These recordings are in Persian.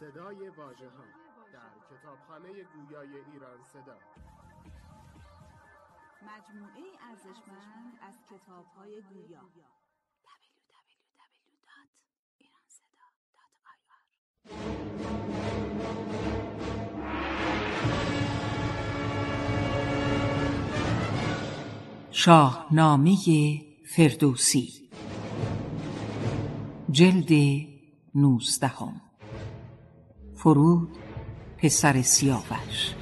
صدای واژه‌ها در کتابخانه گویای ایران صدا، مجموعه ارزشمند از کتاب‌های گویا. www.iranseda.ir شاهنامه فردوسی جلد 19 فرود پسر سیاوش.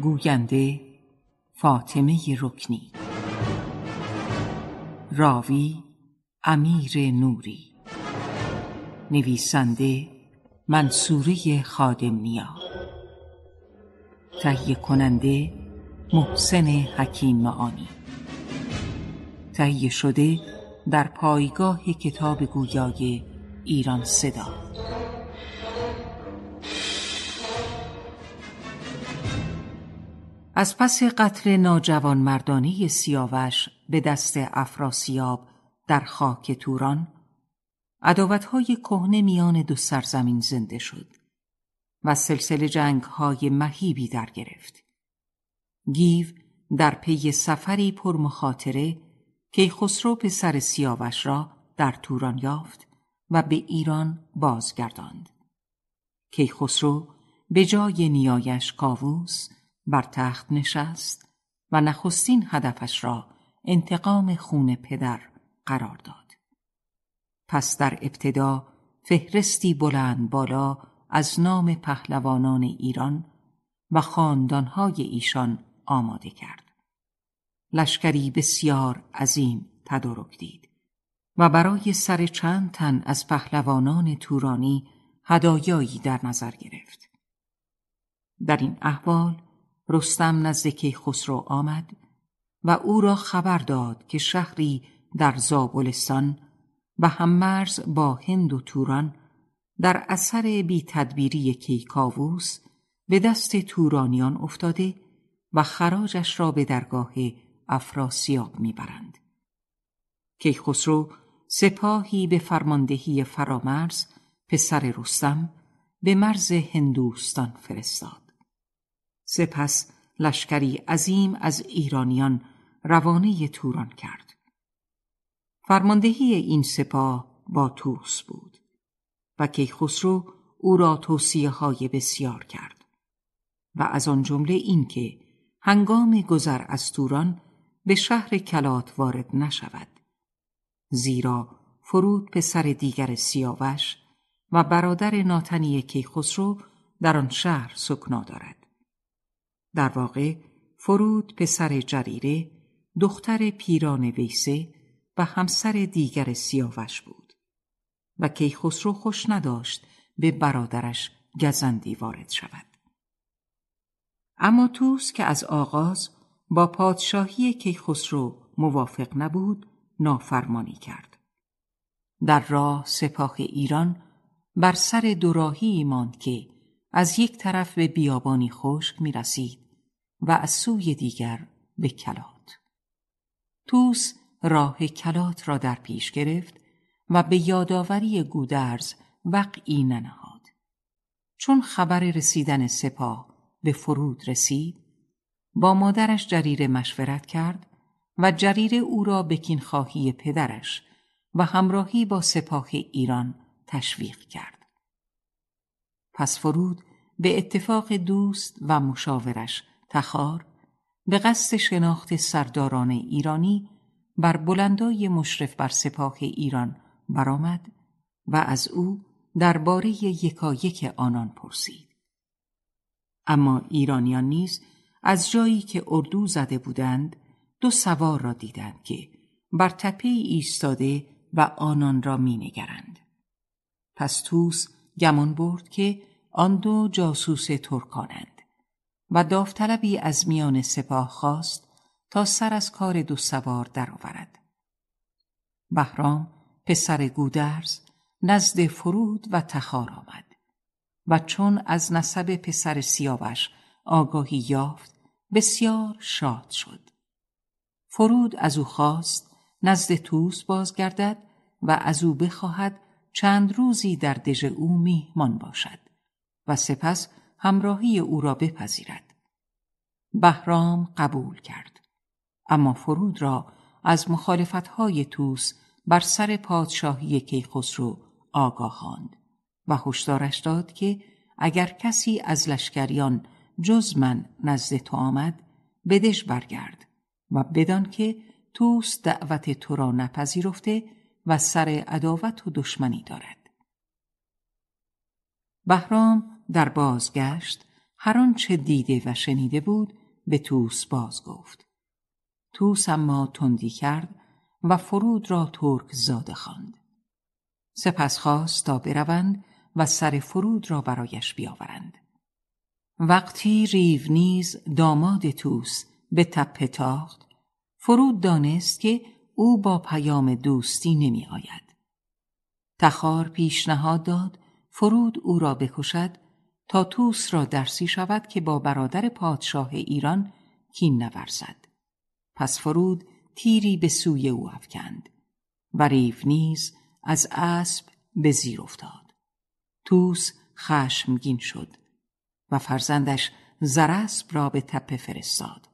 گوینده فاطمه رکنی، راوی امیر نوری، نویسنده منصوره خادم‌نیا، تهیه کننده محسن حکیم معانی. تهیه شده در پایگاه کتاب گویای ایران صدا. از پس قتل ناجوانمردانه سیاوش به دست افراسیاب در خاک توران، عداوت‌های کهنه میان دو سرزمین زنده شد و سلسله جنگ‌های مهیبی در گرفت. گیو در پی سفری پر مخاطره کیخسرو پسر سیاوش را در توران یافت و به ایران بازگرداند. کیخسرو به جای نیایش کاووس بر تخت نشست و نخستین هدفش را انتقام خون پدر قرار داد. پس در ابتدا فهرستی بلند بالا از نام پهلوانان ایران و خاندانهای ایشان آماده کرد. لشکری بسیار عظیم تدارک دید و برای سر چند تن از پهلوانان تورانی هدایایی در نظر گرفت. در این احوال رستم نزد کیخسرو آمد و او را خبر داد که شهری در زابلستان و هممرز با هند و توران در اثر بی تدبیری کیکاووس به دست تورانیان افتاده و خراجش را به درگاه افراسیاب میبرند. کیخسرو سپاهی به فرماندهی فرامرز پسر رستم به مرز هندوستان فرستاد. سپس لشکری عظیم از ایرانیان روانه توران کرد. فرماندهی این سپاه با طوس بود و کیخسرو او را توصیه‌های بسیار کرد و از آن جمله این که هنگام گذر از توران به شهر کلات وارد نشود، زیرا فرود پسر دیگر سیاوش و برادر ناتنی کیخسرو در آن شهر سکنا دارد. در واقع فرود پسر جریره دختر پیران ویسه و همسر دیگر سیاوش بود و کیخسرو خوش نداشت به برادرش گزندی وارد شود. اما طوس که از آغاز با پادشاهی کیخسرو موافق نبود، نافرمانی کرد. در راه سپاه ایران بر سر دوراهی ماند که از یک طرف به بیابانی خشک می رسید و از سوی دیگر به کلات. طوس راه کلات را در پیش گرفت و به یادآوری گودرز وقعی ننهاد. چون خبر رسیدن سپاه به فرود رسید، با مادرش جریره مشورت کرد و جریره او را به کینخواهی پدرش و همراهی با سپاه ایران تشویق کرد. پس فرود به اتفاق دوست و مشاورش تخار به قصد شناخت سرداران ایرانی بر بلندای مشرف بر سپاه ایران برآمد و از او درباره یکایک آنان پرسید. اما ایرانیان نیز از جایی که اردو زده بودند دو سوار را دیدند که بر تپه ایستاده و آنان را می نگرند. پس طوس گمان برد که آن دو جاسوس ترکانند و داوطلبی از میان سپاه خواست تا سر از کار دو سوار درآورد. بهرام پسر گودرز نزد فرود و تخار آمد و چون از نسب پسر سیاوش آگاهی یافت بسیار شاد شد. فرود از او خواست نزد طوس بازگردد و از او بخواهد چند روزی در دژ او میهمان باشد و سپس همراهی او را بپذیرد. بهرام قبول کرد، اما فرود را از مخالفت‌های طوس بر سر پادشاهی کیخسرو آگاهاند و هشدارش داد که اگر کسی از لشکریان جز من نزد تو آمد، به دژ برگرد و بدان که طوس دعوت تو را نپذیرفته و سر عداوت و دشمنی دارد. بهرام در بازگشت هر آنچه دیده و شنیده بود به طوس باز گفت. طوس اما تندی کرد و فرود را ترک زاده خواند. سپس خواست تا بروند و سر فرود را برایش بیاورند. وقتی ریونیز داماد طوس به تپه تاخت، فرود دانست که او با پیام دوستی نمی آید. تخار پیشنهاد داد فرود او را بکشد تا طوس را درسی شود که با برادر پادشاه ایران کین نورزد. پس فرود تیری به سوی او افکند و ریونیز از اسب به زیر افتاد. طوس خشمگین شد و فرزندش زرسب را به تپه فرستاد،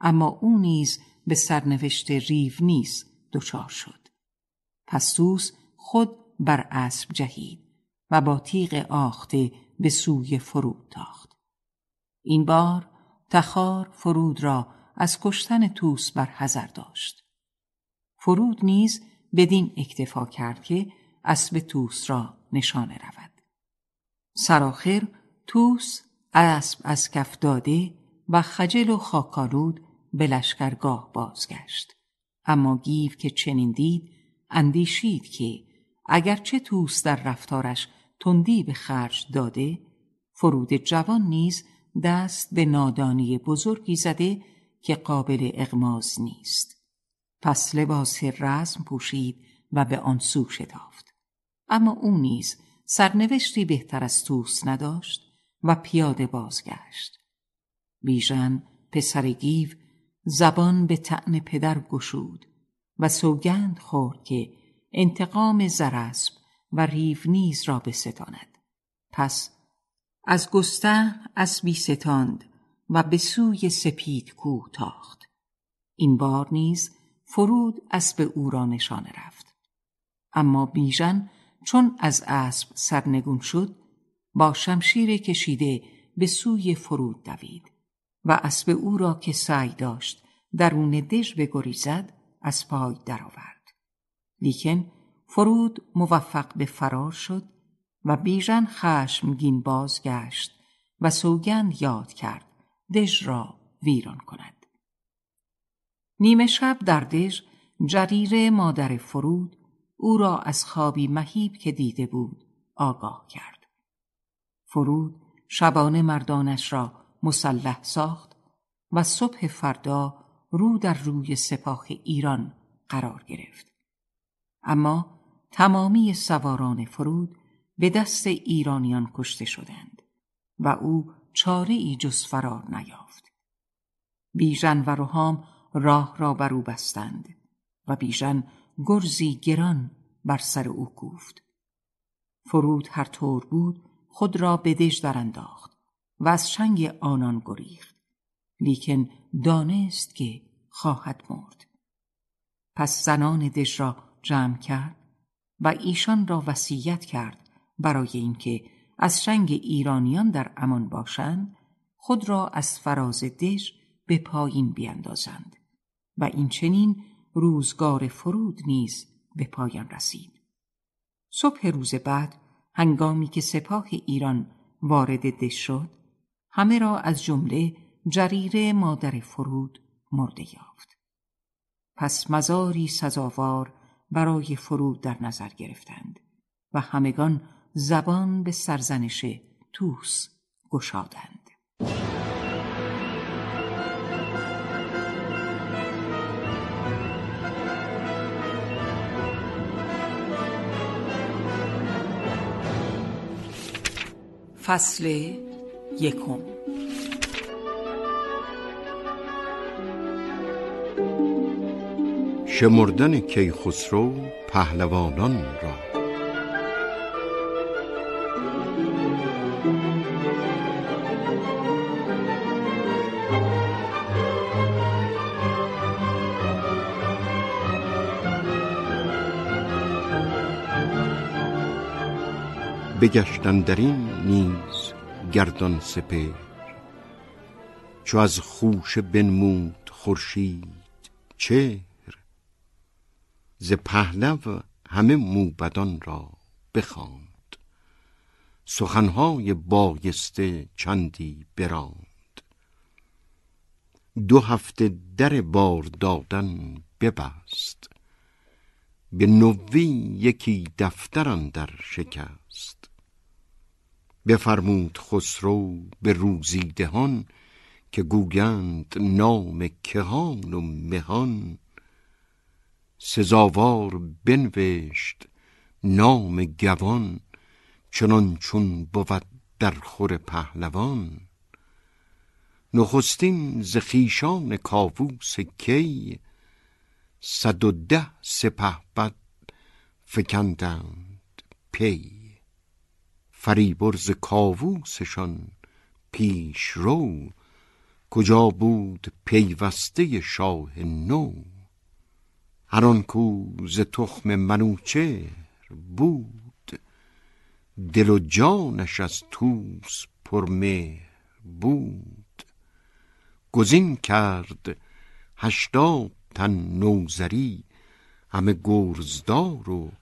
اما او نیز به سرنوشت ریونیز دچار شد. پس طوس خود بر اسب جهید و با تیغ آخته به سوی فرود تاخت. این بار تخار فرود را از کشتن طوس بر حذر داشت. فرود نیز بدین اکتفا کرد که اسب طوس را نشانه رود. سرآخر طوس اسب از کف داده و خجل و خاکالود به لشکرگاه بازگشت، اما گیو که چنین دید اندیشید که اگرچه طوس در رفتارش تندی به خرج داده، فرود جوان نیز دست به نادانی بزرگی زده که قابل اغماز نیست. پس لباس رزم پوشید و به آن سو شتافت، اما او نیز سرنوشتی بهتر از طوس نداشت و پیاده بازگشت. بیژن پسر گیو زبان به طعن پدر گشود و سوگند خورد که انتقام زرسب و ریونیز را بستاند. پس از گستهم اسبی ستاند و به سوی سپیدکوه تاخت. این بار نیز فرود اسب او را نشانه رفت، اما بیژن چون از اسب سرنگون شد، با شمشیر کشیده به سوی فرود دوید و اسب او را که سعی داشت درون دژ بگریزد از پای درآورد. لیکن فرود موفق به فرار شد و بیژن خشمگین بازگشت و سوگند یاد کرد دژ را ویران کند. نیمه شب در دژ جریره مادر فرود او را از خوابی مهیب که دیده بود آگاه کرد. فرود شبانه مردانش را مسلح ساخت و صبح فردا رو در روی سپاه ایران قرار گرفت. اما تمامی سواران فرود به دست ایرانیان کشته شدند و او چاره‌ای جز فرار نیافت. بیژن و روحام راه را بر او بستند و بیژن گرزی گران بر سر او کوفت. فرود هر طور بود خود را به دژ درانداخت و از چنگ آنان گریخت، لیکن دانست که خواهد مرد. پس زنان دژ را جمع کرد و ایشان را وصیت کرد برای اینکه از چنگ ایرانیان در امان باشند، خود را از فراز دژ به پایین بیاندازند و این چنین روزگار فرود نیز به پایان رسید. صبح روز بعد هنگامی که سپاه ایران وارد دژ شد، همه را از جمله جریره مادر فرود مرده یافت. پس مزاری سزاوار برای فرود در نظر گرفتند و همگان زبان به سرزنش طوس گشادند. فصل یکم. شمردن کیخسرو پهلوانان را. بگشتن در این نیز گردان سپر، چو از خوشه بنمود خورشید چهر، ز پهلو همه موبدان را بخواند، سخنهای بایسته چندی براند، 2 هفته در بار دادن ببست، به نوی یکی دفتر اندر شکست، بفرمود خسرو به روزیدهان، که گویند نام کهان و مهان، سزاوار بنوشت نام گوان، چنان چون بود در خور پهلوان، نخستین ز خویشان کاووس کی، 110 سپهبد فکندند پی، فریبرز کاووسشان پیش رو، کجا بود پیوسته شاه نو، هر آن کو ز تخم منوچهر بود، دل و جانش از طوس پرمهر بود، گزین کرد 80 تن نوذری، همه گرزدار و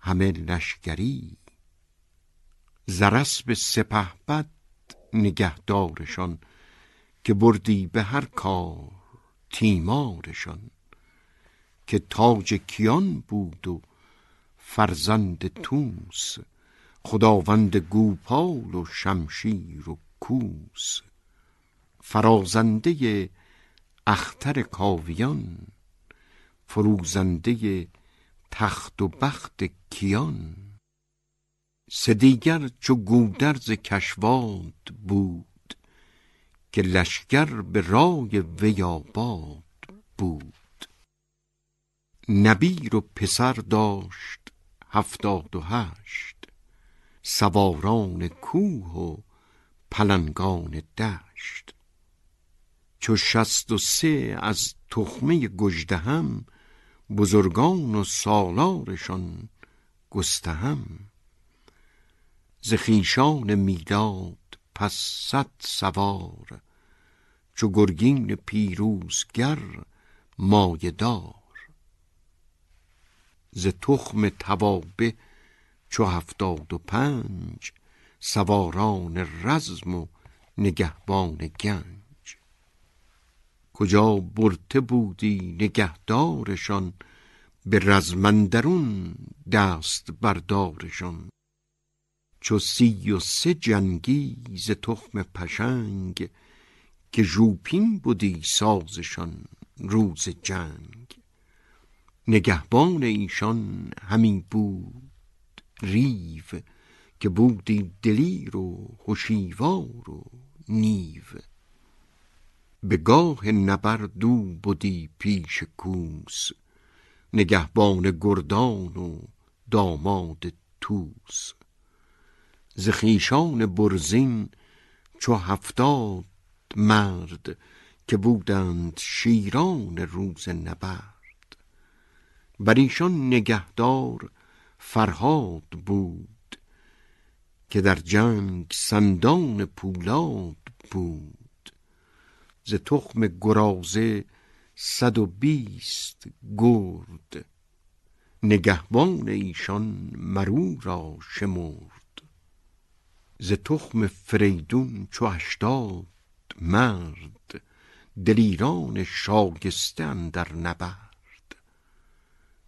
همه لشکری، زرسب سپهبد نگهدارشان، که بردی به هر کار تیمارشان، که تاج کیان بود و فرزند طوس، خداوند گوپال و شمشیر و کوس، فرازنده اختر کاویان، فروزنده تخت و بخت کیان، سه دیگر چو گودرز کشواد بود، که لشکر به رای ویاباد بود، نبیر و پسر داشت 78، سواران کوه و پلنگان دشت، چو 63 از تخمه گودرز، بزرگان و سالارشان گستهم، ز خویشان میلاد پس 100 سوار، چو گرگین پیروزگر مایه دار، ز تخم توابع چو 75، سواران رزم و نگهبان گنج، کجا برده بودی نگهدارشان، به رزم اندرون دست بردارشان، چو 33 جنگی ز تخم پشنگ، که ژوپین بودی سازشان روز جنگ، نگهبان ایشان همی بود ریو، که بودی دلیر و هوشیوار و نیو، به گاه نبرد او بودی پیش کوس، نگهبان گردان و داماد طوس، ز خویشان برزین چو 70 مرد، که بودند شیران روز نبرد، بر ایشان نگهدار فرهاد بود، که در جنگ سندان پولاد بود، ز تخم گرازه 120 گرد، نگهبان ایشان مرو را شمرد، ز تخم فریدون چو 80 مرد، دلیران شاگسته اندر نبرد،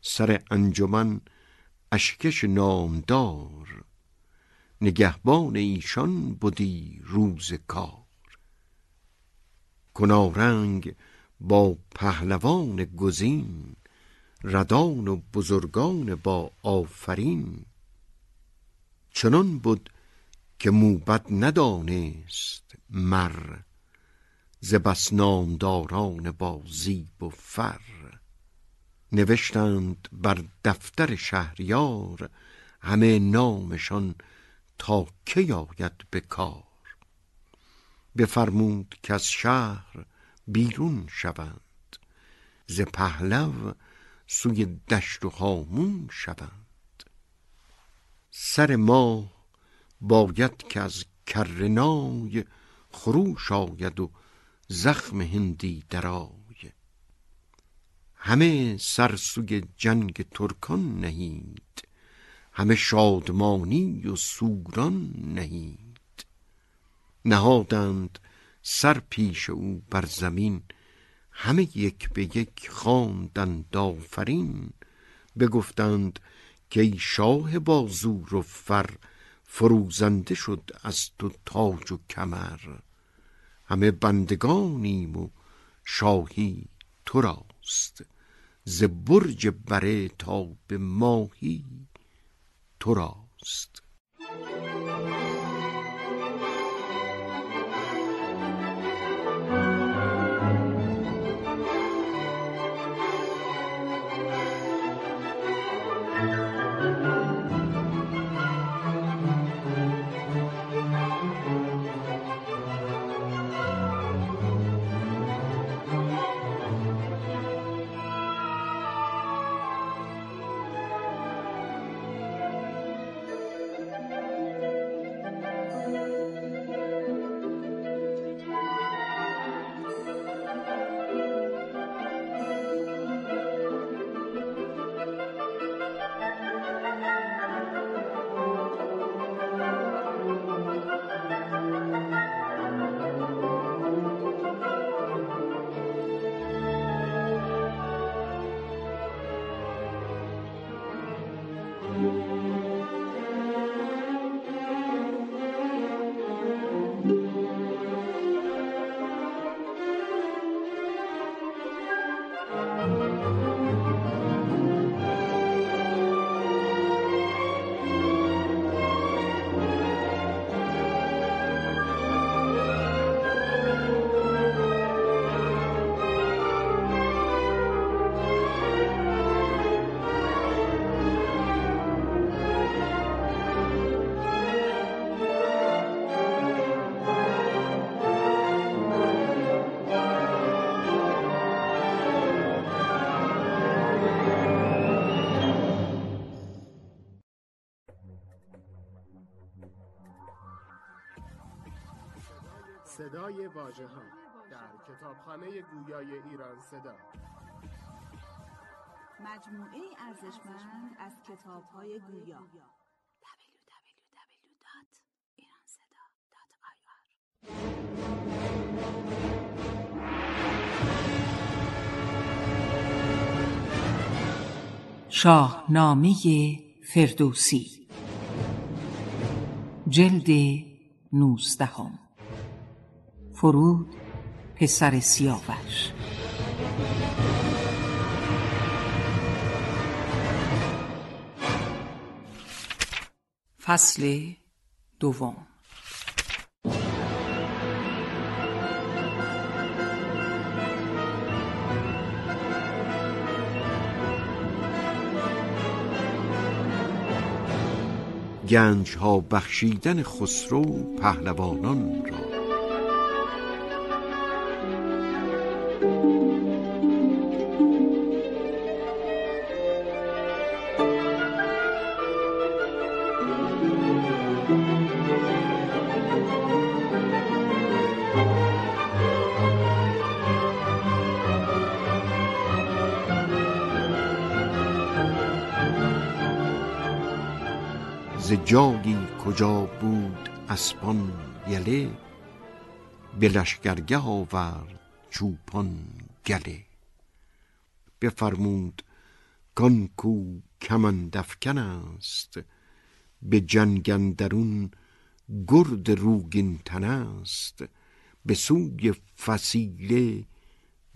سر انجمن اشکش نامدار، نگهبان ایشان بودی روز کار، کنارنگ با پهلوان گزین، ردان و بزرگان با آفرین، چنان بود که موبد ندانست مر، ز بس نامداران با زیب و فر، نوشتند بر دفتر شهریار همه نامشان تا که یاید به کار. بفرمود که از شهر بیرون شوند، ز پهلو سوی دشت و هامون شوند. سر ما باید که از کرنای خروش آید و زخم هندی درای. همه سر سوی جنگ ترکان نهید، همه شادمانی و سوران نهید. نهادند سر پیش او بر زمین، همه یک به یک خواندند آفرین. بگفتند که ای شاه با زور و فر، فروزنده شد از تو تاج و کمر. همه بندگانیم و شاهی تو راست، ز برج بره تا به ماهی تو راست. صدای واژه‌ها در کتابخانه گویای ایران صدا، مجموعه ارزشمند از کتاب‌های گویا. www.iranseda.ir شاهنامه فردوسی جلد 19. فرود پسر سیاوش. فصل دوم. گنج‌ها بخشیدن خسرو پهلوانان را. ز جایی کجا بود اسپان یله، به لشگرگه آورد چوپان گله. بفرمود کان کو کمند افکن است، به جنگ اندرون گرد روگین تن است. به سوی فسیله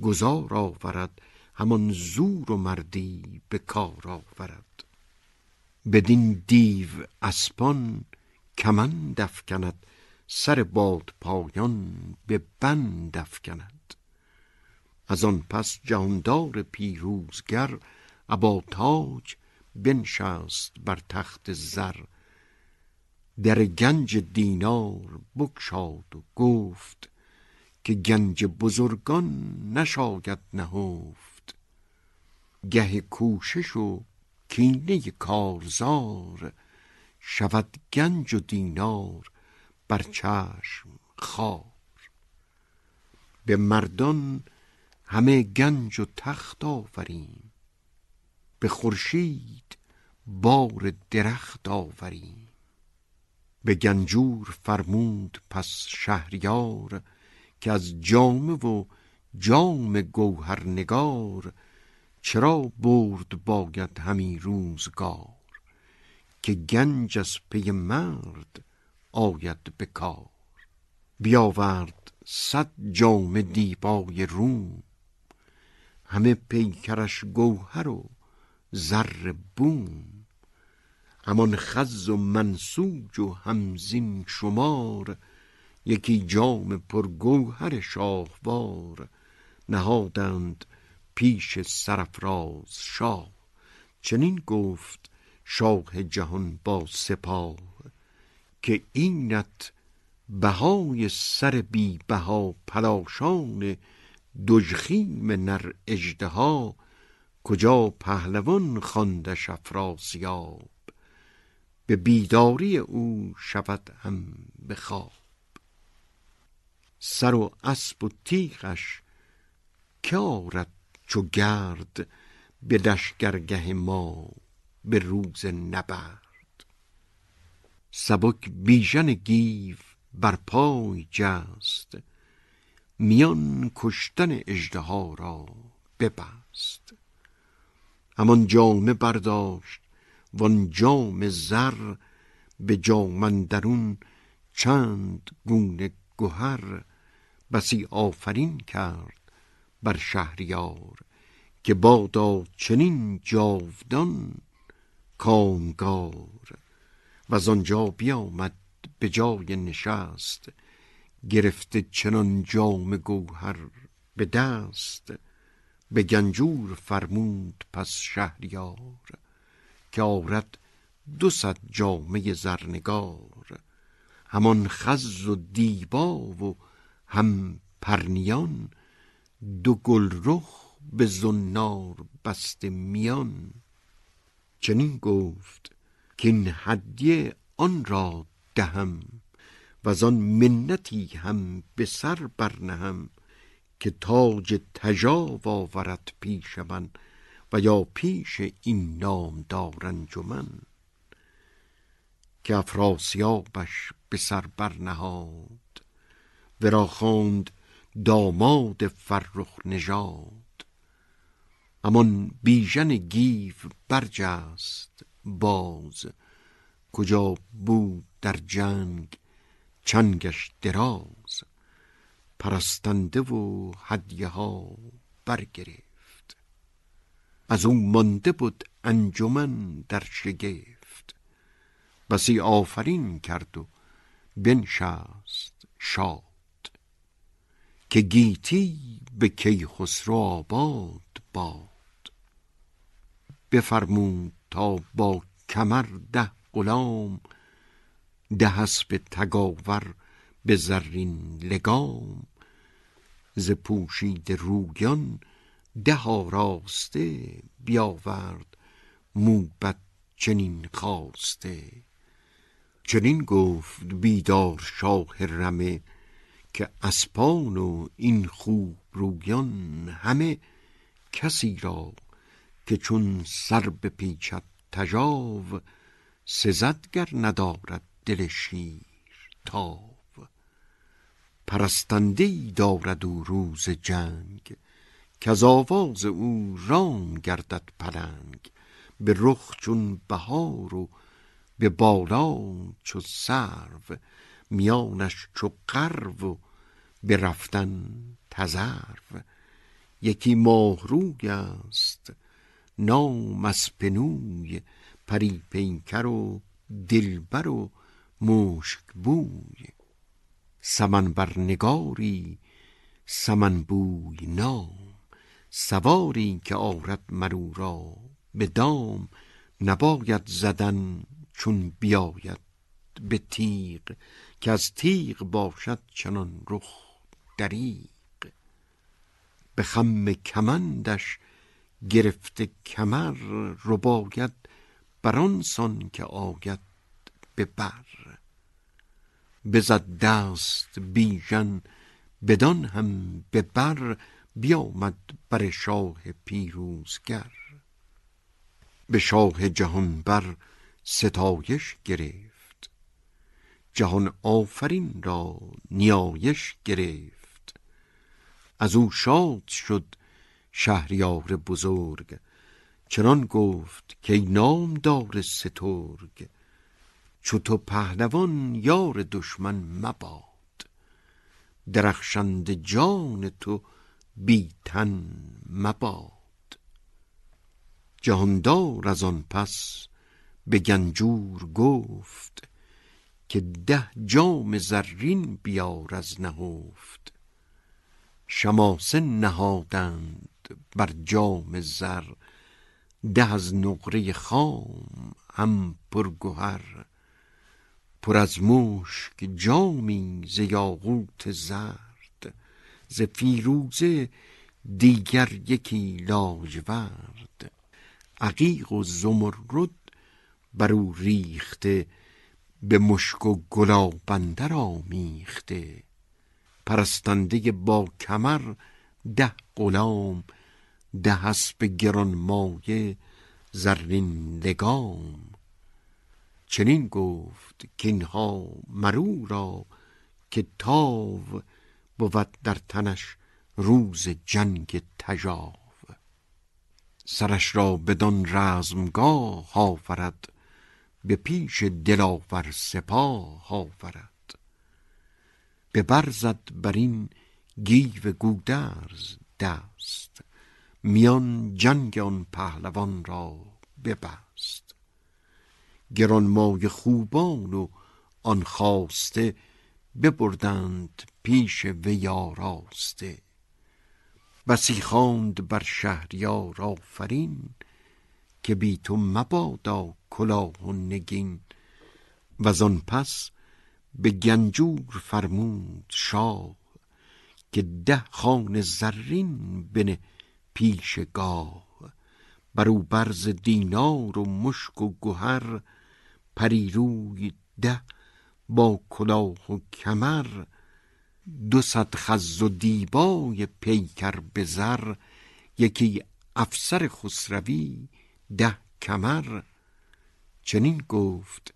گذار آورد، همان زور و مردی به کار آورد. بدین دیو اسپان کمند افکند، سر باد پایان به بند افکند. از آن پس جهاندار پیروزگر ابا تاج بنشست بر تخت زر، در گنج دینار بگشاد و گفت، که گنج بزرگان نشاید نهفت. گه کوشش و کینه کارزار، شود گنج و دینار بر چشم خوار. به مردان همه گنج و تخت آوریم، به خورشید بار درخت آوریم. به گنجور فرمود پس شهریار، که از جامه و جام گوهرنگار، چرا برد باید همی روزگار، که گنج از پی مرد آید به کار. بیاورد 100 جام دیبای روم، همه پیکرش گوهر و زر بوم. همان خز و منسوج و همزین شمار، یکی جام پرگوهر شاهوار. نهادند پیش سرفراز شاه، چنین گفت شاه جهان با سپاه، که اینت بهای سر بی بها پلاشان، دژخیم نر اژدها، کجا پهلوان خواندش افراسیاب، به بیداری او شود هم به خواب. سر و اسب و تیغش که آرد چو گرد، به لشگرگه ما به روز نبرد. سبک بیژن گیو بر پای جست، میان کشتن اژدها را ببست. همان جامه برداشت وان جام زر، به جام اندرون چند گونه گهر. بسی آفرین کرد بر شهریار، که بادا چنین جاودان کامگار. و از آنجا بیامد به جای نشست، گرفته چنان جام گوهر به دست. به گنجور فرمود پس شهریار، که آورد 200 جامه زرنگار. همان خز و دیبا و هم پرنیان، 2 گلرخ به زنار بسته میان. چنین گفت که این هدیه آن را دهم، و زان منتی هم به سر برنهم. که تاج تجاو آورد پیش من، و یا پیش این نامدار انجمن. که افراسیابش به سر برنهاد، ورا خواند داماد فرخ نژاد. همان بیژن گیو برجست باز، کجا بود در جنگ چنگش دراز. پرستنده و هدیه ها برگرفت، از او مانده بود انجمن در شگفت. بسی آفرین کرد و بنشست شاد، که گیتی به کیخسرو آباد باد. بفرمود تا با کمر 10 غلام، 10 اسب تگاور به زرین لگام. ز پوشیده رویان 10 آراسته، بیاورد موبد چنین خواسته. چنین گفت بیدار شاه رمه، که اسپان و این خوب رویان همه. کسی را که چون سر به پیچد تجاو، سزدگر ندارد دل شیر تاو. پرستنده‌ای دارد او روز جنگ، که از آواز او رام گردد پلنگ. به رخ چون بهار و به بالا چو سرو، میانش چو قرو و به رفتن تذرو. یکی ماهروی است نام اسپنوی، پری پیکر و دلبر و مشک بوی. سمن بر نگاری سمن بوی نام، سواری که آرد مرو را به دام نباید زدن چون بیاید به تیغ که از تیغ باشد چنان رخ دریغ به خم کمندش گرفته کمر رو باید بران سان که آید به بر بزد دست بیژن بدان هم به بر بیامد بر شاه پیروزگر به شاه جهان بر ستایش گرفت جهان آفرین را نیایش گرفت از او شاد شد شهریار بزرگ چنان گفت که نامدار سترگ چو تو پهلوان یار دشمن مباد درخشنده جان تو بی تن مباد جهاندار از آن پس به گنجور گفت که 10 جام زرین بیار از نهفت شماسه نهادند بر جام زر 10 از نقره خام هم پرگوهر پر از مشک جامی ز یاقوت زرد ز فیروزه دیگر یکی لاجورد عقیق و زمرد بر او ریخته به مشک و گلاب اندر آمیخته پرستنده با کمر 10 غلام 10 اسب گرانمایه زرین لگام چنین گفت که اینها مرو را که تاو بود در تنش روز جنگ تجاو سرش را بدان رزمگاه آورد به پیش دلاور سپاه آورد به برزد بر این گیو گودرز دست میان جنگ آن پهلوان را ببست گرانمایه خوبان و آن خواسته ببردند پیش وی آراسته بسی خواند بر شهریار آفرین که بی تو مبادا کلاه و نگین وزان پس به گنجور فرمود شاه که 10 خوان زرین بنه پیش گاه برو برز دینار و مشک و گوهر پریروی 10 با کلاه و کمر 200 خز و دیبای پیکر به زر یکی افسر خسروی 10 کمر چنین گفت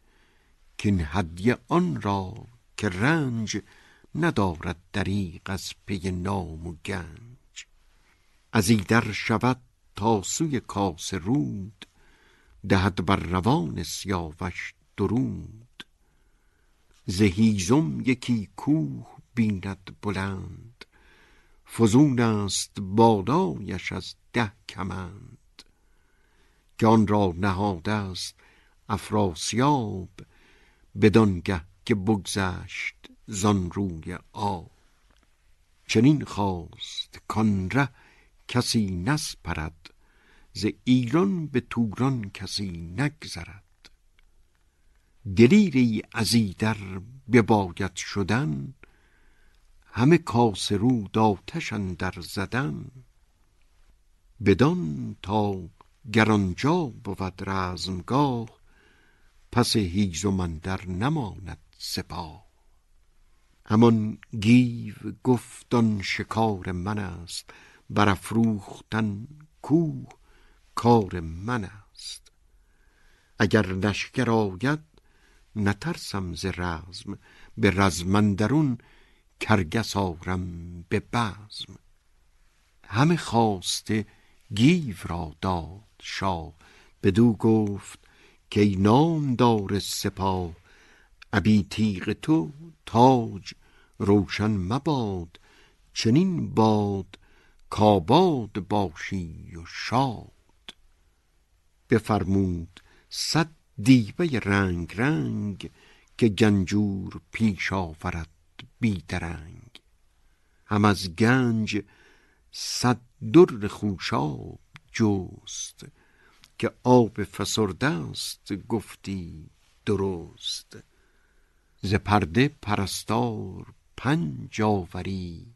که این هدیه آن را که رنج ندارد دریغ از پی نام و گنج از ایدر شود تا سوی کاسه رود دهد بر روان سیاوش درود ز هیزم یکی کوه بیند بلند فزون است بالایش از 10 کمند که آن را نهاده است افراسیاب بدانگه که بگذشت زان روی آب چنین خواست کان ره کسی نسپرد ز ایران به توران کسی نگذرد دلیری از ایدر بباید شدن همه کاسه رود آتش اندر زدن بدان تا گرانجا بود رزمگاه پس هیزم اندر نماند سپاه همان گیو گفت آن شکار من است برافروختن کوه کار من است اگر لشکر آید نترسم ز رزم به رزم اندرون کرگس آرم به بزم همه خواسته گیو را داد شاه بدو گفت که ای نامدار سپاه ابی تیغ تو تاج روشن مباد چنین باد کآباد باشی و شاد بفرمود 100 دیبه رنگ رنگ که گنجور پیش آورد بیدرنگ هم از گنج 100 در خوشاب جست که آب فسرده است گفتی درست. ز پرده پرستار پنج آورید،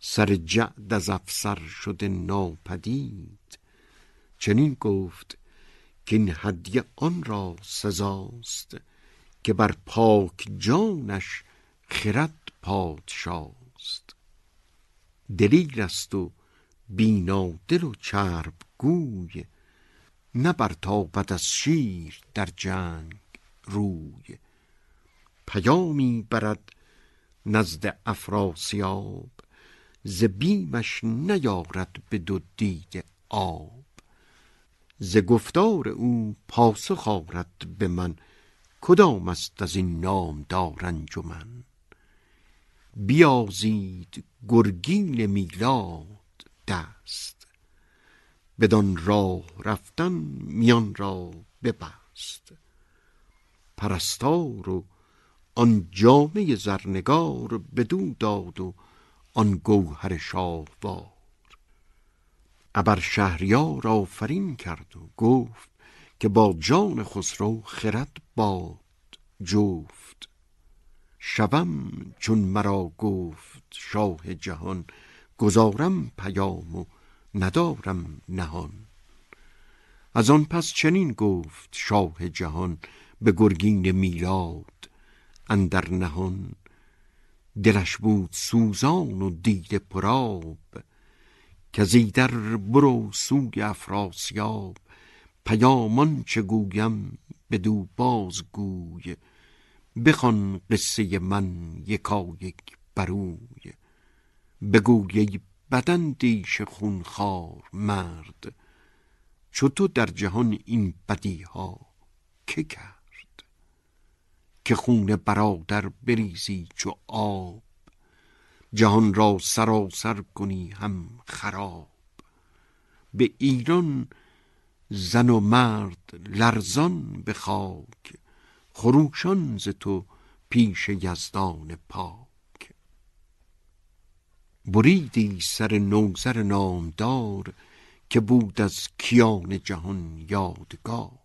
سر جعد از افسر شده ناپدید. چنین گفت که این هدیه آن را سزاست، که بر پاک جانش خرد پادشاست. دلیر است و بینادل و چرب گوی، نبرتابد از شیر در جنگ روی. پیامی برد نزد افراسیاب، ز بیمش نیارد به دو دیده آب. ز گفتار او پاسخ آرد به من، کدام است از این نامدار انجمن؟ بیازید گرگین میلاد دست، بدان راه رفتن میان را ببست. پرستار و آن جامه زرنگار، بدو داد و آن گوهر شاهوار. ابر شهریار آفرین کرد و گفت، که با جان خسرو خرد باد جفت. شوم چون مرا گفت شاه جهان، گذارم پیام و ندارم نهان. از آن پس چنین گفت شاه جهان، به گرگین میلاد اندر نهان. دلش بود سوزان و دیده پرآب، که زیدر برو سوی افراسیاب. پیامان چه گویم بدو بازگوی، بخوان قصه من یکایک بروی. بگوی ای بداندیش خونخوار مرد، چو تو در جهان این بدیها که کرد؟ که خون برادر بریزی چو آب، جهان را سراسر کنی هم خراب. به ایران زن و مرد لرزان به خاک، خروشان ز تو پیش یزدان پاک. بریدی سر نوذر نامدار، که بود از کیان جهان یادگار.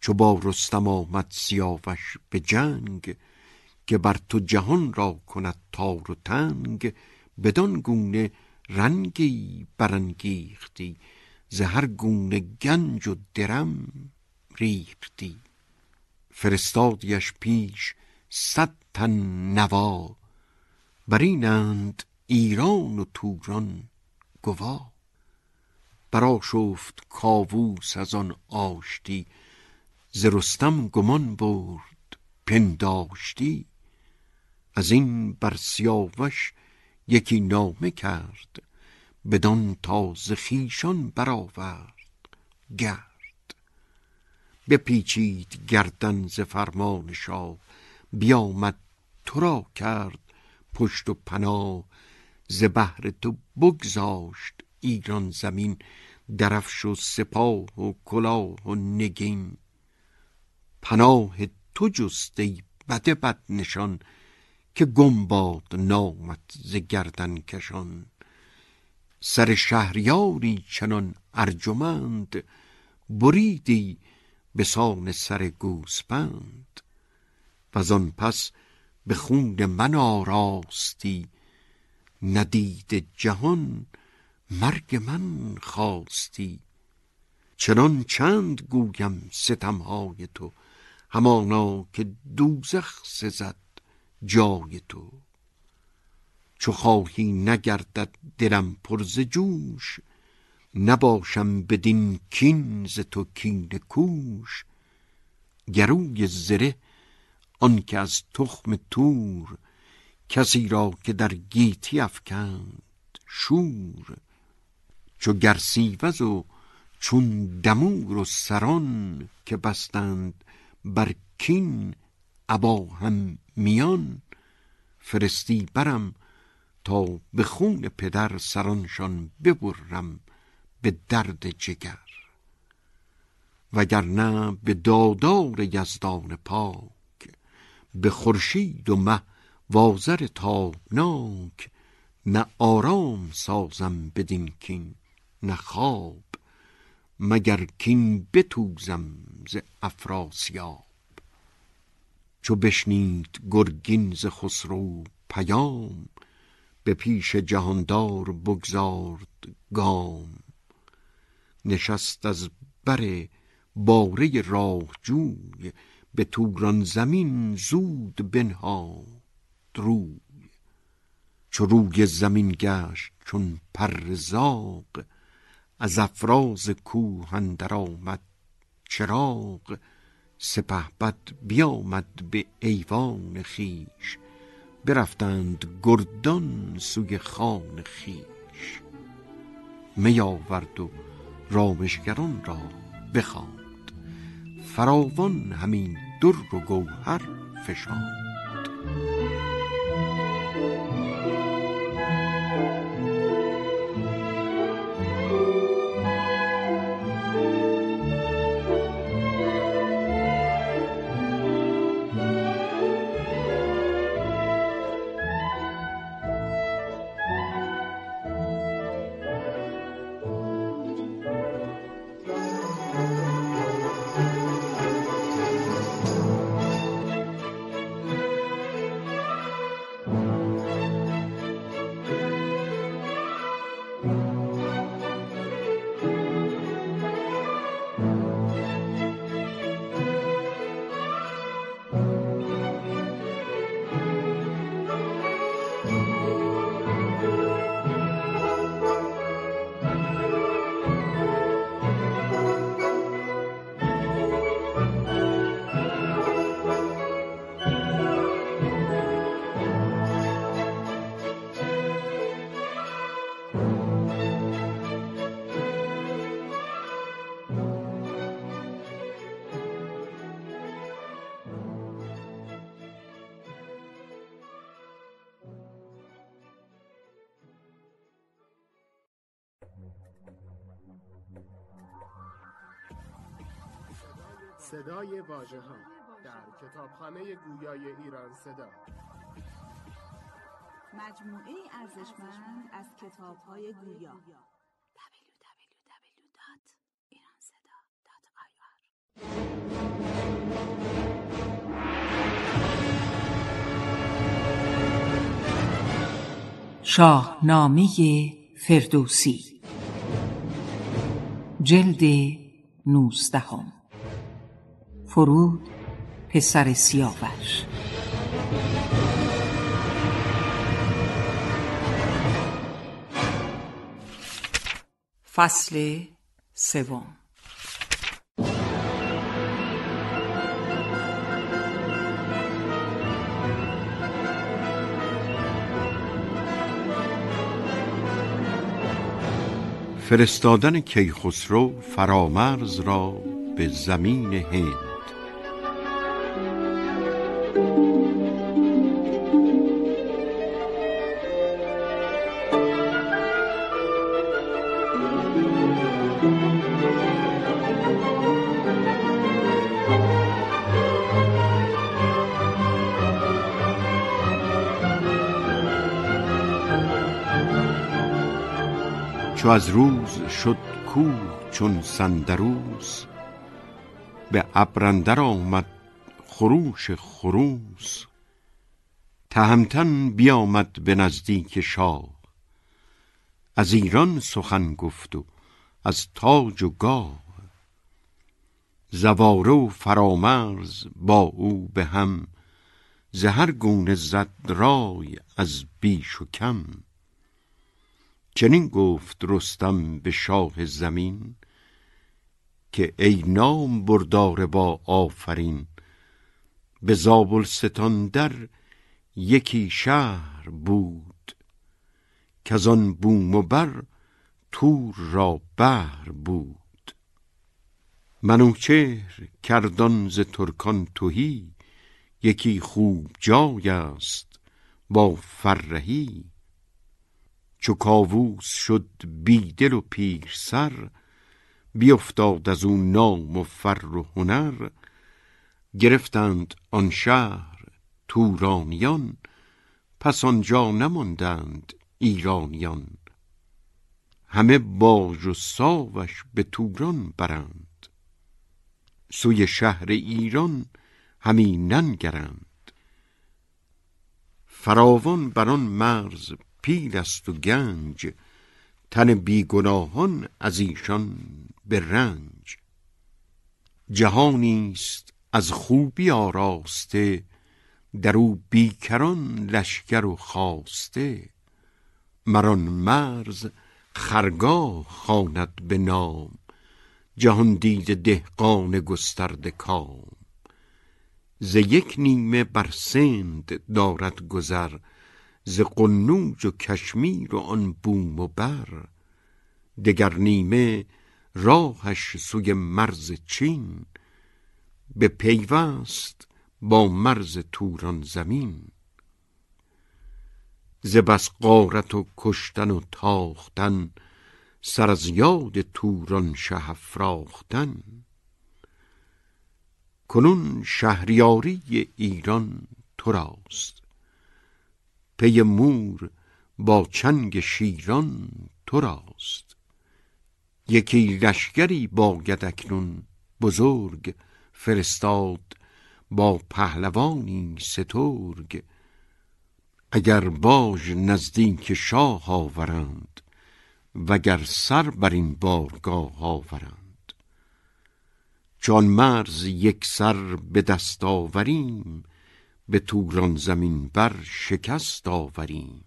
چو با رستم آمد سیاوش به جنگ، که بر تو جهان را کند تار و تنگ. بدان گونه رنگی برانگیختی، ز هر گونه گنج و درم ریختی. فرستادیش پیش 100 تن نوا، برینند ایران و توران گوا. برآشفت کاووس از آن آشتی، ز رستم گمان برد پنداشتی. از این بر سیاوش یکی نامه کرد، بدان تاز خویشان برآورد گرد. بپیچید گردن ز فرمان شاه، بیامد تو را کرد پشت و پناه. ز بهر تو بگذاشت ایران زمین، درفش و سپاه و کلاه و نگین. پناه تو جست ای بده بد نشان، که گم باد نامت ز گردن کشان. سر شهریاری چنان ارجمند، بریدی به سان سر گوسپند. وز آن پس به خون من آراستی، ندید جهان مرگ من خواستی. چنان چند گویم ستمهای تو، همانا که دوزخ سزد جای تو. چو خواهی نگردد دلم پر ز جوش، نباشم بدین کین ز تو کینه کوش. گروی زره آن که از تخم تور، کسی را که در گیتی افکند شور. چو گرسیوز و چون دمور و سران، که بستند بر کین ابا هم میان. فرستی برم تا به خون پدر، سرانشان ببرم به درد جگر. وگرنه به دادار یزدان پاک، به خورشید و مه وازر تابناک. نه آرام سازم بدین کین نه خواب، مگر کین بتوزم ز افراسیاب، چو بشنید گرگین ز خسرو پیام، به پیش جهاندار بگذارد گام. نشست از بر باره راه جوی، به توران زمین زود بنهاد روی. چو روی زمین گشت چون پر زاغ، از افراز کوه اندر آمد چراغ. سپهبد بیامد به ایوان خویش، برفتند گردان سوی خان خویش. می آورد و رامشگران را بخواند، فراوان همین در و گوهر فشاند. صدای واژه‌ها در کتابخانه گویای ایران صدا، مجموعه ارزشمند از کتاب‌های گویا. www.iranseda.ir. شاهنامه فردوسی، جلد 19. فرود پسر سیاوش. فصل 3. فرستادن کیخسرو فرامرز را به زمین هند. چو از روز شد کوه چون سندروس، به ابر اندر آمد خروش خروس. تهمتن بیامد به نزدیک شاه، از ایران سخن گفت و از تاج و گاه. زواره و فرامرز با او به هم، ز هر گونه زد رای از بیش و کم. چنین گفت رستم به شاه زمین، که ای نام بردار با آفرین. به زابلستان در یکی شهر بود، کز آن بوم و بر تور را بهر بود. منوچهر کردان ز ترکان تهی، یکی خوب جای است با فرهی. چو کاووس شد بیدل و پیر سر، بیفتاد از او نام و فر و هنر. گرفتند آن شهر تورانیان، پس آنجا نماندند ایرانیان. همه باج و ساوش به توران برند. سوی شهر ایران همی ننگرند. فراوان بران مرز پیل است و گنج، تن بیگناهان از ایشان به رنج. جهانیست از خوبی آراسته، در او بیکران لشکر و خواسته. مران مرز خرگاه خواند به نام، جهان دید دهقان گسترده کام. ز یک نیمه بر سند دارد گذر، ز قنوج و کشمیر و آن بوم و بر. دگر نیمه راهش سوی مرز چین، به پیوست با مرز توران زمین. ز بس غارت و کشتن و تاختن، سر از یاد توران شه افراختن. کنون شهریاری ایران تو راست، پی مور با چنگ شیران تو راست. یکی لشگری باید اکنون بزرگ، فرستاد با پهلوانی سترگ. اگر باج نزدیک شاه آورند، وگر سر بر این بارگاه آورند. چون مرز یک سر به دست آوریم، به توران زمین بر شکست آوریم.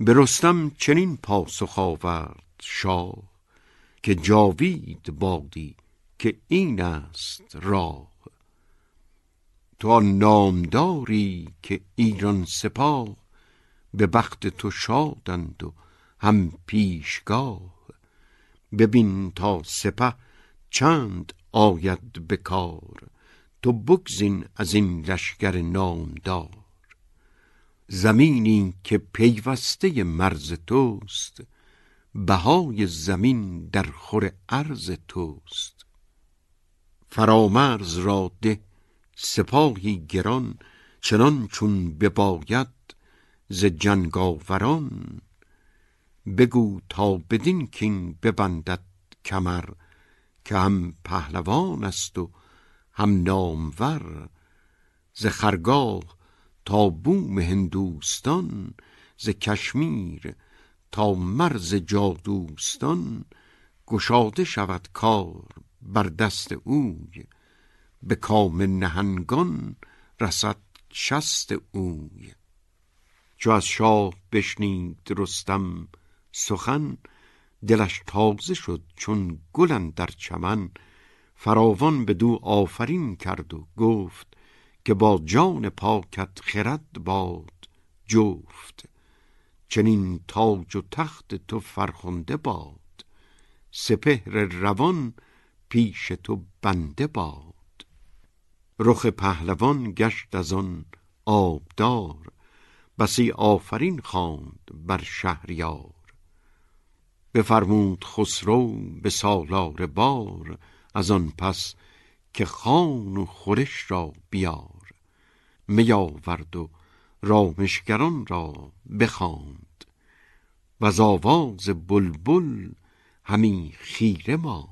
به رستم چنین پاسخ آورد شاه، که جاوید بادی که این است راه. تو نامداری که ایران سپاه، به بخت تو شادند و هم پیشگاه. ببین تا سپه چند آید به کار، تو بگزین از این لشکر نامدار. زمینی که پیوسته مرز توست، بهای زمین در خور عرض توست. فرامرز را ده سپاهی گران، چنان چون بباید ز جنگاوران. بگو تا بدین کین ببندد کمر، که هم پهلوان است و هم نامور. ز خرگاه تا بوم هندوستان، ز کشمیر تا مرز جادوستان. گشاده شود کار بر دست اوی، به کام نهنگان رسد شست اوی. چو از شاه بشنید رستم سخن، دلش تازه شد چون گلن در چمن. فراوان بدو آفرین کرد و گفت، که با جان پاکت خرد باد جفت. چنین تاج و تخت تو فرخنده باد، سپهر روان پیش تو بنده باد. رخ پهلوان گشت از آن آبدار، بسی آفرین خواند بر شهریار. بفرمود خسرو به سالار بار، از آن پس که خان و خورش را بیار. میاورد و رامشگران را بخواند، و ز آواز بلبل همی خیره ما.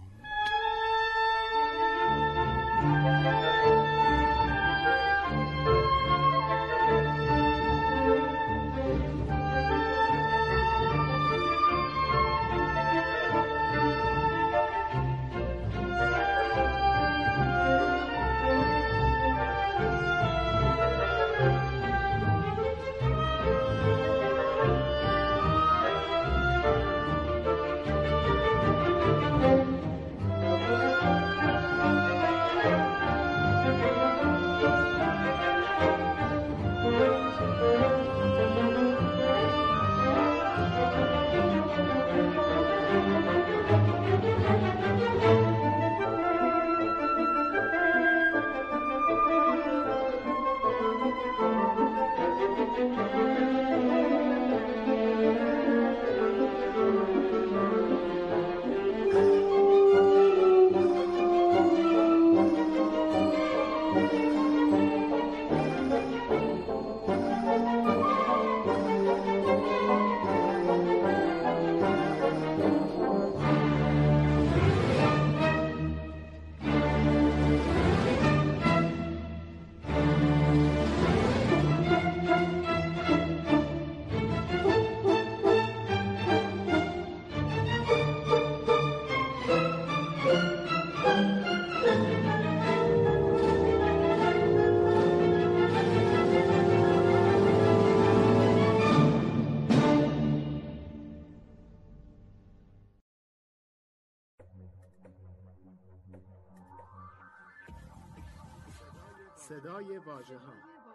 صدای واژه‌ها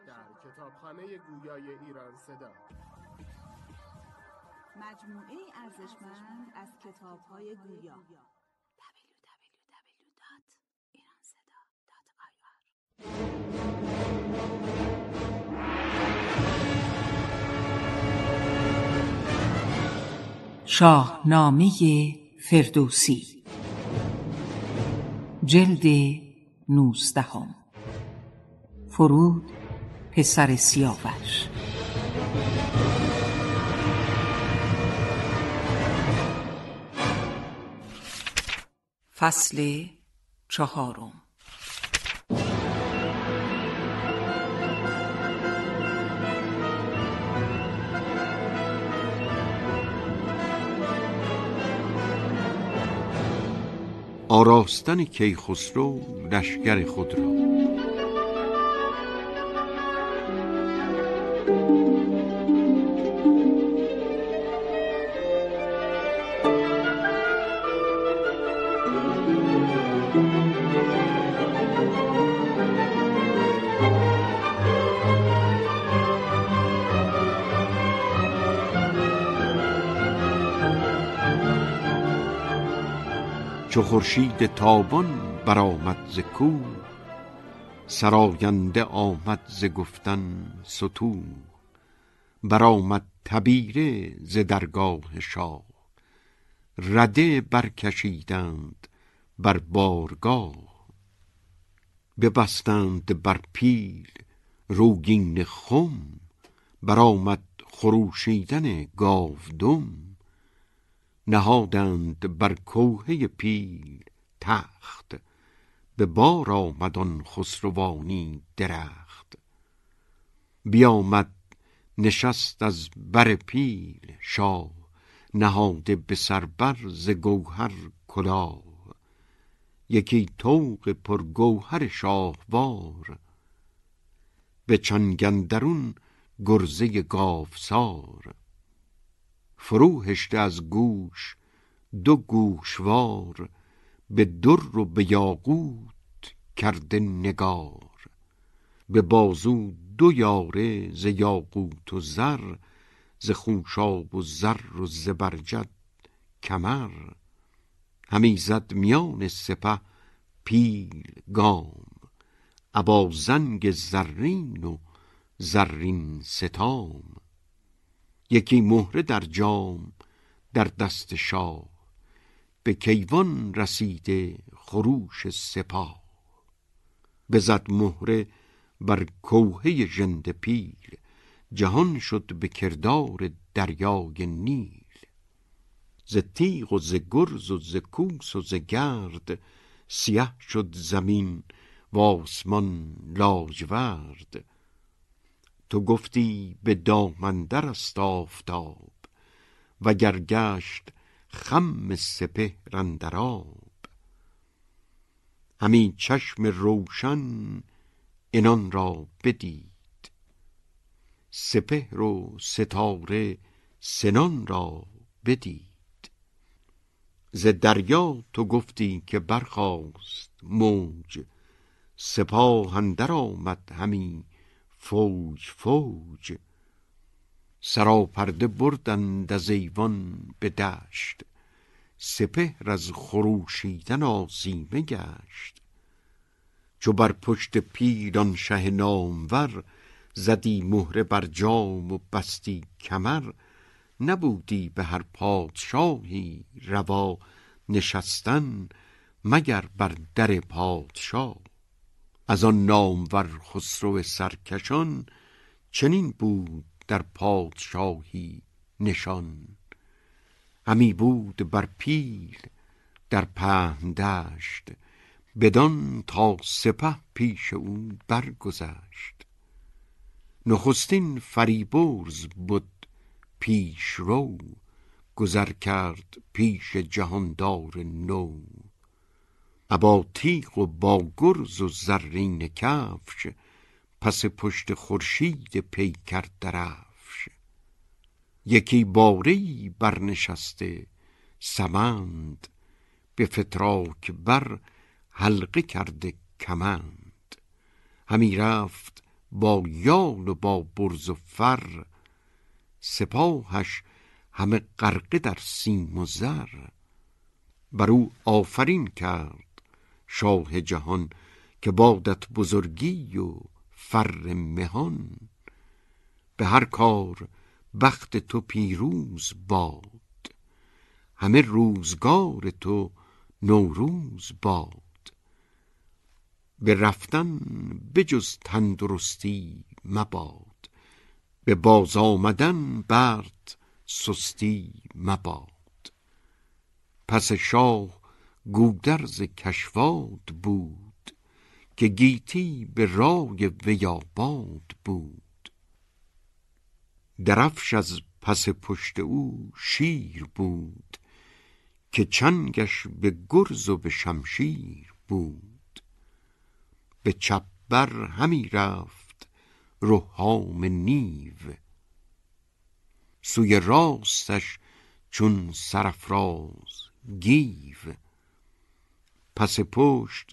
در کتابخانه گویای ایران صدا، مجموعه ارزشمند از کتاب‌های گویا. www.iranseda.ir. شاهنامه فردوسی جلد 19. فرود پسر سیاوش. فصل 4. آراستن کیخسرو لشکر خود را. چو خورشید تابان برآمد ز کوه، سراینده آمد ز گفتن ستوه. برآمد تبیره ز درگاه شاه، رده برکشیدند بر بارگاه. ببستند بر پیل روگین خم، برآمد خروشیدن گاودم. نهادند بر کوهه پیل تخت، به بار آمد آن خسروانی درخت. بیامد نشست از بر پیل شاه، نهاده به سربر ز گوهر کلاه. یکی طوق پر گوهر شاهوار، به چنگ اندرون گرزه گاوسار. فرو هشته از گوش دو گوشوار، به در و به یاقوت کرده نگار. به بازو دو یاره ز یاقوت و زر، ز خوشاب و زر و زبرجد کمر. همی زد میان سپه پیل گام، ابا زنگ زرین و زرین ستام. یکی مهره در جام در دست شاه، به کیوان رسیده خروش سپاه. بزد مهره بر کوهه ژند پیل، جهان شد به کردار دریای نیل. ز تیغ و ز گرز و ز کوس و ز گرد، سیه شد زمین و آسمان لاجورد. تو گفتی به دامندر است آفتاب، وگر گشت خم سپهر اندر آب. همی چشم روشن انان را بدید، سپهر و ستاره سنان را بدید. ز دریا تو گفتی که برخاست موج، سپاه اندر آمد همی فوج فوج. سراپرده بردند از ایوان به دشت، سپهر از خروشیدن آزیمه گشت. چو بر پشت پیل آن شه نامور، زدی مهره بر جام و بستی کمر. نبودی به هر پادشاهی روا، نشستن مگر بر در پادشاه. از آن نامور خسرو سرکشان، چنین بود در پادشاهی نشان. همی بود بر پیل در پهن دشت، بدان تا سپه پیش او برگذشت. نخستین فریبرز بود پیش رو، گذر کرد پیش جهاندار نو. ابا تیغ و با گرز و زرین کفش، پس پشت خورشید پیکر درفش. یکی باره‌ای برنشسته سمند، به فتراک بر حلقه کرده کمند. همی رفت با یال و با برز و فر، سپاهش همه غرقه در سیم و زر. برو آفرین کرد شاه جهان که بادت بزرگی و فر مهان. به هر کار بخت تو پیروز باد، همه روزگار تو نوروز باد. به رفتن بجز تندرستی مباد، به باز آمدن برد سستی مباد. پس شاه گودرز کشواد بود، که گیتی به رای ویاباد بود. درفش از پس پشت او شیر بود، که چنگش به گرز و به شمشیر بود. به چپ بر همی رفت روحام نیو، سوی راستش چون سرفراز گیو. پس پشت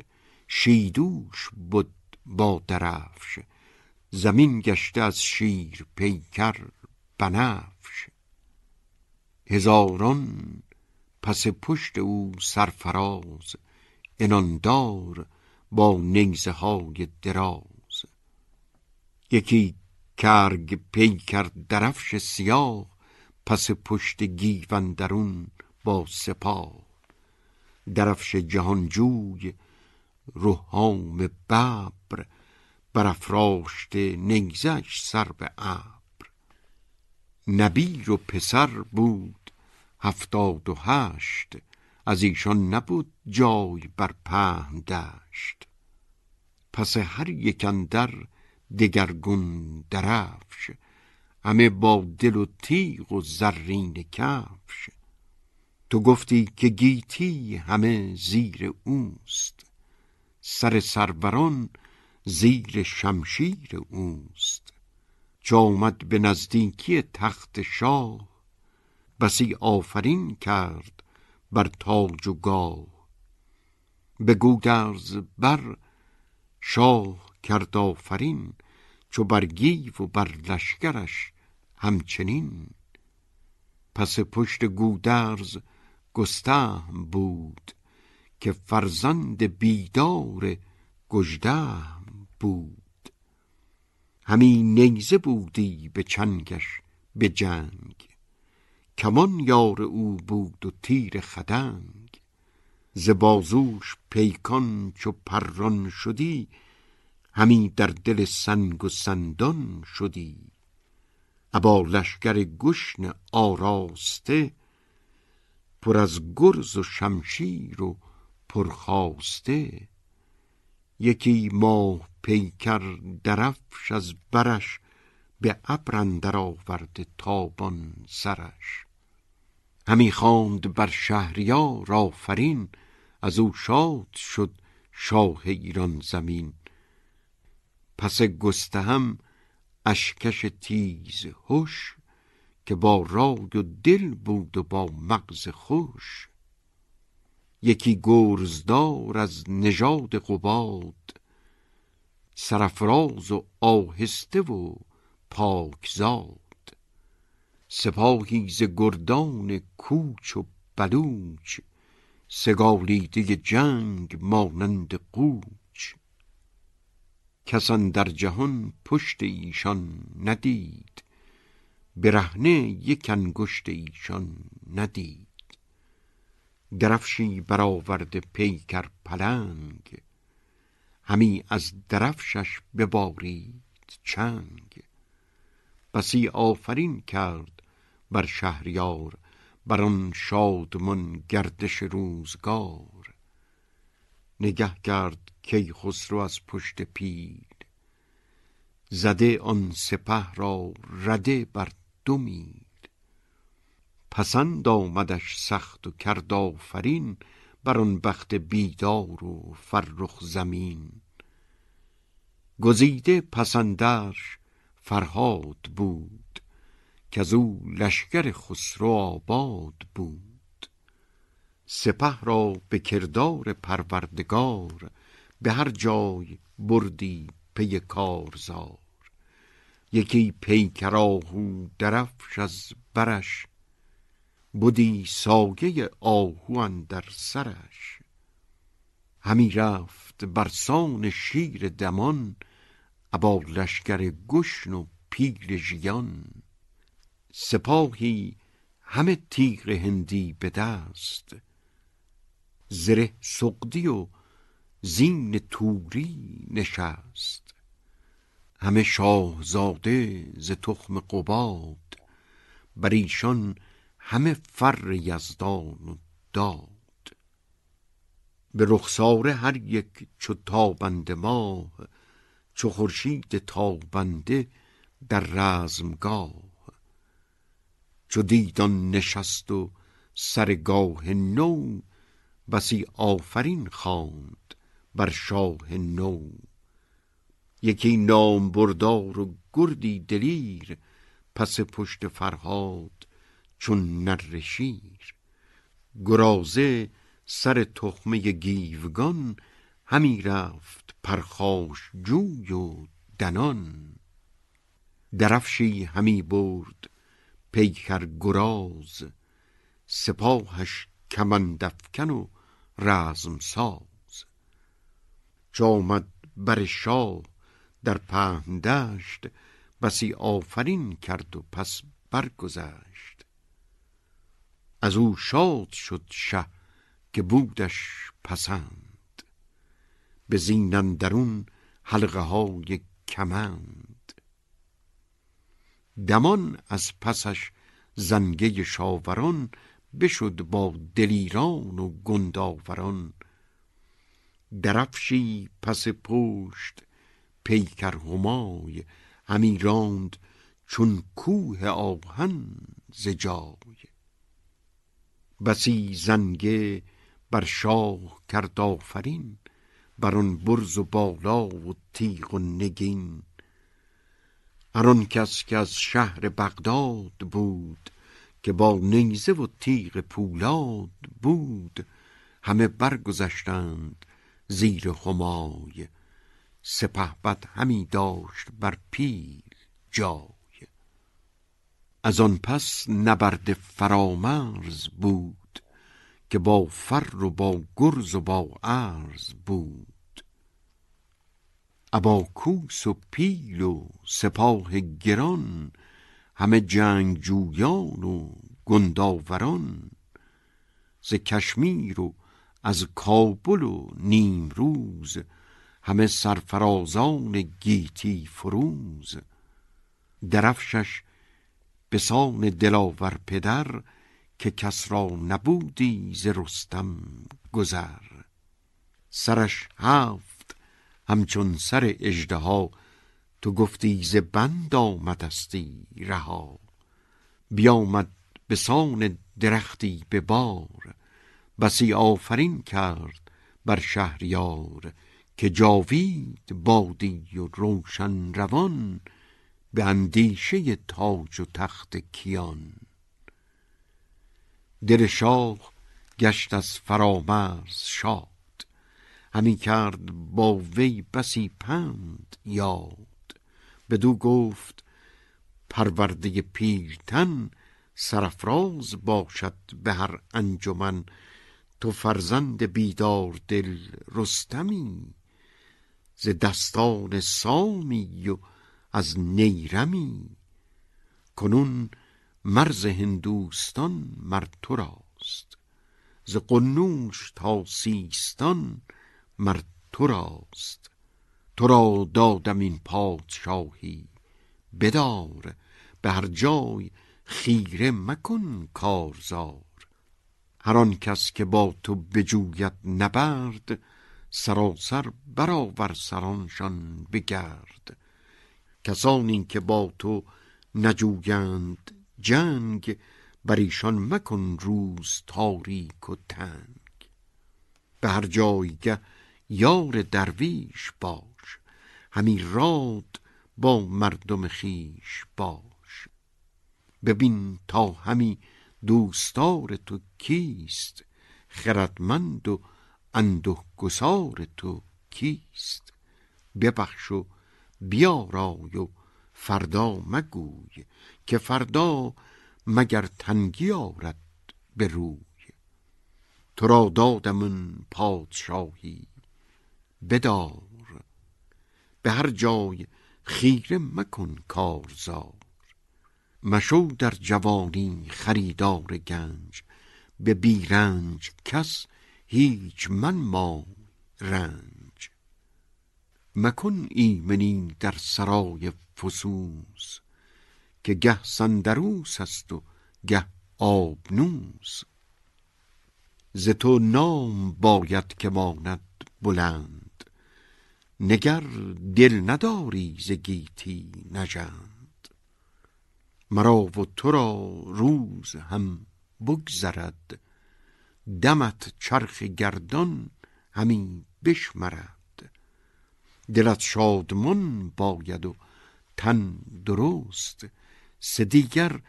شیدوش بود با درفش، زمین گشته از شیر پیکر بنفش. هزاران پس پشت او سرفراز، اناندار با نیزه های دراز. یکی کرگ پیکر درفش سیاه، پس پشت گیو اندرون با سپاه. درفش جهانجوی روحام ببر، برافراشته نیزه‌اش سر به ابر. نبیر و پسر بود 78، از ایشان نبود جای بر پهن دشت. پس هر یک اندر دگرگون درفش، همه با دل و تیغ و زرین کفش. تو گفتی که گیتی همه زیر اوست، سر سروران زیر شمشیر اوست. چو آمد به نزدیکی تخت شاه، بسی آفرین کرد بر تاج و گاه. به گودرز بر شاه کرد آفرین، چو بر گیو و بر لشکرش همچنین. پس پشت گودرز گستهم بود، که فرزند بیدار گژدهم بود. همی نیزه بودی به چنگش به جنگ، کمان یار او بود و تیر خدنگ. ز بازوش پیکان چو پران شدی، همی در دل سنگ و سندان شدی. ابا لشکر گشن آراسته، پر از گرز و شمشیر و پرخاسته. یکی ماه پیکر درفش از برش، به ابر اندر آورده تابان سرش. همی خواند بر شهریار آفرین، از او شاد شد شاه ایران زمین. پس گستهم اشکش تیز هوش، که با رای و دل بود و با مغز خوش. یکی گرزدار از نژاد قباد، سرفراز و آهسته و پاکزاد. سپاهی ز گردان کوچ و بلوچ، سگالیده جنگ مانند قوچ. کس اندر جهان پشت ایشان ندید، برهنه یک انگشت ایشان ندید. درفشی برآورده پیکر پلنگ، همی از درفشش ببارید چنگ. بسی آفرین کرد بر شهریار، بر آن شادمان گردش روزگار. نگه کرد کیخسرو از پشت پیل، زده آن سپه را رده بر دو میل. پسند آمدش سخت و کرد آفرین، بر آن بخت بیدار و فرخ زمین. گزیده پسندرش فرهاد بود، که از او لشکر خسرو آباد بود. سپه را به کردار پروردگار، به هر جای بردی پی کارزار. یکی پیکراهو درفش از برش، بودی ساگه آهو اندر سرش. همی رفت برسان شیر دمان، ابا لشکر گشن و پیل ژیان. سپاهی همه تیغ هندی به دست، زره سقدی و زین توری نشست. همه شاهزاده ز تخم قباد، بر ایشان همه فر یزدان و داد. به رخساره هر یک چو تابنده ماه، چو خورشید تابنده در رزمگاه. چو دیدان نشست و سرگاه نو، بسی آفرین خواند بر شاه نو. یکی نام بردار و گردی دلیر، پس پشت فرهاد چون نره شیر. گرازه سر تخمه گیوگان، همی رفت پرخاش جوی و دنان. درفشی همی برد پیکر گراز، سپاهش کمندافکن و رزم ساز. چو آمد بر شاه در پهن دشت، بسی آفرین کرد و پس برگذشت. از او شاد شد شه که بودش پسند، به زین اندرون حلقه های کمند. دمان از پسش زنگه شاوران، بشد با دلیران و گنداوران. درفشی پس پشت پیکر همای، همی راند چون کوه آهن ز جای. بسی زنگه بر شاه کرد آفرین، بر آن برز و بالا و تیغ و نگین. هر آن کس که از شهر بغداد بود، که با نیزه و تیغ پولاد بود. همه برگذشتند زیر همای، سپهبد همی داشت بر پیل جای. از آن پس نبرد فرامرز بود، که با فر و با گرز و با ارز بود. ابا کوس و پیل و سپاه گران، همه جنگ جویان و گنداوران. ز کشمیر و از کابل و نیم روز، همه سرفرازان گیتی فروز. درفشش بسان دلاور پدر، که کس را نبودی ز رستم گذر. سرش هفت همچون سر اژدها، تو گفتی ز بند آمدستی رها. بیامد بسان درختی به بار، بسی آفرین کرد بر شهریار. که جاوید بادی و روشن روان، به اندیشه تاج و تخت کیان. دل شاه گشت از فرامرز شاد، همی کرد با وی بسی پند یاد. بدو گفت پرورده پیلتن، سرافراز باشد به هر انجمن. تو فرزند بیدار دل رستمی، ز دستان سامی و از نیرمی. کنون مرز هندوستان مر تو راست، ز قنوش تا سیستان مر تو راست. تو را دادم این پادشاهی بدار، به هر جای خیره مکن کارزار. هر آن کس که با تو بجوید نبرد، سراسر برآور سرانشان بگرد. کسانی که با تو نجویند جنگ، بر ایشان مکن روز تاریک و تنگ. به هر جایگه یار درویش باش، همی راد با مردم خیش باش. ببین تا همی دوستار تو کیست، خردمند و انده گسار تو کیست. ببخش و بیا رای و فردا مگوی، که فردا مگر تنگی آرد به روی. تو را دادمون پادشاهی بدار، به هر جای خیره مکن کارزار. مشو در جوانی خریدار گنج، به بیرنج کس هیچ من ما رنج. مکن ایمنی در سرای فسوس، که گه سندروس است و گه آبنوس. ز تو نام باید که ماند بلند، نگر دل نداری ز گیتی نژند. مرا و تو را روز هم بگذرد، دمت چرخ گردان همی بشمرد. دلت شادمان باید و تن درست، سه دیگر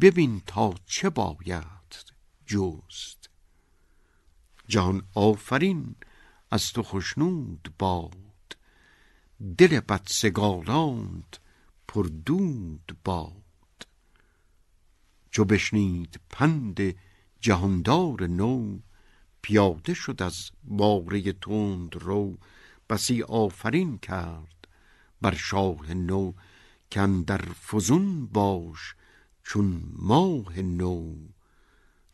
ببین تا چه باید جست. جهان آفرین از تو خوشنود باد، دل بدسگالانت پردود باد. چو بشنید پند جهاندار نو، پیاده شد از باره تند رو. بسی آفرین کرد بر شاه نو، که اندر فزون باش چون ماه نو.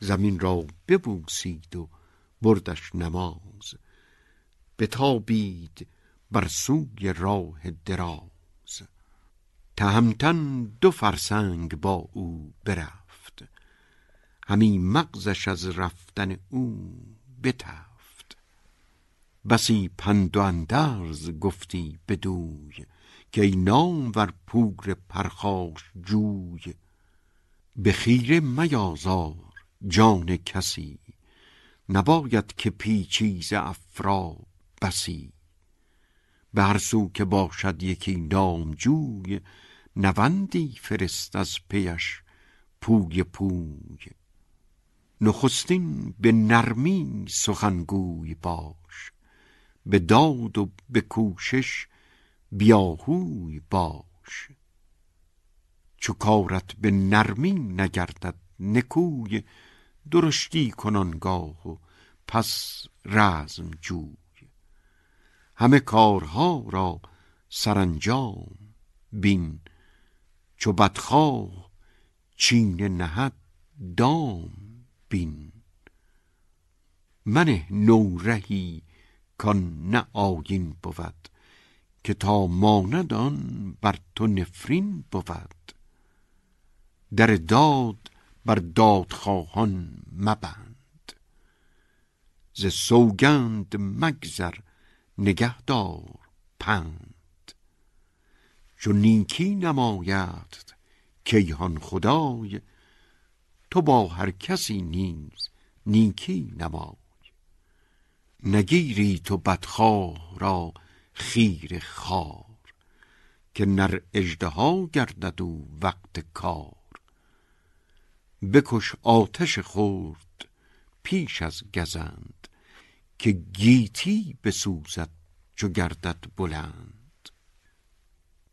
زمین را ببوسید و بردش نماز، بتابید بر سوی راه دراز. تهمتن 2 فرسنگ با او برفت، همی مغزش از رفتن او بتفت. بسی پند و اندرز گفتی بدوی، که ای نامور پور پرخاش جوی. به خیره میازار جان کسی، نباید که پیچی ز افرا بسی. به هر سو که باشد یکی نامجوی، نوندی فرست از پیش پوی پوی. نخستین به نرمی سخنگوی باش، به داد و به کوشش بیاهوی باش. چو کارت به نرمی نگردد نکوی، درشتی کنانگاه و پس رزم جوی. همه کارها را سرانجام بین، چو بدخواه چینه نهد دام بین. منه نورهی کان نه آیین بود، که تا ماند آن بر تو نفرین بود. در داد بر دادخواهان مبند، ز سوگند مگذر نگه دار پند. چو نیکی نماید کیهان خدای، تو با هر کسی نیز نیکی نمای. نگیری تو بدخواه را خیر خار، که نر اژدها گردد او وقت کار. بکش آتش خورد پیش از گزند، که گیتی بسوزد چو گردد بلند.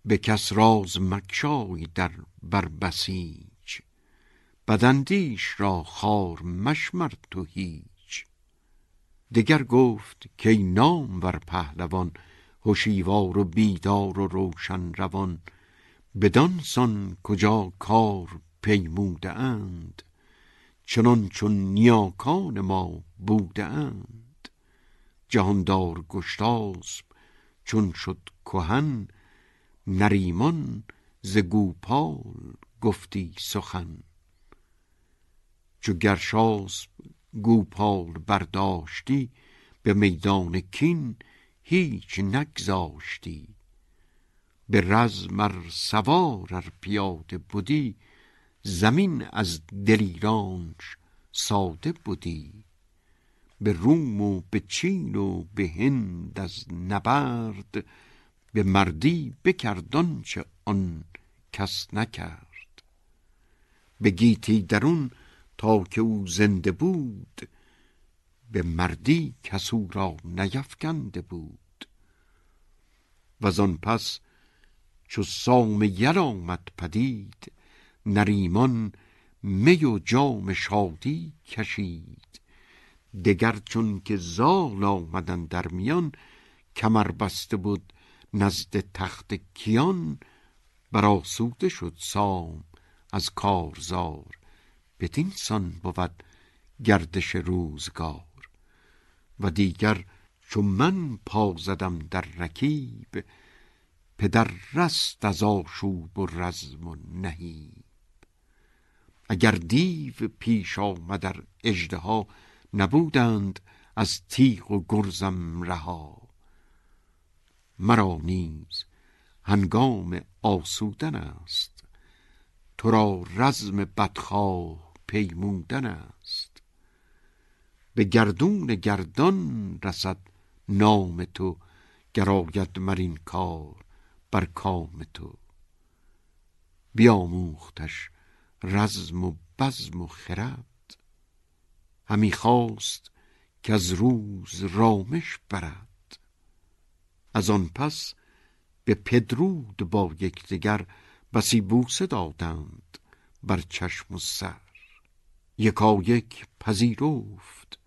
به کس راز مگشای در بربسیج، بداندیش را خار مشمر تو هیچ. دگر گفت که نامور پهلوان، هوشیوار و بیدار و روشن روان. بدان سان کجا کار پیموده اند، چنان چون نیاکان ما بوده اند. جهاندار گشتاسب چون شد کهن، نریمان ز گوپال گفتی سخن. چو گرشاسب گوپال برداشتی، به میدان کین هیچ نگذاشتی. به رزم ار سوار ار پیاده بودی، زمین از دلیرانش ساده بودی. به روم و به چین و به هند از نبرد، به مردی بکردان چه آن کس نکرد. به گیتی درون تا که او زنده بود، به مردی کس او را نیفکنده بود. وزان پس چو سام یل آمد پدید، نریمان می و جام شادی کشید. دگر چون که زال آمدن در میان، کمر بسته بود نزد تخت کیان. برآسوده شد سام از کارزار، بدین سان بود گردش روزگار. و دیگر چون من پا زدم در رکیب، پدر رست از آشوب و رزم و نهیب. اگر دیو پیش آمد ار اژدها، نبودند از تیغ و گرزم رها. مرا نیز هنگام آسودن است، تو را رزم بدخواه پیمودن است. به گردون گردان رسد نام تو، گراید مرین کار بر کام تو. بیاموختش رزم و بزم و خرد، همی خواست که از روز رامش برد. از آن پس به پدرود با یکدیگر، بسی بوسه دادند بر چشم و سر. یکایک پذیرفت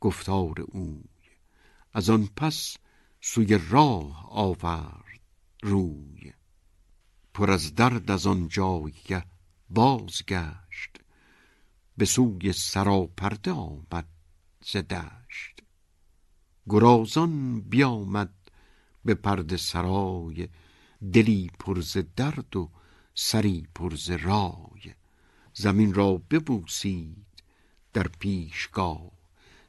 گفتار اوی، از آن پس سوی راه آورد روی. پر از درد از آن جایگه بازگشت، به سوی سراپرده آمد ز دشت. گرازان بیامد به پرده سرای، دلی پر ز درد و سری پر ز رای. زمین را ببوسید در پیشگاه،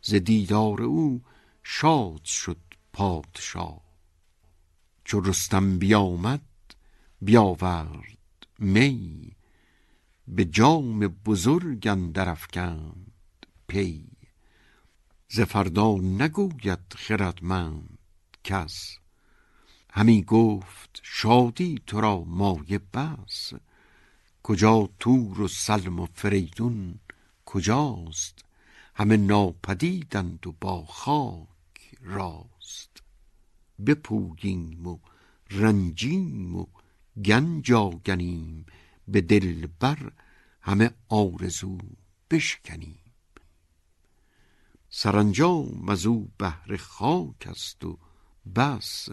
ز دیدار او شاد شد پادشاه. چو رستم بیامد بیاورد می، به جام بزرگ اندر افکند پی. ز فردا نگوید خردمند کس، همی گفت شادی تو را مایه بس. کجا تور و سلم و فریدون کجاست، همه ناپدیدند و با خاک راست. بپوییم و رنجیم و گنج آگنیم، به دل بر همه آرزو بشکنیم. سرانجام از او بهر خاک است و بس،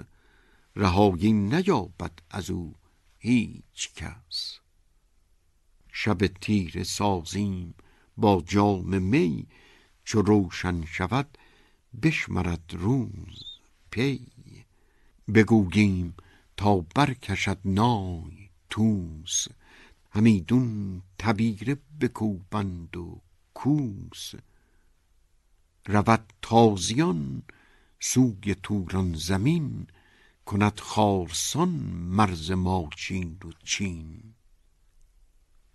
رهایی نیابد از او هیچ کس. شب تیره سازیم با جام می، چو روشن شود بشمرد روز پی. بگوییم تا برکشد نای طوس، همیدون تبیره بکوبند و کوس. رود تازیان سوی توران زمین، کند خارسان مرز ماچین و چین.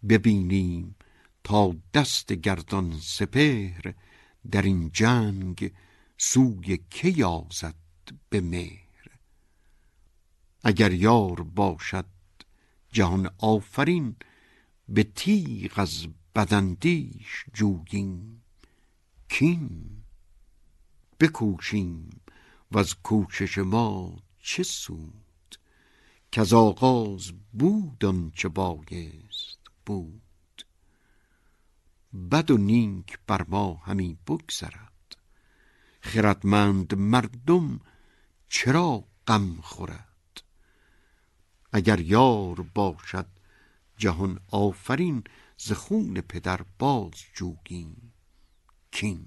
ببینیم تا دست گردان سپهر، در این جنگ سوی که یازد به مهر. اگر یار باشد جهان آفرین، به تیغ از بداندیش جوییم کین. بکوشیم و از کوشش ما چه سود، که از آغاز بود آنچه بایست بود. بد و نیک بر ما همی بگذرد، خردمند مردم چرا غم خورد. اگر یار باشد جهان آفرین، ز خون پدر باز جوییم کین.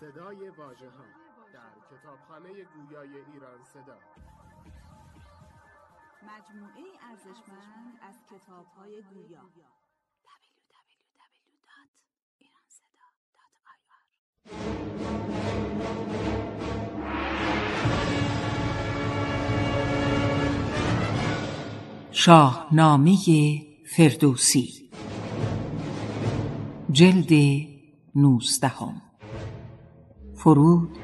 صدای واژه‌ها در کتابخانه گویای ایران صدا، مجموعه ارزشمند از کتاب‌های گویا. www.iranseda.ir شاهنامه فردوسی جلد 19 فرود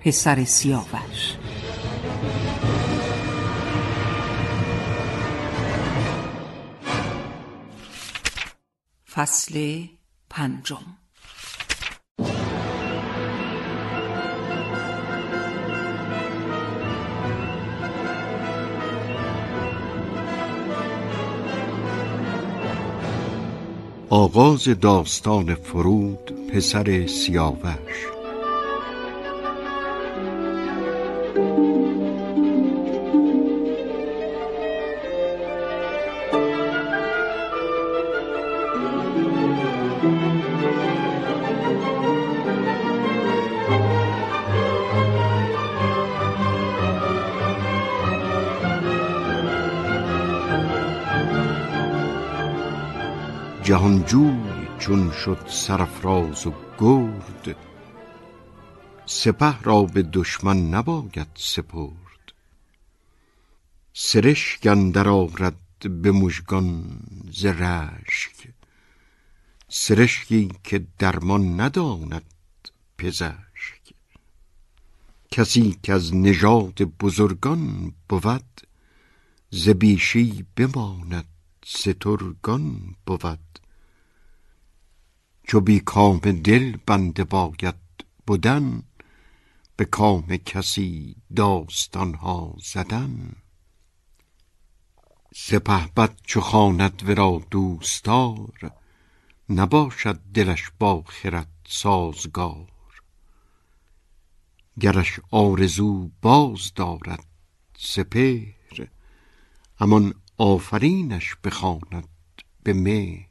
پسر سیاوش. فصل 5. آغاز داستان فرود پسر سیاوش. جهانجوی چون شد سرفراز و گرد، سپه را به دشمن نباید سپرد. سرشک اندر آرد به مژگان ز رشک، سرشکی که درمان نداند پزشک. کسی که از نژاد بزرگان بود، ز بیشی بماند سترگان بود. چو بی کام دل بنده باید بودن، به کام کسی داستانها زدن. سپهبد چو خواند ورا دوستار، نباشد دلش با خرد سازگار. گرش آرزو باز دارد سپهر، همان آفرینش بخواند به مهر.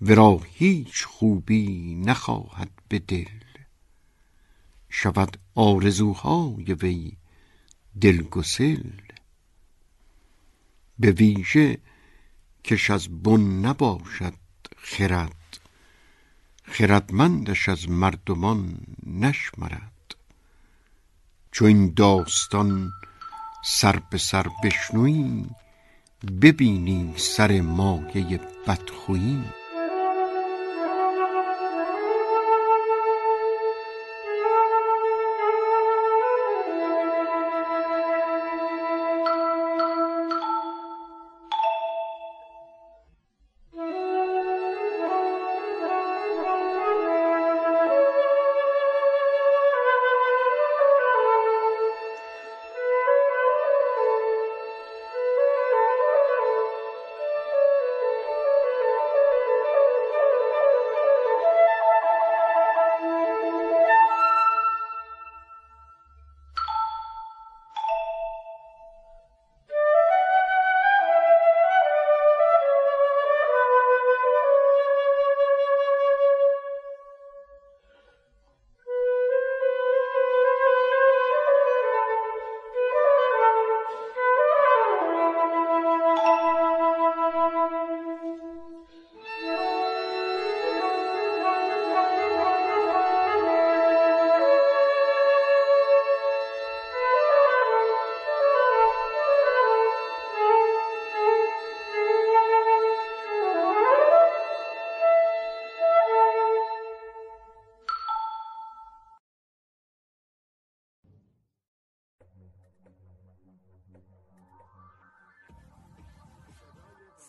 ورا هیچ خوبی نخواهد به دل، شود آرزوهای وی دلگسل. به ویژه کش از بن نباشد خرد، خردمندش از مردمان نشمرد. چو این داستان سر به سر بشنوی، ببینی سر مایه بدخویی.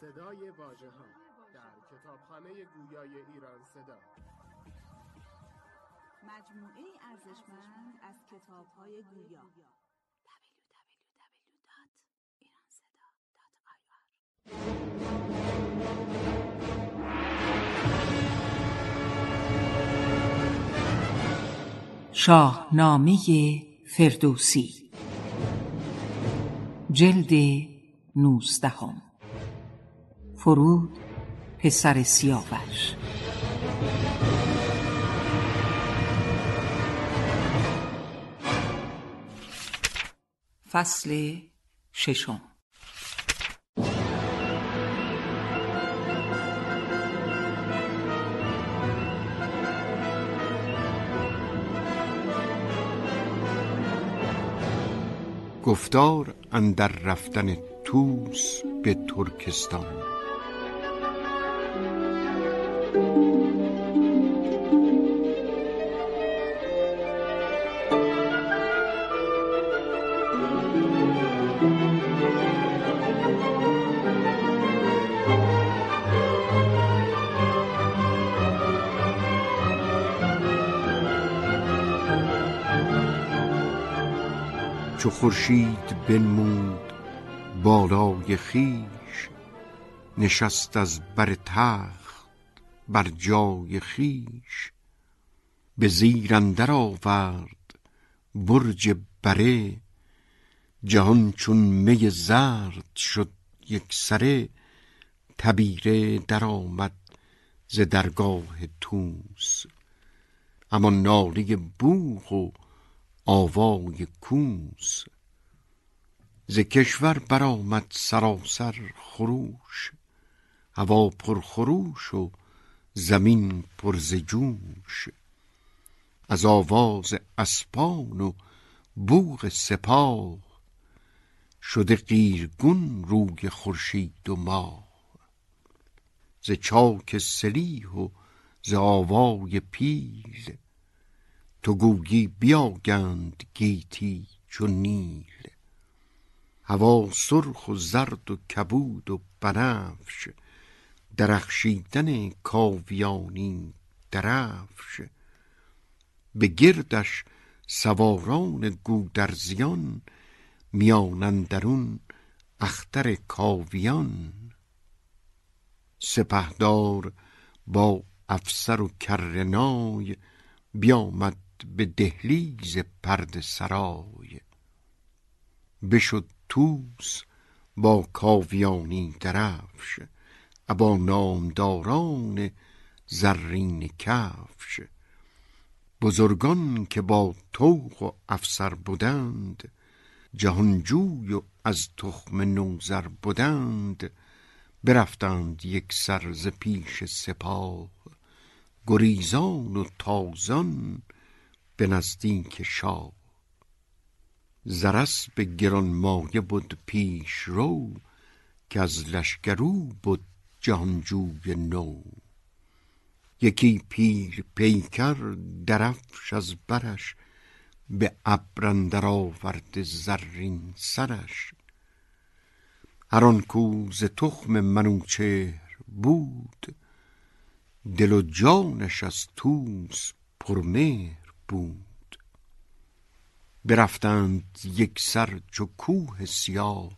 صدای واژه‌ها در کتابخانه گویای ایران صدا، مجموعه ارزشمند از کتاب‌های گویا. www.iranseda.ir شاهنامه فردوسی جلد 19 فرود پسر سیاوش. فصل ششم. گفتار اندر رفتن طوس به ترکستان. چو خورشید بنمود بالای خویش، نشست از بر تخت بر جای خویش. به زیر اندر آورد برج بره، جهان چون می زرد شد یک سره. تبیره در آمد ز درگاه طوس، اما ناله بوق و آوای کوس. ز کشور برآمد سراسر خروش، هوا پرخروش و زمین پر ز جوش. از آواز اسپان و بوق سپاه، شده قیرگون روی خورشید و ماه. ز چاک سلیح و ز آوای پیل، تو گویی بیاگند گیتی چون نیل. هوا سرخ و زرد و کبود و بنفش، درخشیدن کاویانی درفش. به گردش سواران گودرزیان، میان اندرون اختر کاویان. سپهدار با افسر و کرنای، بیامد به دهلیز پرده سرای. بشد طوس با کاویانی درفش، ابا نامداران زرین کفش. بزرگان که با طوق و افسر بودند، جهانجوی و از تخم نوذر بودند. برفتند یک سر ز پیش سپاه، گریزان و تازان به نزدیک شاه. زرسب گرانمایه بود پیش رو، که از لشگرو بود جهانجوی نو. یکی پیر پیکر درفش از برش، به ابر اندر آورد زرین سرش. هر آن کو ز تخم منوچهر بود، دل و جانش از طوس پرمهر بود. برفتند یک سر چو کوه سیاه،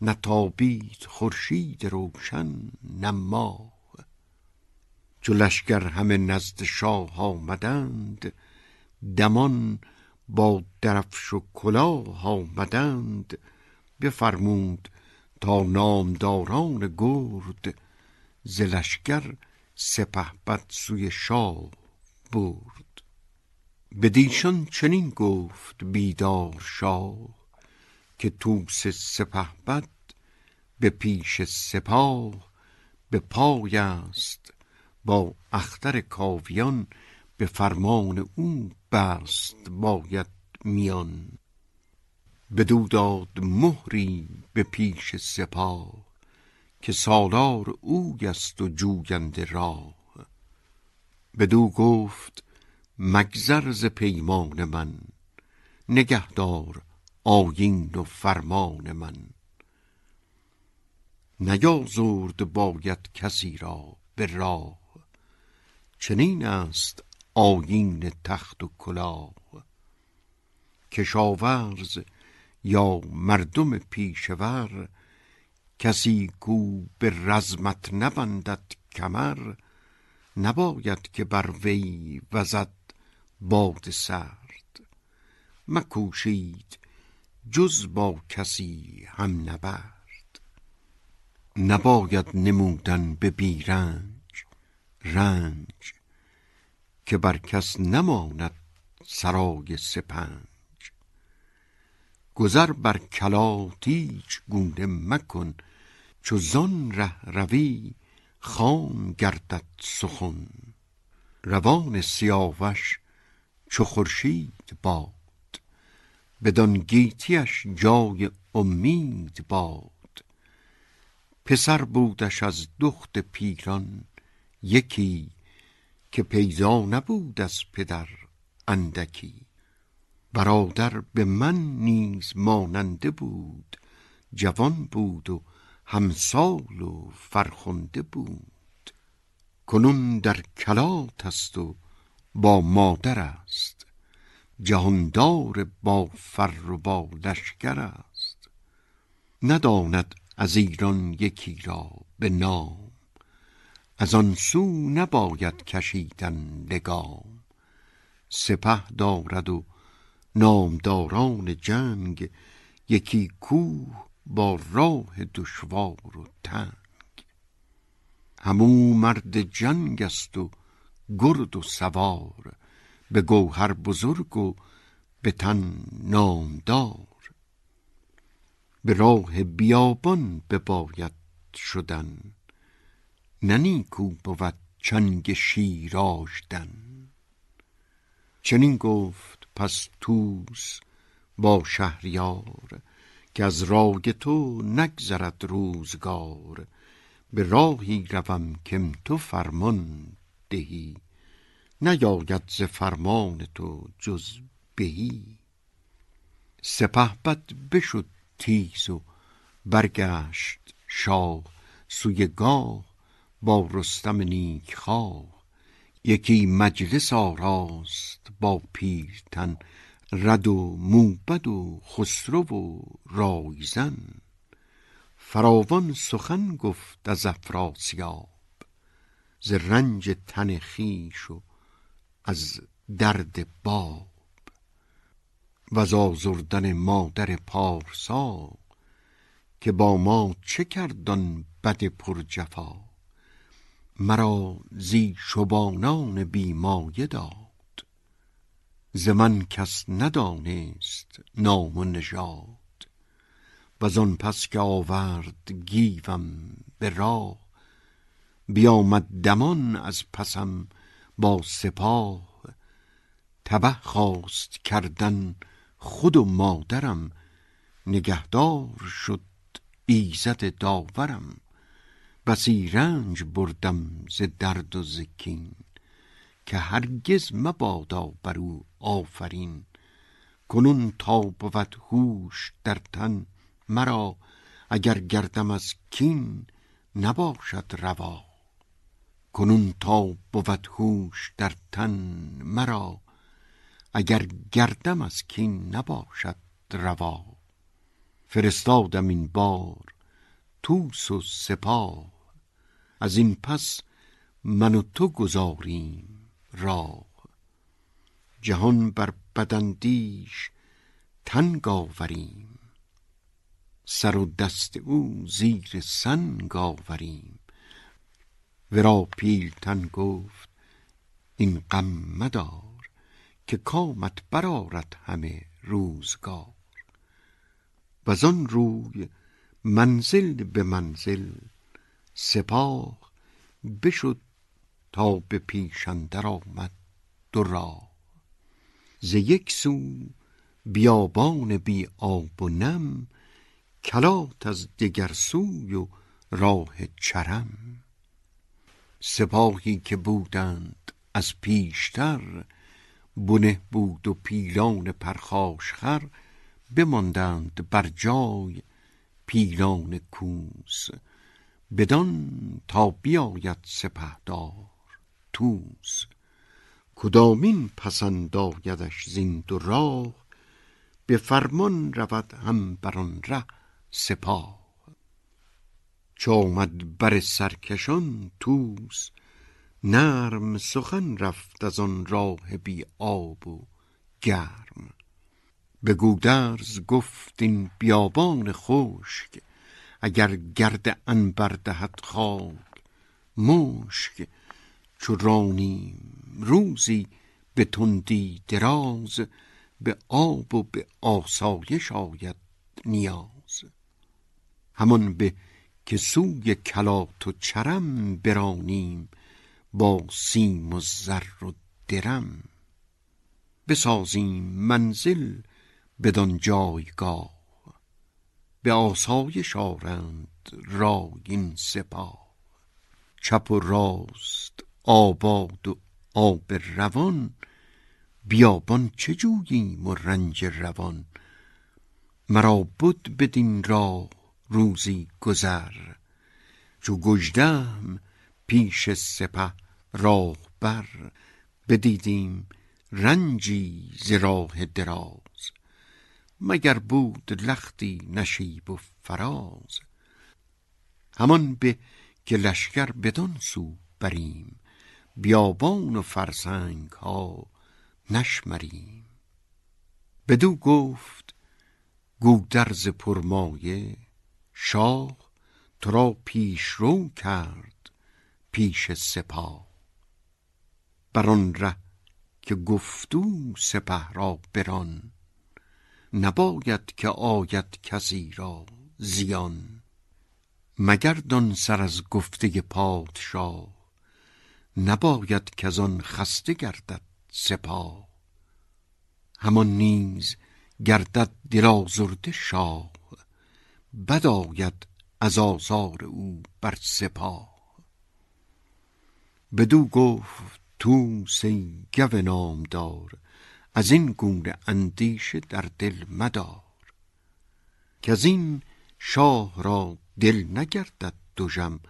نتابید خورشید روشن نه ماه. چو لشگر همه نزد شاه آمدند، دمان با درفش و کلاه آمدند. بفرمود تا نامداران گرد، ز لشگر سپهبد سوی شاه برد. بدیشان چنین گفت بیدار شاه، که طوس سپهبد به پیش سپاه. به پای است با اختر کاویان، به فرمان او بست باید میان. بدو داد مهری به پیش سپاه، که سالار اوی است و جوینده راه. بدو گفت مگذر ز پیمان من، نگهدار آیین و فرمان من. نیازرد باید کسی را به راه، چنین است آیین تخت و کلاه. کشاورز یا مردم پیشور، کسی کو به رزمت نبندد کمر. نباید که بر وی وزد باد سرد، مکوشید جز با کسی هم نبرد. نباید نمودن به بی رنج رنج، که بر کس نماند سرای سپنج. گذر بر کلات هیچ گونه مکن، چو زان ره روی خام گردد سخن. روان سیاوش چو خورشید باد، بدان گیتیش جای امید باد. پسر بودش از دخت پیران یکی، که پیدا نبود از پدر اندکی. برادر به من نیز ماننده بود، جوان بود و همسال و فرخنده بود. کنون در کلات است و با مادر است، جهاندار با فر و با لشکر است. نداند از ایران یکی را به نام، از آن سو نباید کشیدن لگام. سپه دارد و نامداران جنگ، یکی کوه با راه دشوار و تنگ. همو مرد جنگ است و گرد و سوار، به گوهر بزرگ و به تن نامدار. به راه بیابان بباید شدن، ننیکو بود چنگ شیر آژدن. چنین گفت پس طوس با شهریار، که از راه تو نگذرد روزگار. به راهی روم کم تو فرمان دهی، نیاید ز فرمان تو جز بهی. سپهبد بشد تیز و برگشت شاه، سوی گاه با رستم نیکخواه. یکی مجلس آراست با پیرتن، رد و موبد و خسرو و رایزن. فراوان سخن گفت از افراسیاب، ز رنج تن خویش و از درد باب. و از آزردن مادر پارسا، که با ما چه کردن بد پر جفا. مرا زی شبانان بیمایه داد، ز من کس ندانست نام و نژاد. و زان پس که آورد گیوم به راه، بیامد دمان از پسم با سپاه. تبه خواست کردن خود و مادرم، نگهدار شد ایزد داورم. بسی رنج بردم ز درد و ز کین، که هرگز مبادا بر او آفرین. کنون تا بود هوش در تن مرا، اگر گردم از کین نباشد روا. کنون تا بود هوش در تن مرا، اگر گردم از کین نباشد روا. فرستادم این بار طوس و سپاه، از این پس من و تو گذاریم راه. جهان بر بداندیش تنگ آوریم، سر و دست او زیر سنگ آوریم. ورا پیلتن گفت این غم مدار، که کامت برآرد همه روزگار. وزان روی منزل به منزل، سپاه بشد تا به پیش اندر آمد دو راه. ز یک سو بیابان بی آب و نم، کلات از دگر سوی و راه چرم. سپاهی که بودند از پیشتر، بنه بود و پیلان پرخاشخر. بماندند بر جای پیلان کوس، بدان تا بیاید سپهدار طوس. کدامین پسند آیدش زین دو راه، به فرمان رود هم بر آن ره سپاه. چو آمد بر سرکشان طوس، نرم سخن رفت از آن راه بی آب و گرم. به گودرز گفت این بیابان خشک، اگر گرد عنبر دهد خاک مشک. چو رانیم روزی به تندی دراز، به آب و به آسایش آید نیاز. همان به که سوی کلات و چرم برانیم با سیم و زر و درم. بسازیم منزل بدان جایگاه به آسایش آرند راگین سپاه. چپ و راست آباد و آب روان بیابان چه جوییم و رنج روان. مرا بد بدین راه روزی گذر چو گژدهم پیش سپه راه بر. بدیدیم رنجی ز راه دراز مگر بود لختی نشیب و فراز. همان به که لشکر بدان سو بریم بیابان و فرسنگ ها نشمریم. بدو گفت گودرز پرمایه شاه تو را پیش رو کرد پیش سپاه. بران ره که گفتو سپه را بران نباید که آید کسی را زیان. مگر دان سر از گفته پادشاه نباید که از آن خسته گردد سپاه. همان نیز گردد دل آزرده شاه بد آید از آزار او بر سپاه. بدو گفت طوس ای گو نامدار از این گونه اندیشه در دل مدار. که از این شاه را دل نگردد دژم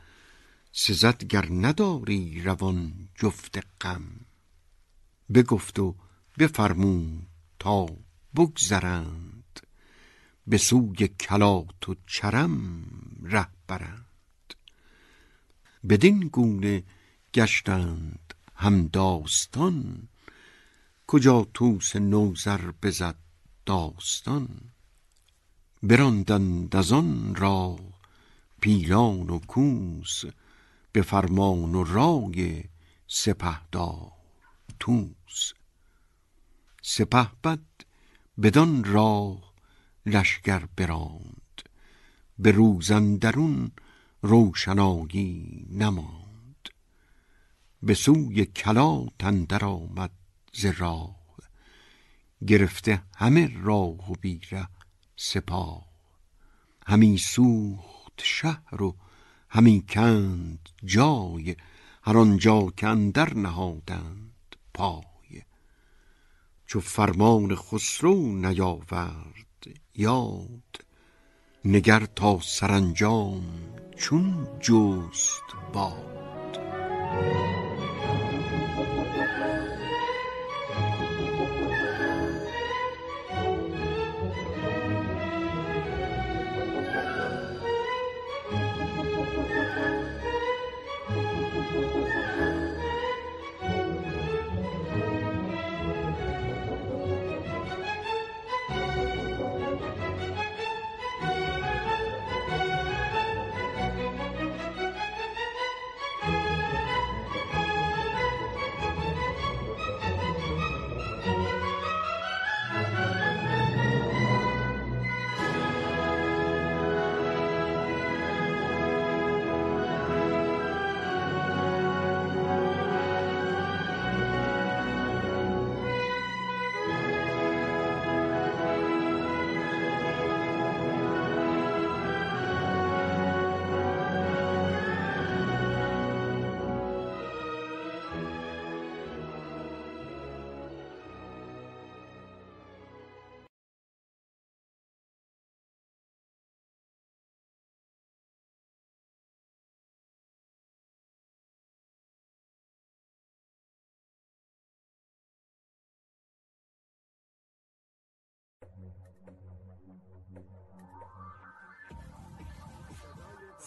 سزد گر نداری روان جفت غم. بگفت و بفرمود تا بگذرند به سوی کلات و چرم ره برند. بدین گونه گشتند هم داستان کجا طوس نوذر بزد داستان. براندند از آن را پیران و کوس به فرمان و رای سپهدار طوس. سپهبد بدان راه لشکر براند به روز اندرون روشنایی نماند. به سوی کلات اندر آمد ز راه گرفته همه راه و بیره سپاه. همی سوخت شهر و همی کند جای هر آنجا که اندر نهادند پای. چو فرمان خسرو نیاورد یاد نگر تا سرانجام چون جست باد.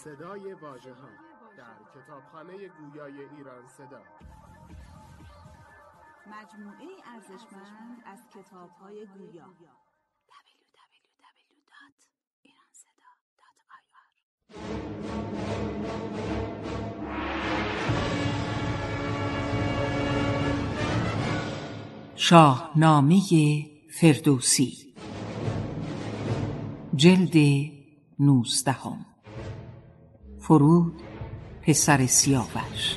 صدای واژه‌ها در کتابخانه گویای ایران صدا. مجموعه ارزشمند از کتاب‌های گویا. www.iranseda.ir شاهنامه فردوسی جلد 19 فرود پسر سیاوش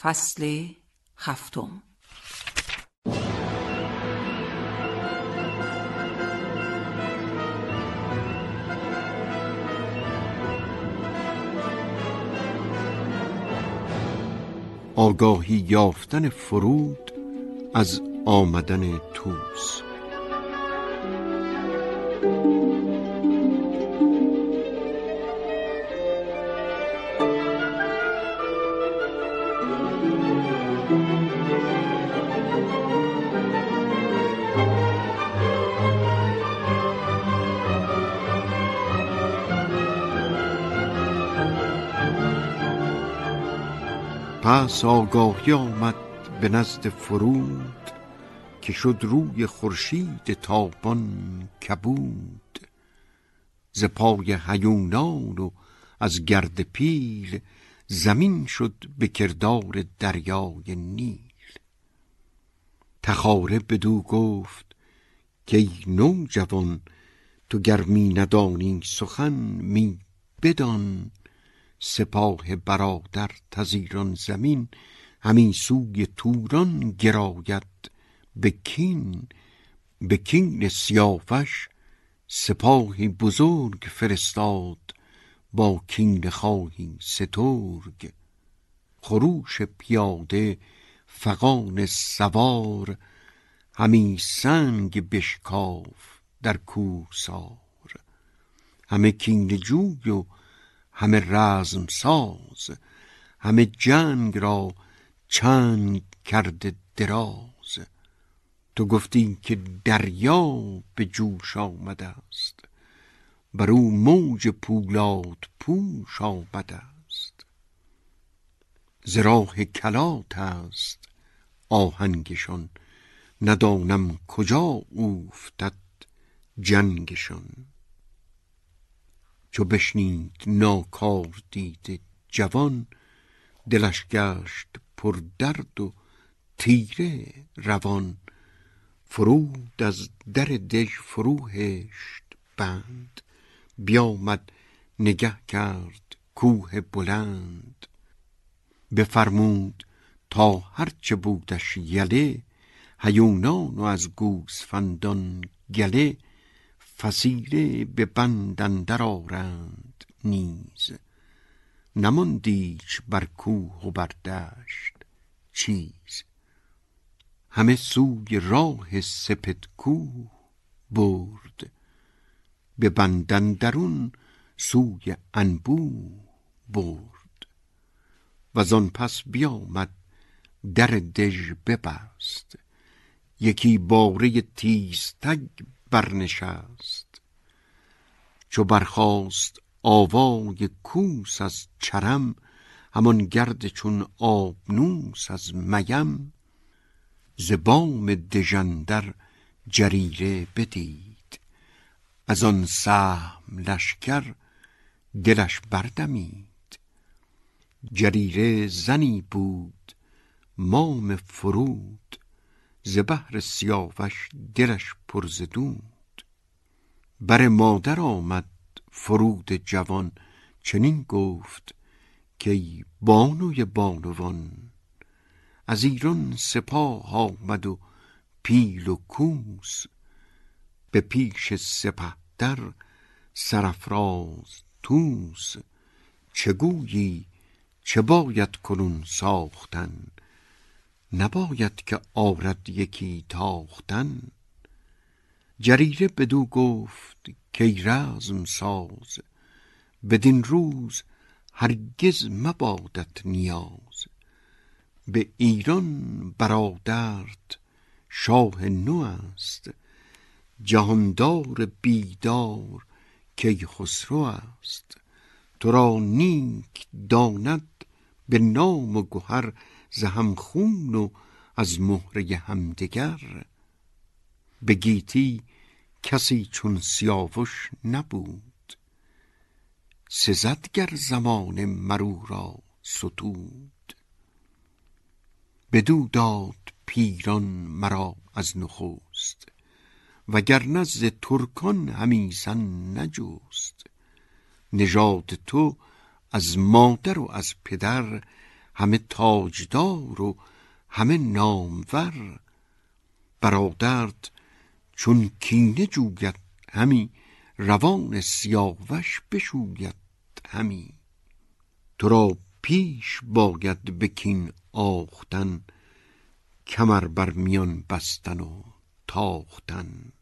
فصل 7 آگاهی یافتن فرود از آمدن طوس. پس آگاهی آمد به نزد فرود که شد روی خورشید تابان کبود ز پای هیونان و از گرد پیل زمین شد به کردار دریای نیل تخاره بدو گفت که ای نوجوان تو گرمی ندانی سخن می بدان سپاه برادر تزیران زمین همین سوی توران گراید به کین سیاوش سپاهی بزرگ فرستاد با کین خواهی سترگ خروش پیاده فغان سوار همین سنگ بشکاف در کوسار همه کین جوی و همه رزم ساز همه جنگ را چنگ کرده دراز تو گفتی که دریا به جوش آمده است بر او موج پولاد پوش آمده است ز راه کلات است آهنگشان ندانم کجا افتد جنگشان چو بشنید ناکار دید جوان دلش گشت پر درد و تیره روان فرود از در دژ فرو هشت بند بیامد نگه کرد کوه بلند بفرمود تا هرچه بودش یله هیونان و از گوسفندان گله فسیله به بند اندر آرند نیز نماند ایچ بر کوه و بر دشت چیز همه سوی راه سپیدکوه برد به بند اندرون سوی انبوه برد و زان پس بیامد در دژ ببست یکی باره تیزتگ برنشست چو برخاست آوای کوس از چرم همان گرد چون آبنوس از میم ز بام دژ اندر جریره بدید از آن سهم لشکر دلش بردمید جریره زنی بود مام فرود ز بهر سیاوش دلش پر ز دود بر مادر آمد فرود جوان چنین گفت که ای بانوی بانوان از ایران سپاه آمد و پیل و کوس به پیش سپهدر سرافراز طوس چه گویی چه باید کنون ساختن نباید که آرد یکی تاختن جریره بدو گفت که ای رزم ساز بدین روز هرگز مبادت نیاز به ایران برادرت شاه نو است جهاندار بیدار کیخسرو است تو را نیک داند به نام و گوهر ز همخون و از مهره همدگر به گیتی کسی چون سیاوش نبود سزد گر زمان مرو را ستود. بدو داد پیران مرا از نخست، وگرنه ز ترکان همیزن نجست. نژاد تو از مادر و از پدر، همه تاجدار و همه نامور. برادرت چون کینه جوید همی، روان سیاوش بشوید همی. تو را پیش باید بکین آختن، کمر بر میان بستن و تاختن.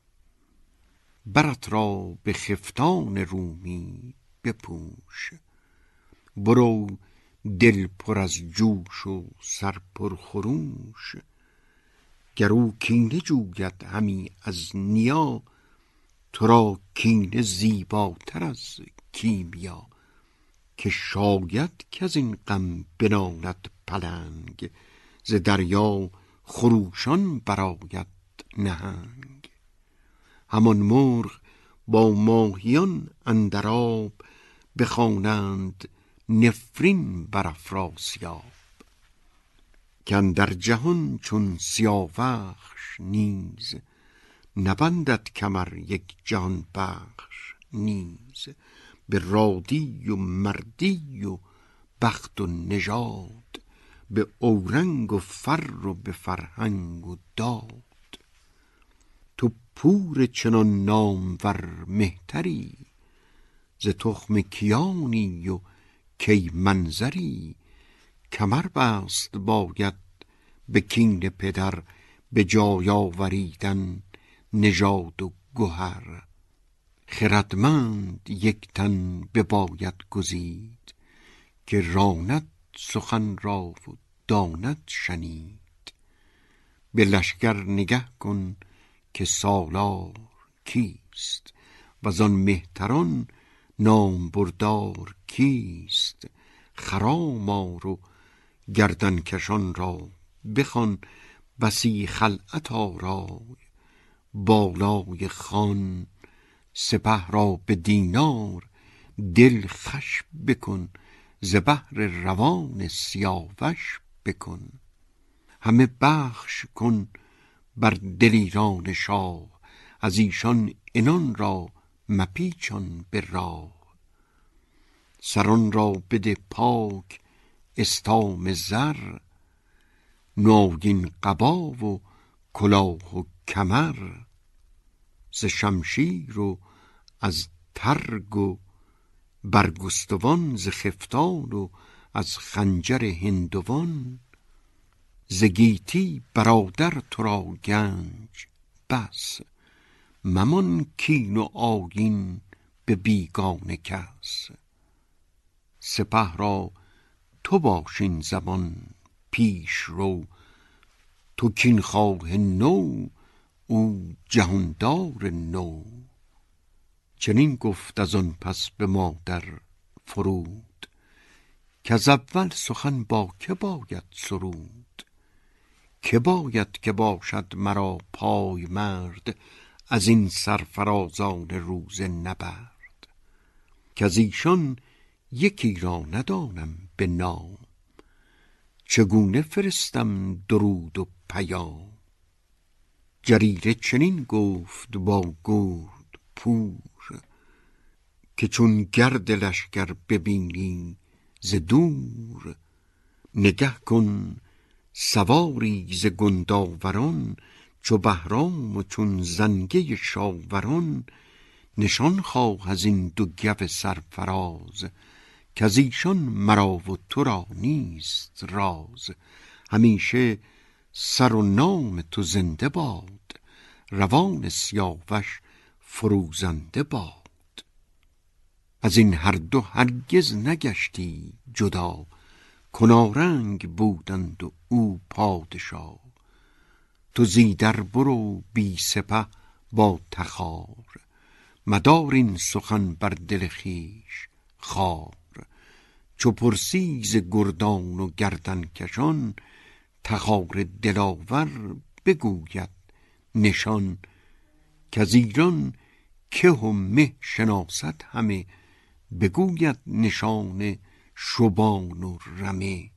برت را به خفتان رومی بپوش، برو دل پر از جوش و سر پر خروش. گرو کینه جوید همی از نیا، تو را کینه زیباتر از کیمیا. که شاید که از این غم بنالد پلنگ، ز دریا خروشان براید نهنگ. همان مرغ با ماهیان اندر آب، بخوانند نفرین بر افراسیاب. که اندر جهان چون سیاوش نیز، نبندد کمر یک جان بخش نیز. به رادی و مردی و بخت و نژاد، به اورنگ و فر و به فرهنگ و داد. تو پور چنان نامور مهتری، ز تخم کیانی و کی منظری. کمر بست باید به کین پدر، به جای آوریدن نژاد و گهر. خردمند یک تن بباید گزید، که راند سخن را و داند شنید. به لشکر نگه کن که سالار کیست، وزان مهتران نام بردار کیست. خرامار و گردن کشان را بخوان، بسی خلعت آرای بالای خان. سپه را به دینار دل خوش بکن، ز بهر روان سیاوش بکن. همه بخش کن بر دلیران شاه، از ایشان انان را مپیچان به راه. سران را بده پاک استام زر، نوگین قبا و کلاه و کمر. ز شمشیر و از ترگ و برگستوان، ز خفتان و از خنجر هندوان. ز گیتی برادر تو را گنج بس، ممان کین و آیین به بیگانه کس. سپه را تو باش این زمان پیش رو، تو کین خواه نو او جهاندار نو. چنین گفت از آن پس به مادر فرود، که از اول سخن با که باید سرود. که باید که باشد مرا پای مرد، از این سرفرازان روز نبرد. که از ایشان یکی را ندانم به نام، چگونه فرستم درود و پیام. جریره چنین گفت با گرد پور، که چون گرد لشکر ببینی ز دور. نگه کن سواری ز گنداوران، چو بهرام و چون زنگه شاوران. نشان خواه از این دو گو سرفراز، که از ایشان مرا و تو را نیست راز. همیشه سر و نام تو زنده باد، روان سیاوش فروزنده باد. از این هر دو هرگز نگشتی جدا، کنارنگ بودند و او پادشا. تو زیدر برو بی سپه با تخار، مدار این سخن بر دل خویش خوار. چو پرسی ز گردان و گردن کشان، تخار دلاور بگوید نشان. که از ایران که همه شناست همه، بگوید نشان شبان و رمه.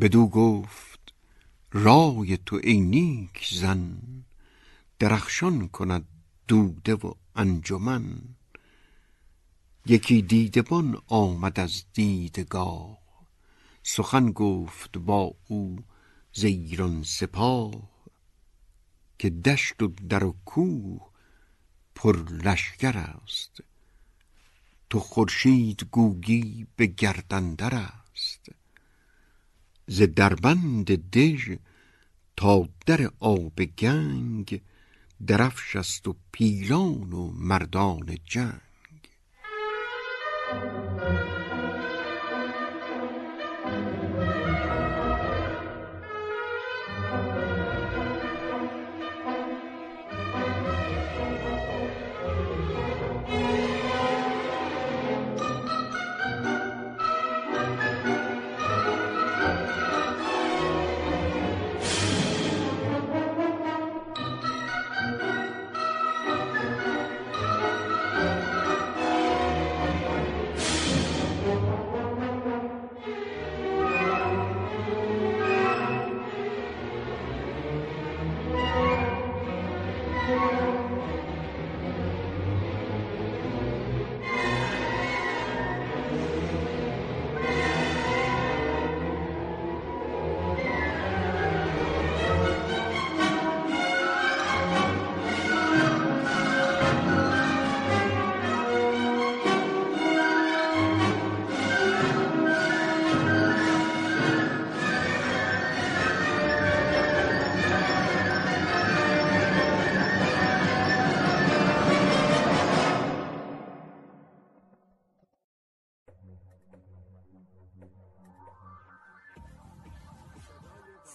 بدو گفت رای تو ای نیک زن، درخشان کند دوده و انجمن. یکی دیدبان آمد از دیدگاه، سخن گفت با او ز ایران سپاه. که دشت و در و کوه پر لشکر است، تو خورشید گویی به گردن در است. ز دربند دژ تا در آب گنگ، درفش است و پیلان و مردان جنگ.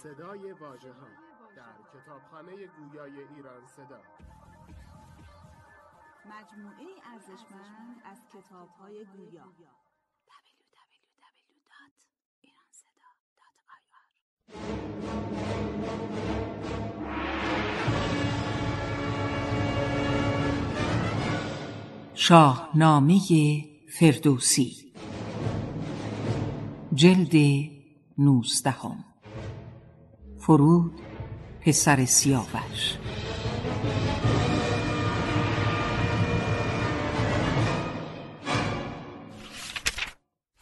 صدای واژه‌ها در کتابخانه گویای ایران صدا، مجموعه ارزشمند از کتاب‌های گویا. www.iranseda.ir شاهنامه فردوسی جلد 19، فرود پسر سیاوش.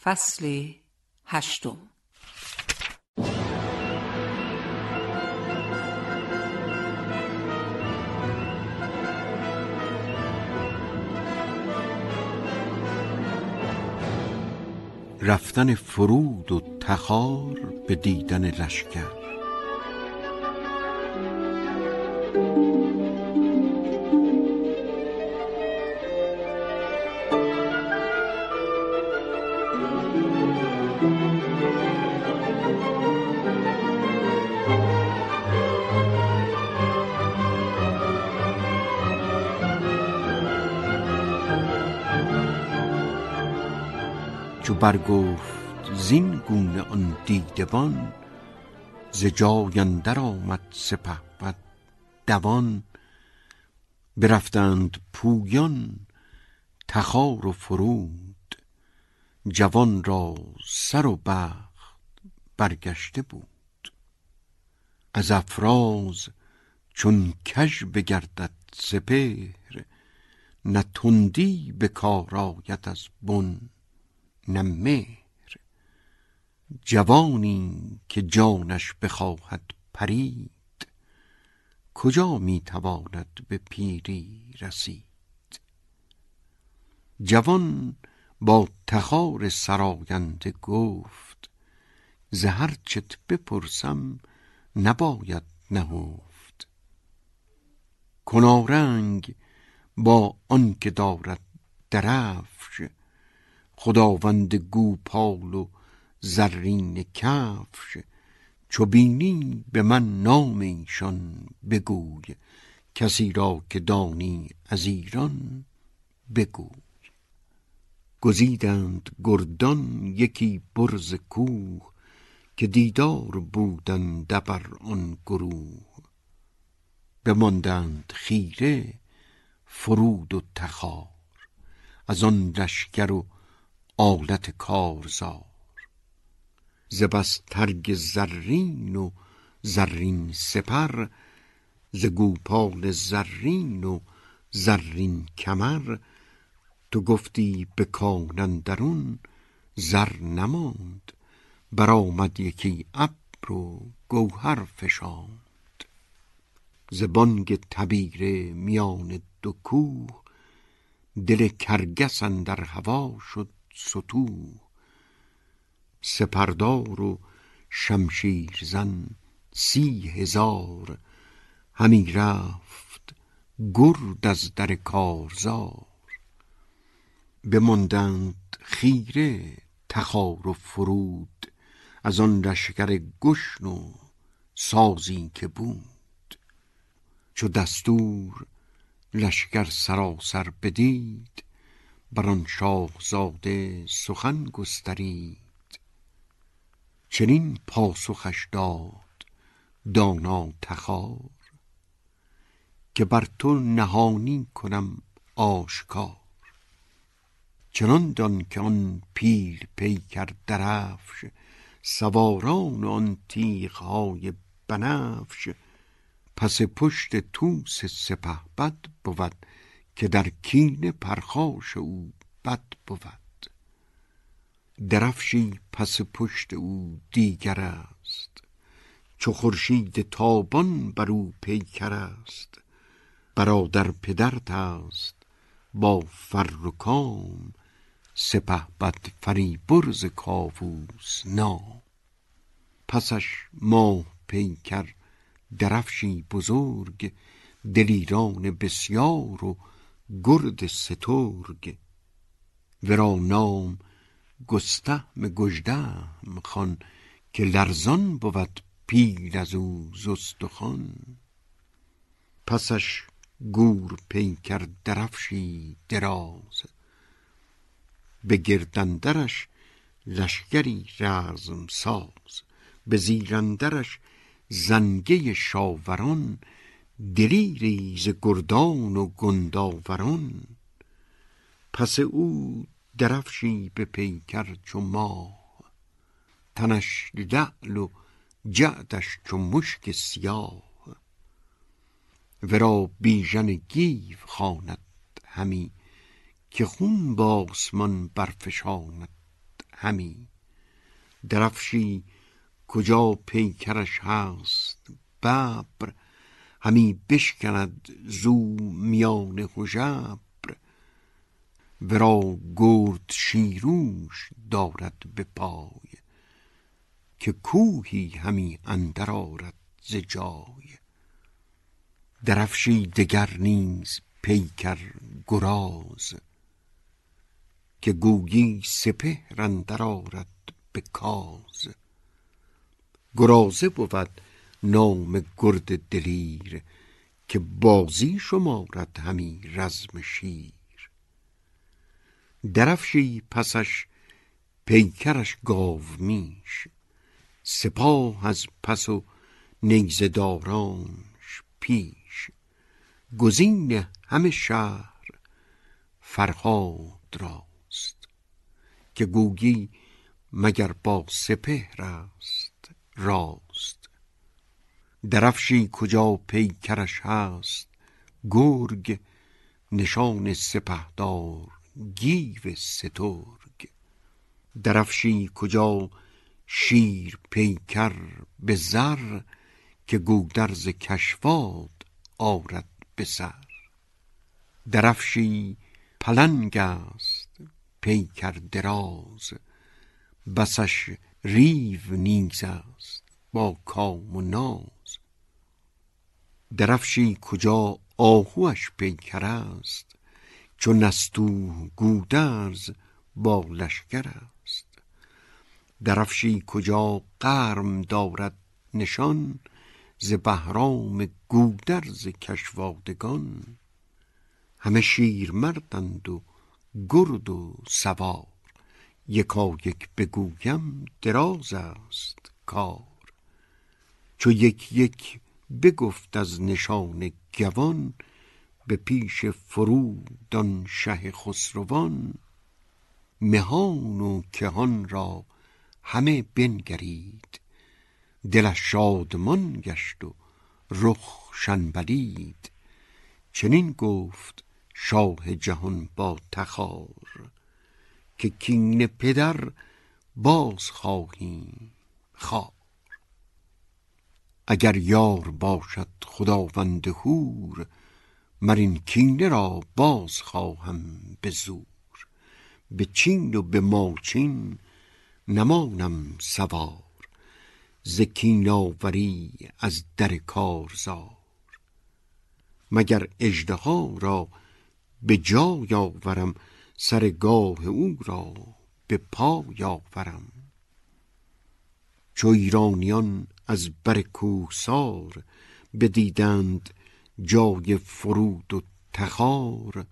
فصل 8. رفتن فرود و تخار به دیدن لشکر. برگفت زین گونه آن دیدبان، ز جای اندر آمد سپهبد دوان. برفتند پویان تخار و فرود، جوان را سر و بخت برگشته بود. از افراز چون کژ بگردد سپهر، نه تندی به کار آید از بن نمهر. جوانی که جانش بخواهد پرید، کجا میتواند به پیری رسید. جوان با تخار سراینده گفت، ز هر چت بپرسم نباید نهفت. کنارنگ با آن که دارد درفش، خداوند گوپال و زرین کفش. چو بینی به من نام ایشان بگوی، کسی را که دانی از ایران بگوی. گزیدند گردان یکی برز کوه، که دیدار بودند بر آن گروه. بماندند خیره فرود و تخار، از آن لشکر و آلت کارزار. ز بس ترگ زرین و زرین سپر، ز گوپال زرین و زرین کمر، تو گفتی به کان اندرون زر نماند، برآمد یکی ابر و گوهر فشاند. ز بانگ تبیره میان دو کوه، دل کرگس اندر هوا شد ستوه. سپردار و شمشیر زن 30,000، همی رفت گرد از در کارزار. بماندند خیره تخار و فرود، از آن لشکر گشن و سازی که بود. چو دستور لشکر سراسر بدید، بران شاهزاده سخن گسترید. چنین پاسخش داد دانا تخار، که بر تو نهانی کنم آشکار. چنان دان که آن پیل پیکر درفش، سواران آن تیغهای بنفش، پس پشت طوس سپه بد بود، که در کین پرخاش او بد بود. درفشی پس پشت او دیگر است، چو خورشید تابان بر او پیکر است. برادر پدرت است با فر و کام، سپه بد فریبرز کاووس نام. پسش ماه پیکر درفشی بزرگ، دلیران بسیار و گرد سترگ. ورا نام گستهم گژدهم خوان، که لرزان بود پیل از او زستخوان. پسش گور پیکر درفشی دراز، به گردندرش لشکری رزم ساز. به زیرندرش زنگه شاوران، دلیری ز گردان و گنداوران. پس او درفشی به پیکر چو ماه، تنش لعل و جعدش چو مشک سیاه. ورا بیژن گیو خواند همی، که خون با آسمان برفشاند همی. درفشی کجا پیکرش هست ببر، همی بشکند زو میان هژبر. ورا گرد شیروش دارد به پای، که کوهی همی اندر آرد ز جای. درفشی دگر نیز پیکر گراز، که گویی سپهر اندر آرد به کاز. گرازه بود نام گرد دلیر، که بازی شمارد همی رزم شیر. درفشی پسش پیکرش گاو میش، سپاه از پس و نیزه دارانش پیش. گزین همه شهر فرهاد راست، که گویی مگر با سپهر است راست. درفشی کجا پیکرش هست گرگ، نشان سپهدار گیو سترگ. درفشی کجا شیر پیکر به زر، که گودرز کشواد آرد به سر. درفشی پلنگ است پیکر دراز، بسش ریو نیز است با کام و ناز. درفشی کجا آهوش پیکر است، چو نستوه گودرز با لشکر است. درفشی کجا قرم دارد نشان، ز بهرام گودرز کشوادگان. همه شیرمردند و گرد و سوار، یکا یک بگویم دراز است کار. چو یک یک بگفت از نشان گوان، به پیش فرود آن شه خسروان. مهان و کهان را همه بنگرید، دلش شادمان گشت و رخ شنبلید. چنین گفت شاه جهان با تخار، که کین پدر باز خواهیم خواه. اگر یار باشد خداوند هور، من این کینه را باز خواهم به زور. به چین و به ماچین نمانم سوار، ز کین آوری از در کارزار. مگر اژدها را به جای آورم، سرگاه او را به پای آورم. چو ایرانیان از بر کوهسار، بدیدند جای فرود و تخار.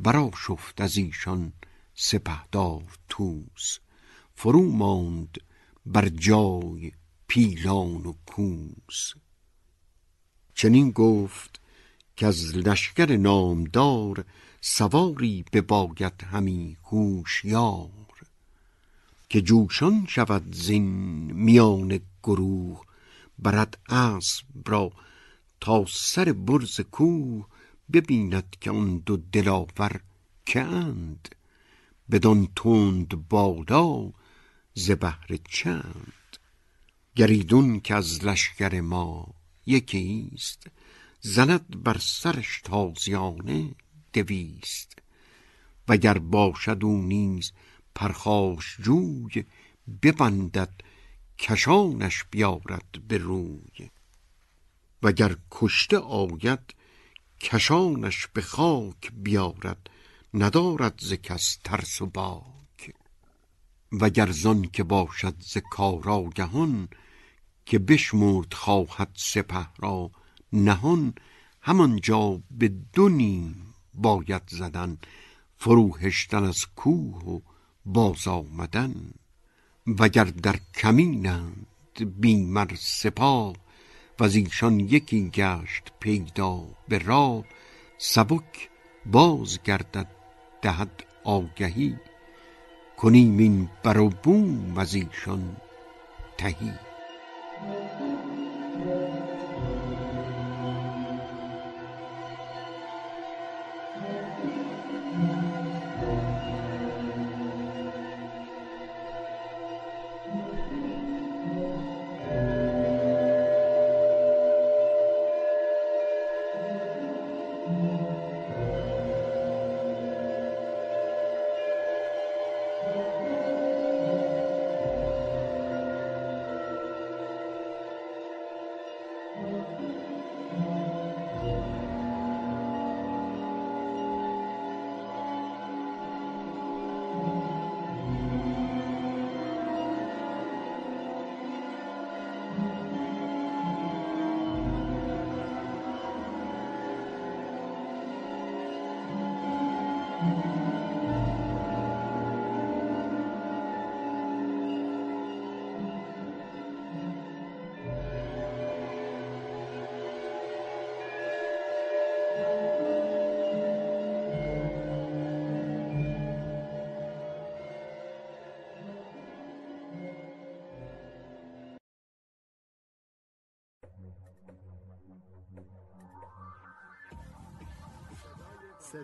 برآشفت از ایشان سپهدار طوس، فرو ماند بر جای پیلان و کوس. چنین گفت که از لشکر نامدار، سواری بباید همی هوشیار. که جوشان شود زین میان گروه، برد اسب را تا سر برز کوه. ببیند که آن دو دلاور که اند، بدان تند بادا ز بهر چند. گریدون که از لشکر ما یکی است، زند بر سرش تازیانه 200. وگر باشد او نیز پرخاش جوی، ببندد کشانش بیارد به روی. وگر کشته آید کشانش به خاک بیارد، ندارد ز کس ترس و باک. وگر زان که باشد ز کار آگهان، که بشمرد خواهد سپه را نهان. همانجا به دو نیم باید زدن، فروهشتن از کوه و باز آمدن. وگر در کمینند بیمر سپاه، وزیشان یکی گشت پیدا به راه. سبک باز گردد دهد آگهی، کنیم این بر و بوم وزیشان تهی.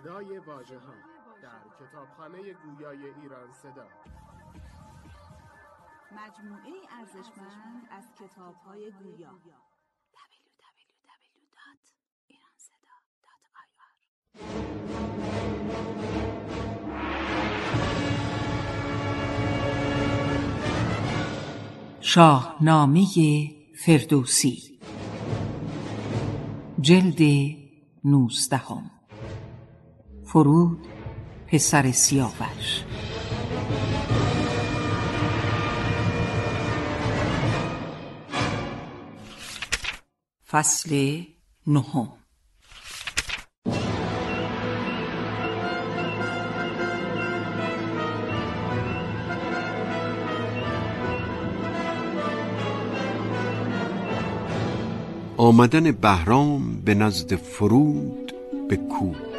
صدای واژه‌ها در کتابخانه گویای ایران صدا. مجموعه ارزشمند از کتاب‌های گویا. www.iranseda.ir شاهنامه فردوسی جلد 19. فرود پسر سیاوش. فصل 9. آمدن بهرام به نزد فرود به کوه.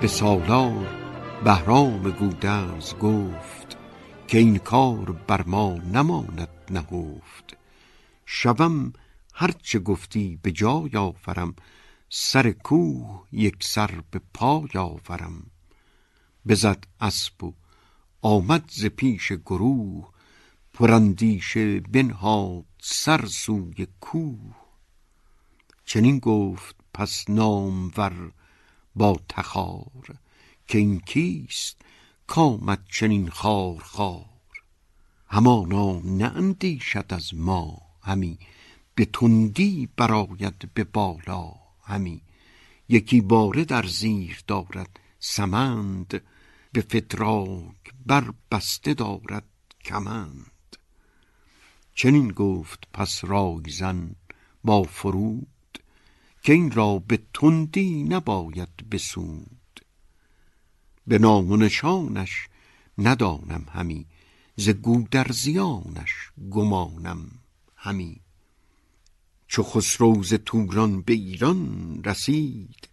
به سالار بهرام گودرز گفت که این کار بر ما نماند نهفت. شوم هرچه گفتی به جای آورم، سر کوه یک سر به پای آورم. بزد اسب و آمد ز پیش گروه، پراندیشه بنهاد سر سوی کوه. چنین گفت پس نامور با تخار، که این کیست کامد چنین خار خار؟ همانا نه اندیشد از ما همی، به تندی براید به بالا همی. یکی باره در زیر دارد سمند، به فتراک بر بسته دارد کمند. چنین گفت پس رای زن با فرود، که این را به تندی نباید بسود. به نام و نشانش ندانم همی، ز گودرزیانش گمانم همی. چو خسرو ز توران به ایران رسید،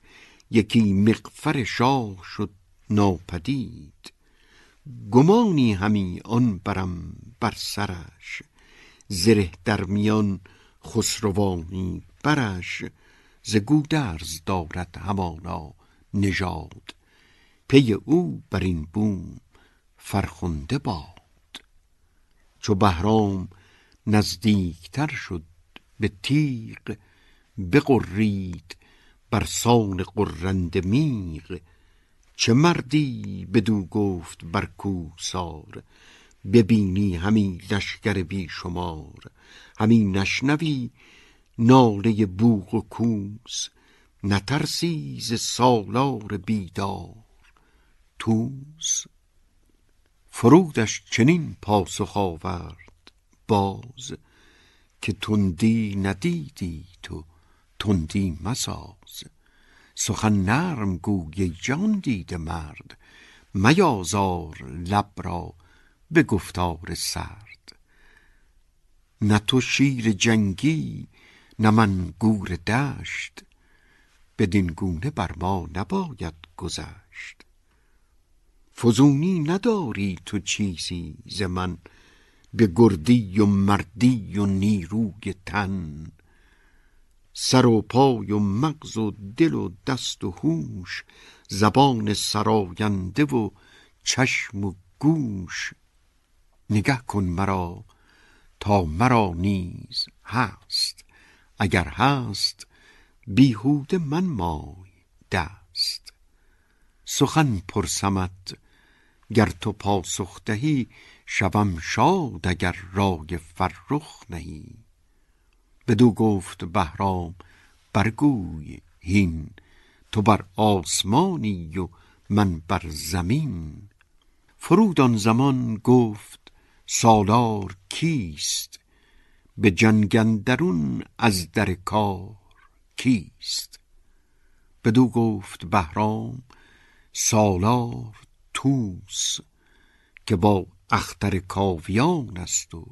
یکی مغفر شاه شد ناپدید. گمانی همی آن برم بر سرش، زره در میان خسروانی برش. ز گودرز دارد همانا نژاد، پی او بر این بوم فرخنده باد. چو بهرام نزدیکتر شد به تیغ، بغرید بر سان غرنده میغ. چه مردی بدو گفت بر کوهسار، ببینی همی لشکر بی شمار. همی نشنوی ناله بوق و کوس، نترسی ز سالار بیدار طوس. فرودش چنین پاسخ آورد باز، که تندی ندیدی تو تندی مساز. سخن نرم گوی جان دیده مرد، میازار لب را به گفتار سرد. نه تو شیر جنگی نه من گور دشت، بدین گونه بر ما نباید گذشت. فزونی نداری تو چیزی ز من، به گردی و مردی و نیروی تن. سر و پای و مغز و دل و دست و هوش، زبان سراینده و چشم و گوش. نگه کن مرا تا مرا نیز هست، اگر هست بیهوده من مای دست. سخن پرسمت گر تو پاسخ دهی، شوم شاد اگر رای فرخ نهی. بدو گفت بهرام برگوی هین، تو بر آسمانی و من بر زمین. فرود آن زمان گفت سالار کیست، به جنگ اندرون از در کار کیست؟ بدو گفت بهرام سالار طوس، که با اختر کاویان است و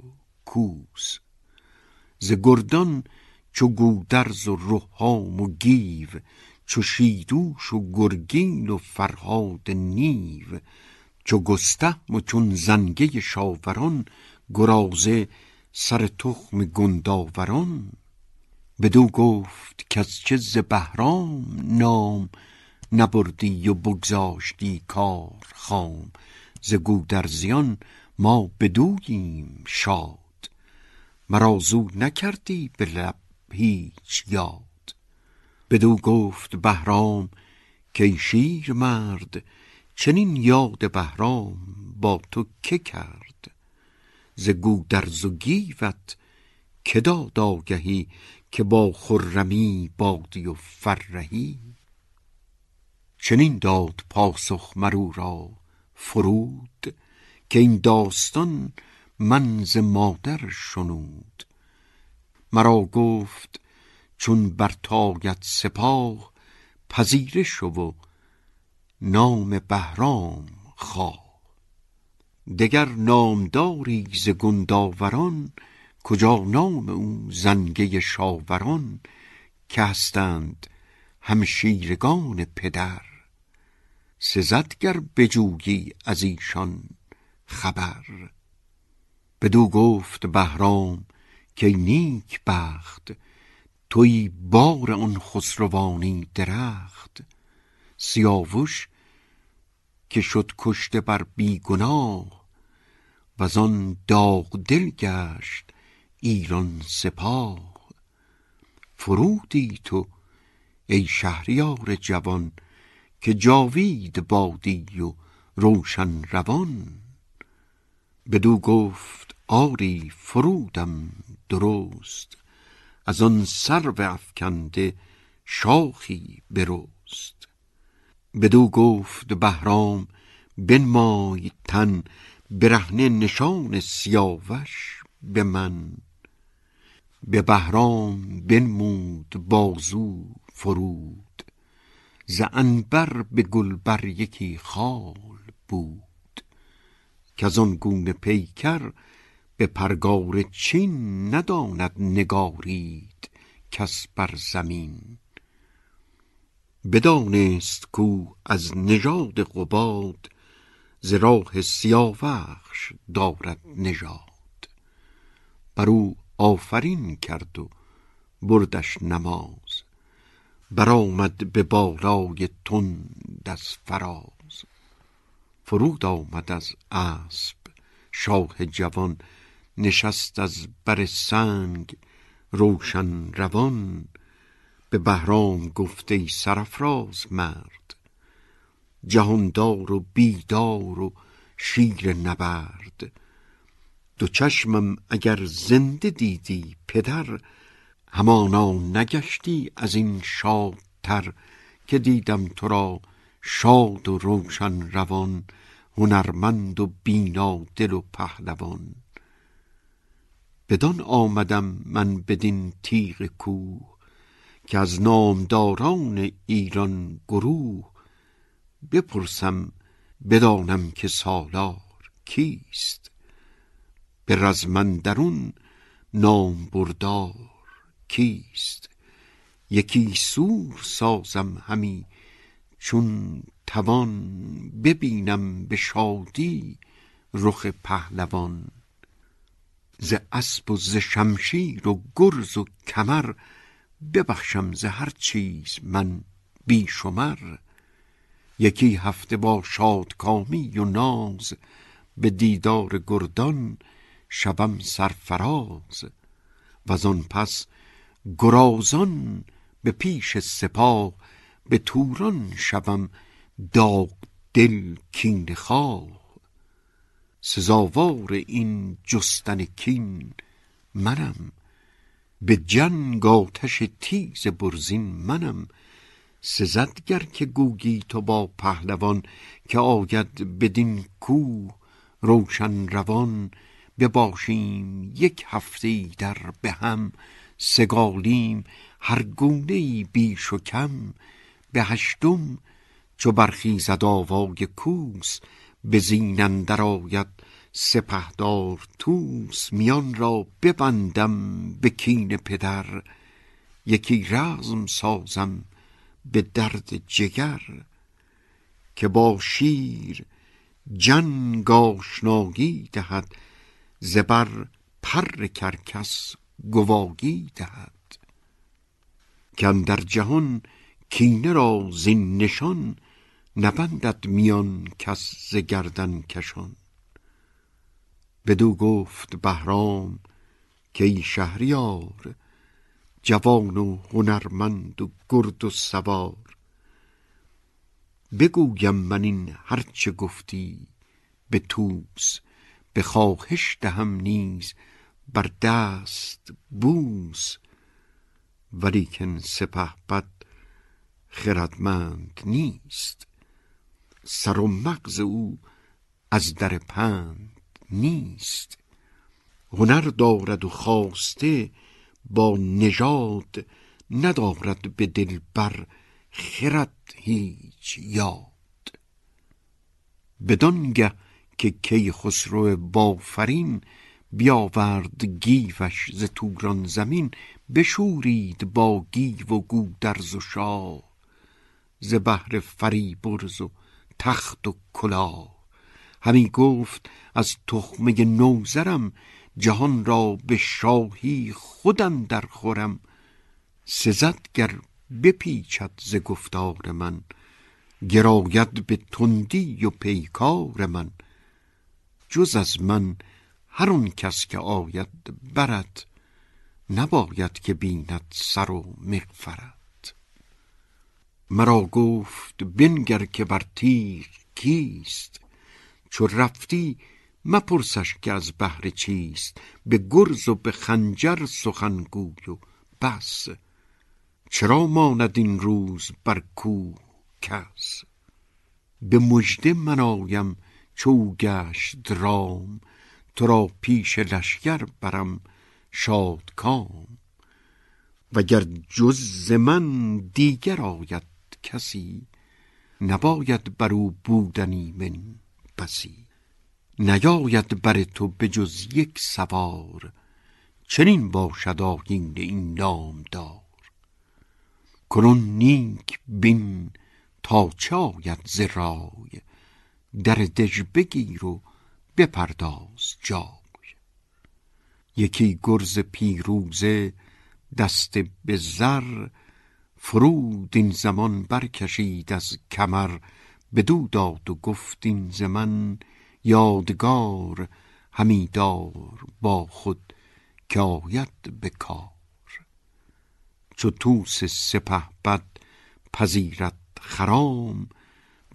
کوس. ز گردان چو گودرز و روحام و گیو، چو شیدوش و گرگین و فرهاد نیو. چو گستهم و چون زنگه شاوران، گرازه سر تخم گنداوران. بدو گفت کز چه ز بهرام نام، نبردی و بگذاشتی کار خام. ز گودرزیان ما بدوییم شاد، مرا زو نکردی به لب هیچ یاد. بدو گفت بهرام که شیر مرد، چنین یاد بهرام با تو که کرد؟ ز گودرز و گیوت که داد آگهی، که با خرمی بادی و فرهی. چنین داد پاسخ مرو را فرود، که این داستان من ز مادر شنود. مرا گفت چون برتاید سپاه، پذیره شو و نام بهرام خواه. دگر نامداری ز گنداوران، کجا نام او زنگه شاوران. که هستند همشیرگان پدر، سزدگر بجویی از ایشان خبر. بدو گفت بهرام که نیک بخت، توی بار آن خسروانی درخت. سیاوش که شد کشته بر بیگناه، وزان داغ دل گشت ایران سپاه. فرودی تو ای شهریار جوان، که جاوید بادی و روشن روان. بدو گفت آری فرودم درست، از آن سرو افکنده شاخی برست. بدو گفت بهرام بنمای تن، برهنه نشان سیاوش به من. به بهرام بنمود بازو فرود، ز عنبر به گلبر یکی خال بود. که از آن گونه پیکر به پرگار چین، نداند نگارید کس بر زمین. بدانست کو از نژاد قباد، ز راه سیاوش دارد نژاد. بر او آفرین کرد و بردش نماز، برآمد به بالای تند از فراز. فرود آمد از اسب شاه جوان، نشست از بر سنگ روشن روان. به بهرام گفت ای سرافراز مرد، جهاندار و بیدار و شیر نبرد. دو چشمم اگر زنده دیدی پدر، همانا نگشتی از این شادتر. که دیدم تو را شاد و روشن روان، هنرمند و بینا دل و پهلوان. بدان آمدم من بدین تیغ کوه، که از نامداران ایران گروه. بپرسم بدانم که سالار کیست، به رزمندرون نام بردار کیست. یکی سور سازم همی چون توان، ببینم به شادی رخ پهلوان. ز اسب و ز شمشیر و گرز و کمر، ببخشم ز هر چیز من بی شمر. یکی هفته با شادکامی و ناز، به دیدار گردان شبم سرفراز. وزان پس گرازان به پیش سپاه، به توران شوم داغ دل کین خواه. سزاوار این جستن کین منم، به جنگ آتش تیز برزین منم. سزدگر که گویی تو با پهلوان، که آید بدین کوه روشن روان. بباشیم یک هفته در به هم، سگالیم هر گونه‌ای بیش و کم. به هشتم چو برخیزد آوای کوس، به زین اندر آید سپهدار طوس. میان را ببندم به کین پدر، یکی رزم سازم به درد جگر. که با شیر جنگ آشنایی دهد، ز بر پر کرکس گواهی دهد. که اندر جهان کینه را زین نشان، نبندد میان کس ز گردن کشان. بدو گفت بهرام که ای شهریار، جوان و هنرمند و گرد و سوار. بگویم من این هرچه گفتی به طوس، به خواهش دهم نیز بر دست بوس. ولیکن سپهبد خردمند نیست، سر و مغز او از در پند نیست. هنر دارد و خواسته با نژاد، ندارد به دل بر خرد هیچ یاد. بدانگه که کیخسرو بافرین، بیاورد گیوش ز توران زمین. بشورید با گیو و گودرز و شاه، ز بهر فریبرز و تخت و کلا. همی گفت از تخمه نوذرم، جهان را به شاهی خودم در خورم. سزد گر بپیچد ز گفتار من، گراید به تندی و پیکار من. جز از من هر اون کس که آید برد، نباید که بیند سر و مغفرت. مرا گفت بنگر که بر تیغ کیست، چو رفتی مپرسش که از بهر چیست. به گرز و به خنجر سخنگوی و بس، چرا ماند این روز بر کوه کس. به مژده من آیم چو گشت رام، تو را پیش لشکر برم شادکام. وگر جز من دیگر آید کسی، نباید بر او بودنی من بسی. نیاید بر تو به جز یک سوار، چنین باشد آیین این نامدار. کنون نیک بین تا چه آید ز رای، در دژ بگیر و بپرداز جای. یکی گرز پیروزه دست به زر، فرود این زمان برکشید از کمر. بدو داد و گفت این زمان یادگار، همی دار با خود که آید به کار. چو طوس سپه بد پذیرد خرام،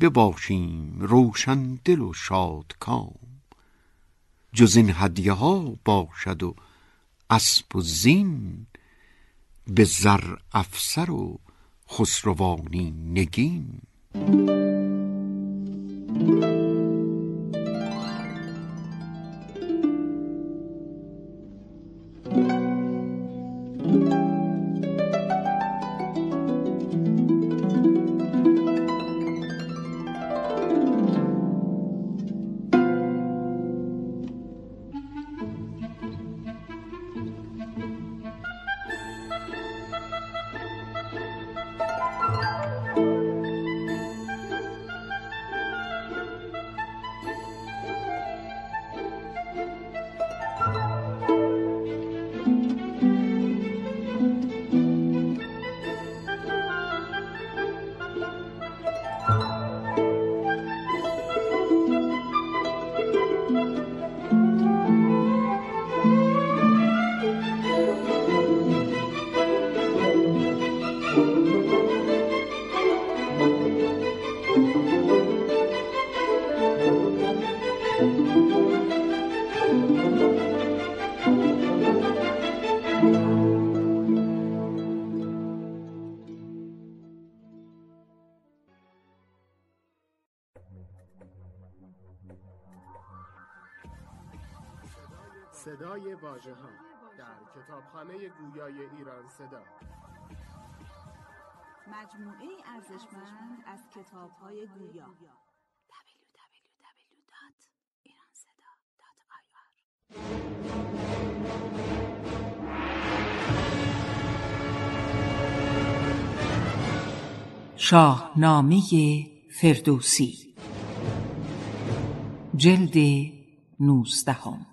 بباشیم روشن دل و شاد کام. جز این هدیه ها باشد و اسب و زین، به زر افسر و خسروانی نگین. صدای واژه‌ها در کتابخانه گویای ایران صدا، مجموعه ارزشمند از کتاب‌های گویا. www.iranseda.ir. شاهنامه فردوسی، جلد 19.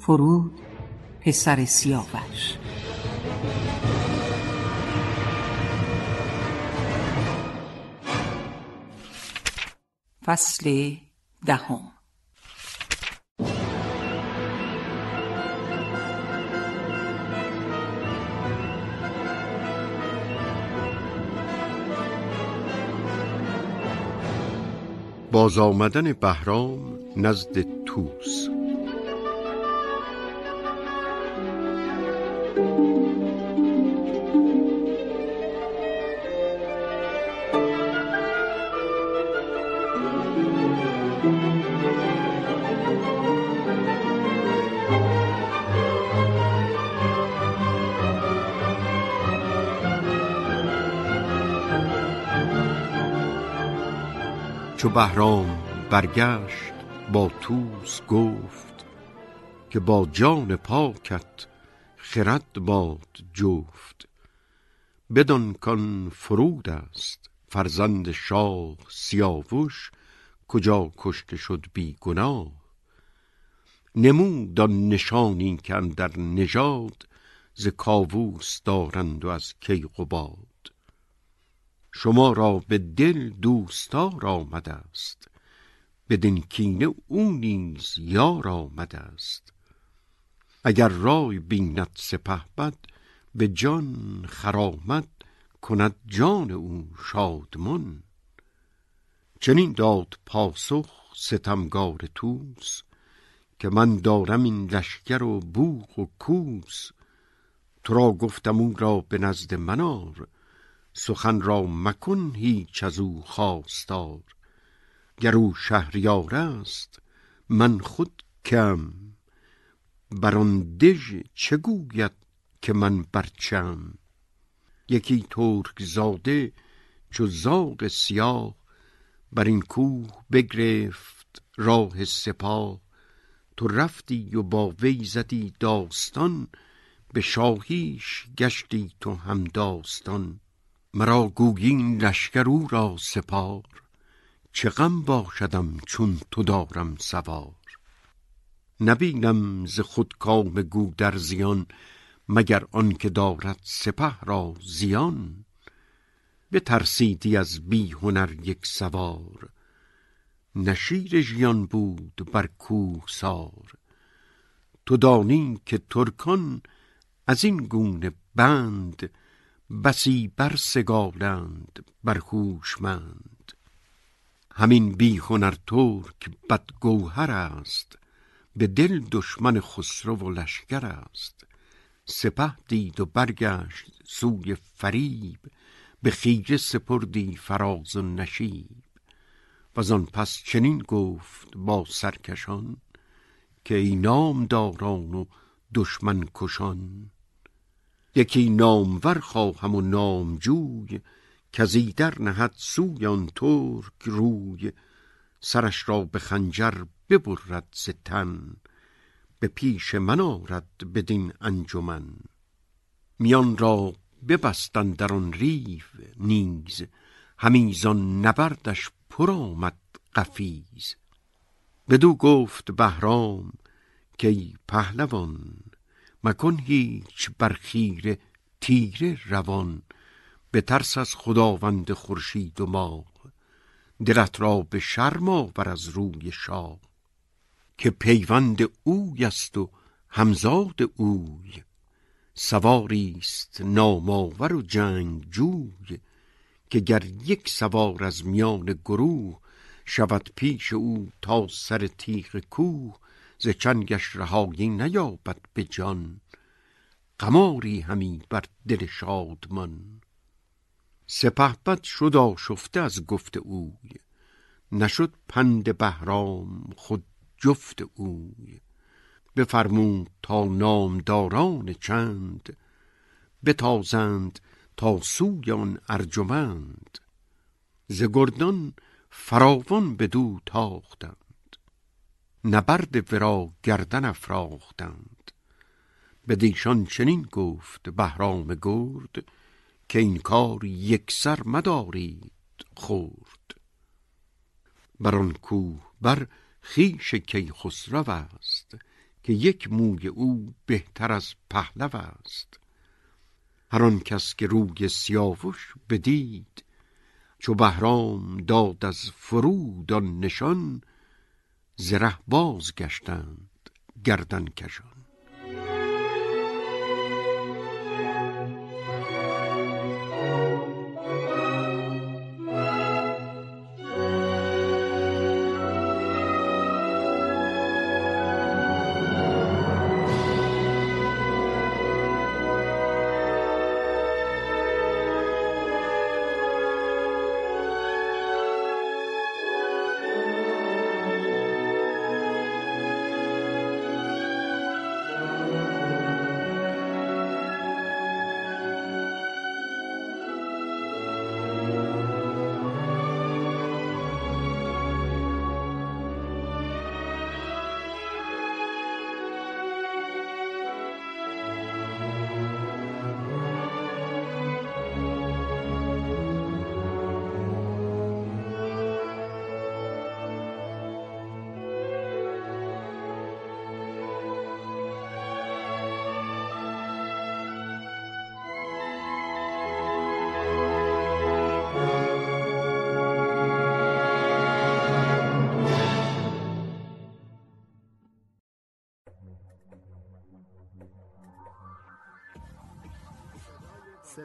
فرود پسر سیاوش. فصل 10. باز آمدن بهرام نزد طوس. چو بهرام برگشت با طوس گفت، که با جان پاکت خرد باد جفت. بدان کان فرود است فرزند شاه سیاوش کجا کشته شد بی گناه؟ نمود آن نشانی که اندر نژاد ز کاووس دارند و از کیقباد. شما را به دل دوستار آمده است، بدین کینه او نیز یار آمده است. اگر رای بیند سپه بد، به جان خرامد کند جان او شادمان. چنین داد پاسخ ستمگار طوس که من دارم این لشکر و بوق و کوس. تو را گفتم او را به نزد منار، سخن را مکن هیچ از او خواستار. گر او شهریار است من خود کم، بران دژ چه گوید که من برچم. یکی ترک زاده چو زاغ سیاه، بر این کوه بگرفت راه سپاه. تو رفتی و با وی زدی داستان، به شاهیش گشتی تو هم داستان. مرا گویین لشکر او را سپار، چه غم باشدم چون تو دارم سوار. نبینم ز خودکام گودرزیان، مگر آن که دارد سپه را زیان. بترسیدی از بی هنر یک سوار، نشیر ژیان بود بر کوه سار. تو دانی که ترکان از این گونه بند، بسی برسگالند بر هوشمند. همین بی هنر ترک بدگوهر است، به دل دشمن خسرو و لشکر است. سپه دید و برگشت سوی فریب، به خیره سپردی فراز و نشیب. وزان پس چنین گفت با سرکشان، که ای نامداران و دشمن کشان. یکی نامور خواهم و نامجوی، کزی در نهد سوی آن ترک روی. سرش را به خنجر ببرد ز تن، به پیش من آرد بدین انجمن. میان را ببستند در آن ریو نیز، همی زان نبردش پر آمد قفیز. بدو گفت بهرام که ای پهلوان، مکن هیچ برخیره تیره روان. به ترس از خداوند خورشید و ماه، دلت را به شرم آور از روی شاه. که پیوند اوی است و همزاد اوی، سواریست ناماور و جنگجوی. که گر یک سوار از میان گروه، شود پیش او تا سر تیغ کوه. ز چنگش رهایی نیابد به جان، قماری همی بر دل شادمان. سپهبد شد آشفته از گفت اوی، نشد پند بهرام خود جفت اوی. بفرمود تا نامداران چند، بتازند تا سوی آن ارجمند. ز گردان فراوان بدو تاختند، نبرد ورا گردن افراختند. بدیشان چنین گفت بهرام گرد، که این کار یک سر مدارید خورد. بران کوه بر خویش کیخسرو است، که یک موی او بهتر از پهلو است. هر آن کس که روی سیاوش بدید، چو بهرام داد از فرود آن نشان. زره باز گشتند گردن کشان.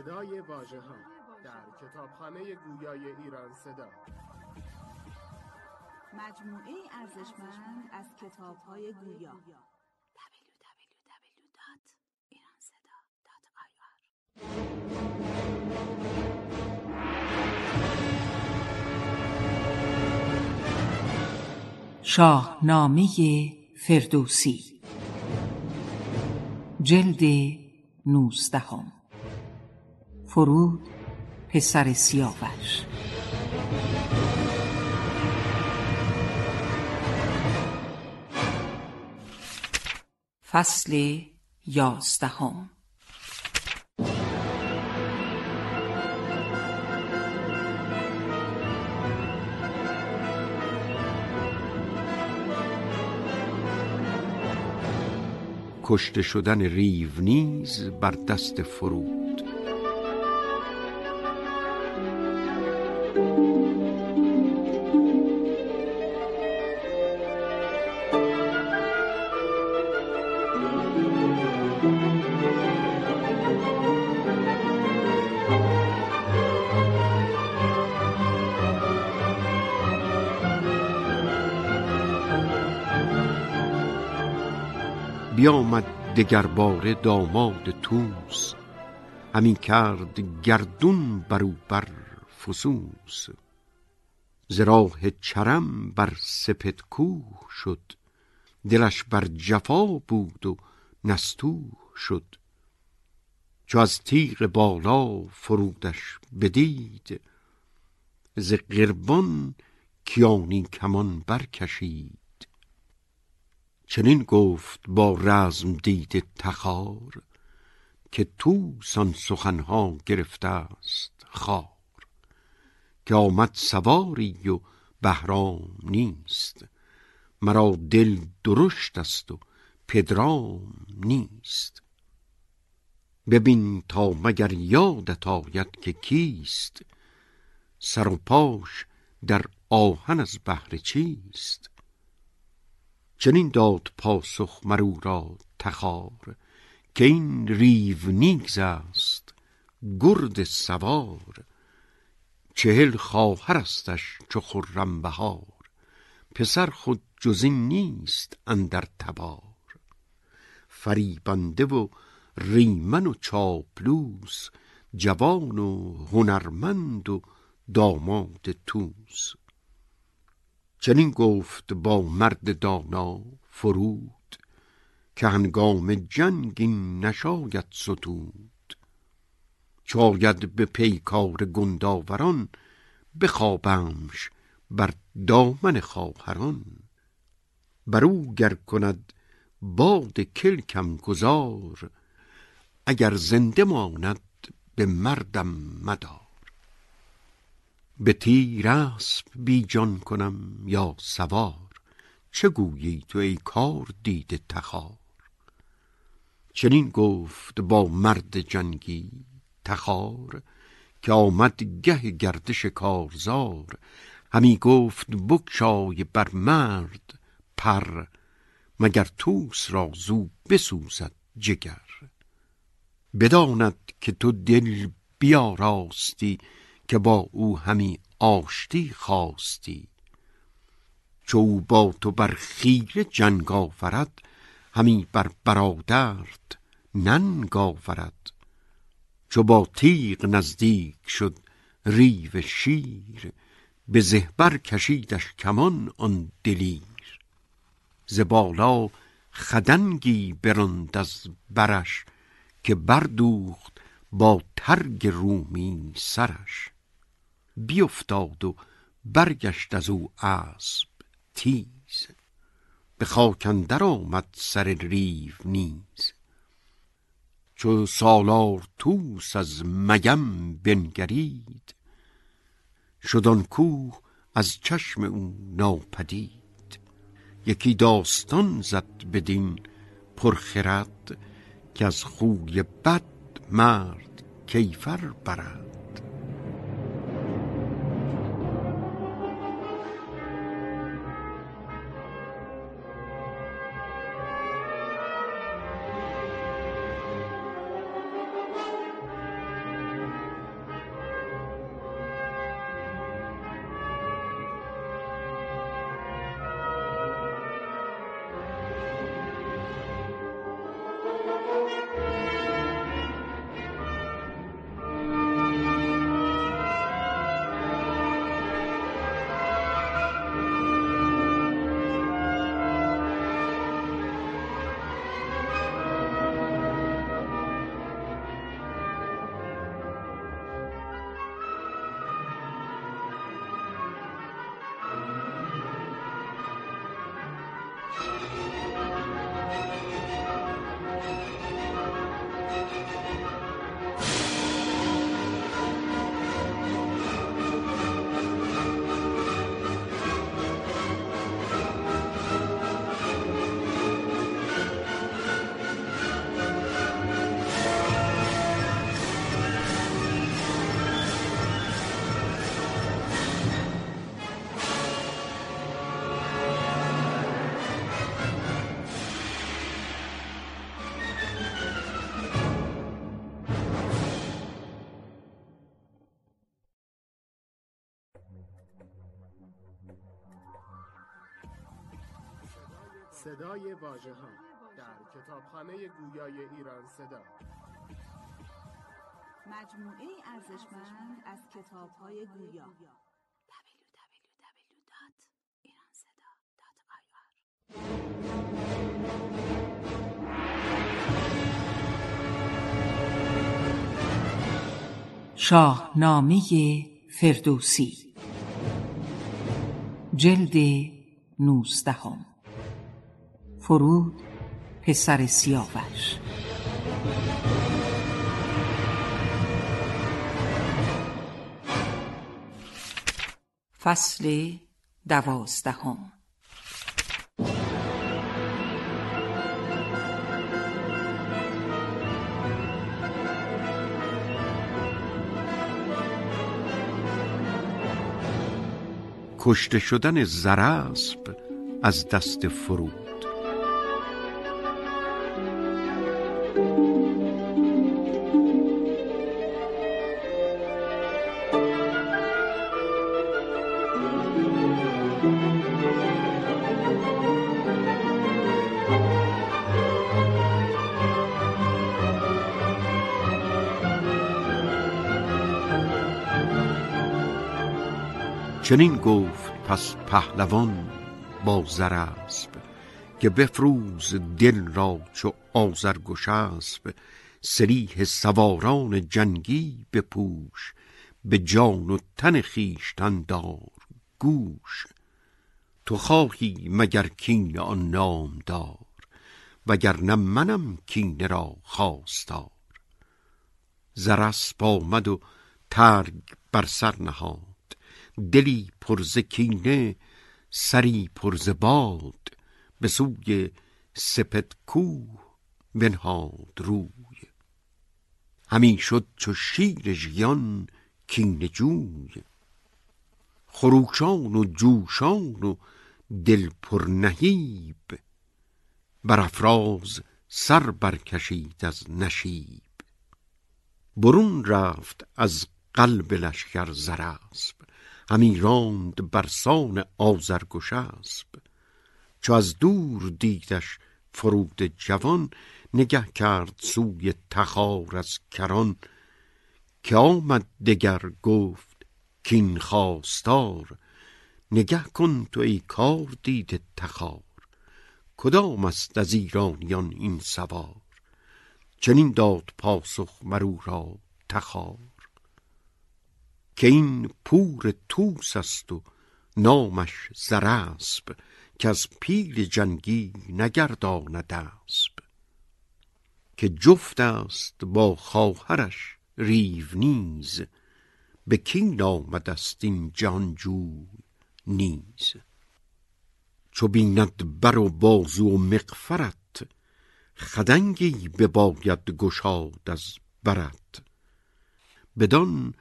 صدای واژه‌ها در کتابخانه گویای ایران صدا، مجموعه ارزشمند از کتاب‌های گویا. www.iranseda.ir شاهنامه فردوسی جلد 19 فرود پسر سیاوش. فصل 11. کشته شدن ریونیز بر دست فرود. بیامد دگرباره داماد طوس، همین کرد گردون برو بر فسوس. ز راه چرم بر سپیدکوه شد، دلش بر جفا بود و نستوه شد. چو از تیغ بالا فرودش بدید، ز قربان کیانی کمان برکشید. چنین گفت با رزم دید تخار، که طوس آن سخنها گرفته است خوار. که آمد سواری و بهرام نیست، مرا دل درشت است و پدرام نیست. ببین تا مگر یادت آید که کیست، سر و پاش در آهن از بهر چیست. چنین داد پاسخ مرو را تخار، که این ریونیز است گرد سوار. 40 خواهر استش چو خرم بهار، پسر خود جز این نیست اندر تبار. فریبنده و ریمن و چاپلوس، جوان و هنرمند و داماد طوس. چنین گفت با مرد دانا فرود، که هنگام جنگ این نشاید ستود. چاید به پیکار گنداوران، بخوابمش بر دامن خواهران. برو گر کند باد کلکم گذار، اگر زنده ماند به مردم مدار. به تیر اسب بیجان کنم یا سوار، چه گویی تو ای کار دیده تخار. چنین گفت با مرد جنگی تخار، که آمد گه گردش کارزار. همی گفت بگشای بر مرد پر، مگر طوس را زو بسوزد جگر. بداند که تو دل بیاراستی، که با او همی آشتی خواستی. چو با تو بر خیل جنگ آورد، همی بر برادرت ننگ آورد. چو با تیغ نزدیک شد ریو شیر، به زهبر کشیدش کمان آن دلیر. ز بالا خدنگی براند از برش، که بردوخت با ترگ رومی سرش. بیفتاد و برگشت از او اسب تیز، به خاک اندر آمد سر ریونیز. چو سالار طوس از مگم بنگرید، شد آن کوه از چشم او ناپدید. یکی داستان زد بدین پرخرد، که از خوی بد مرد کیفر برد. صدای واژه‌ها در کتابخانه گویای ایران صدا، مجموعه ارزشمند از کتاب‌های گویا. www.iranseda.ir شاهنامه فردوسی جلد 19 فرود پسر سیاوش. فصل 12. کشته شدن زرسب از دست فرود. چنین گفت پس پهلوان با زرسب که بفروز دل را چو آذرگشسب، سریح سواران جنگی بپوش، به جان و تن خویشتن دار گوش. تو خواهی مگر کین آن نامدار، وگرنه منم کین را خواستار. زرسب آمد و ترگ بر سر نهاد، دلی پرز کینه سری پرز باد، به سوی سپیدکوه بنهاد روی. همی شد چو شیر ژیان کینه جوی، خروشان و جوشان و دل پر نهیب، بر افراز سر برکشید از نشیب. برون رفت از قلب لشکر زرسب، همی راند برسان آذرگشسب. چو از دور دیدش فرود جوان، نگه کرد سوی تخار از کران. که آمد دگر گفت کین خواستار، نگه کن تو ای کار دید تخار. کدام است از ایرانیان این سوار، چنین داد پاسخ مرو را تخار. که این پور طوس است و نامش زرسب، که از پیل جنگی نگرداند اسب. که جفت است با خواهرش ریونیز، به کین آمده است این جهانجوی نیز. چو بیند بر و بازو و مغفرت، خدنگی بباید گشاد از برت. بدان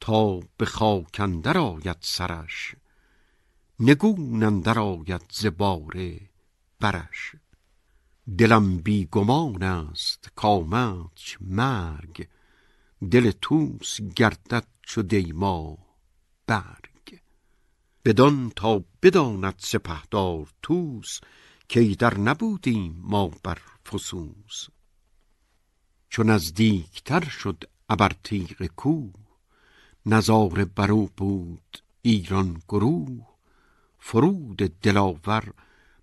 تا به خاک اندر آید سرش، نگون اندر آید ز باره برش. دلم بی گمان است کامدش مرگ، دل طوس گردد چو دیما برگ. بدان تا بداند سپهدار طوس، که ایدر نبودیم ما بر فسوس. چون نزدیکتر شد ابر تیغ کوه، نظاره برو بود ایران گروه. فرود دلاور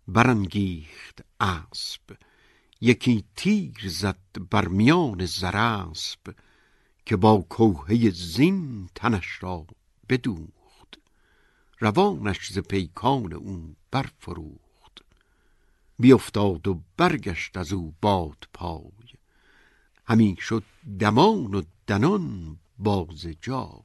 برانگیخت اسب، یکی تیر زد بر میان زرسب. که با کوهه زین تنش را بدوخت، روانش ز پیکان اون برفروخت. بیافتاد و برگشت از او باد پای، همی شد دمان و دنان باز جای.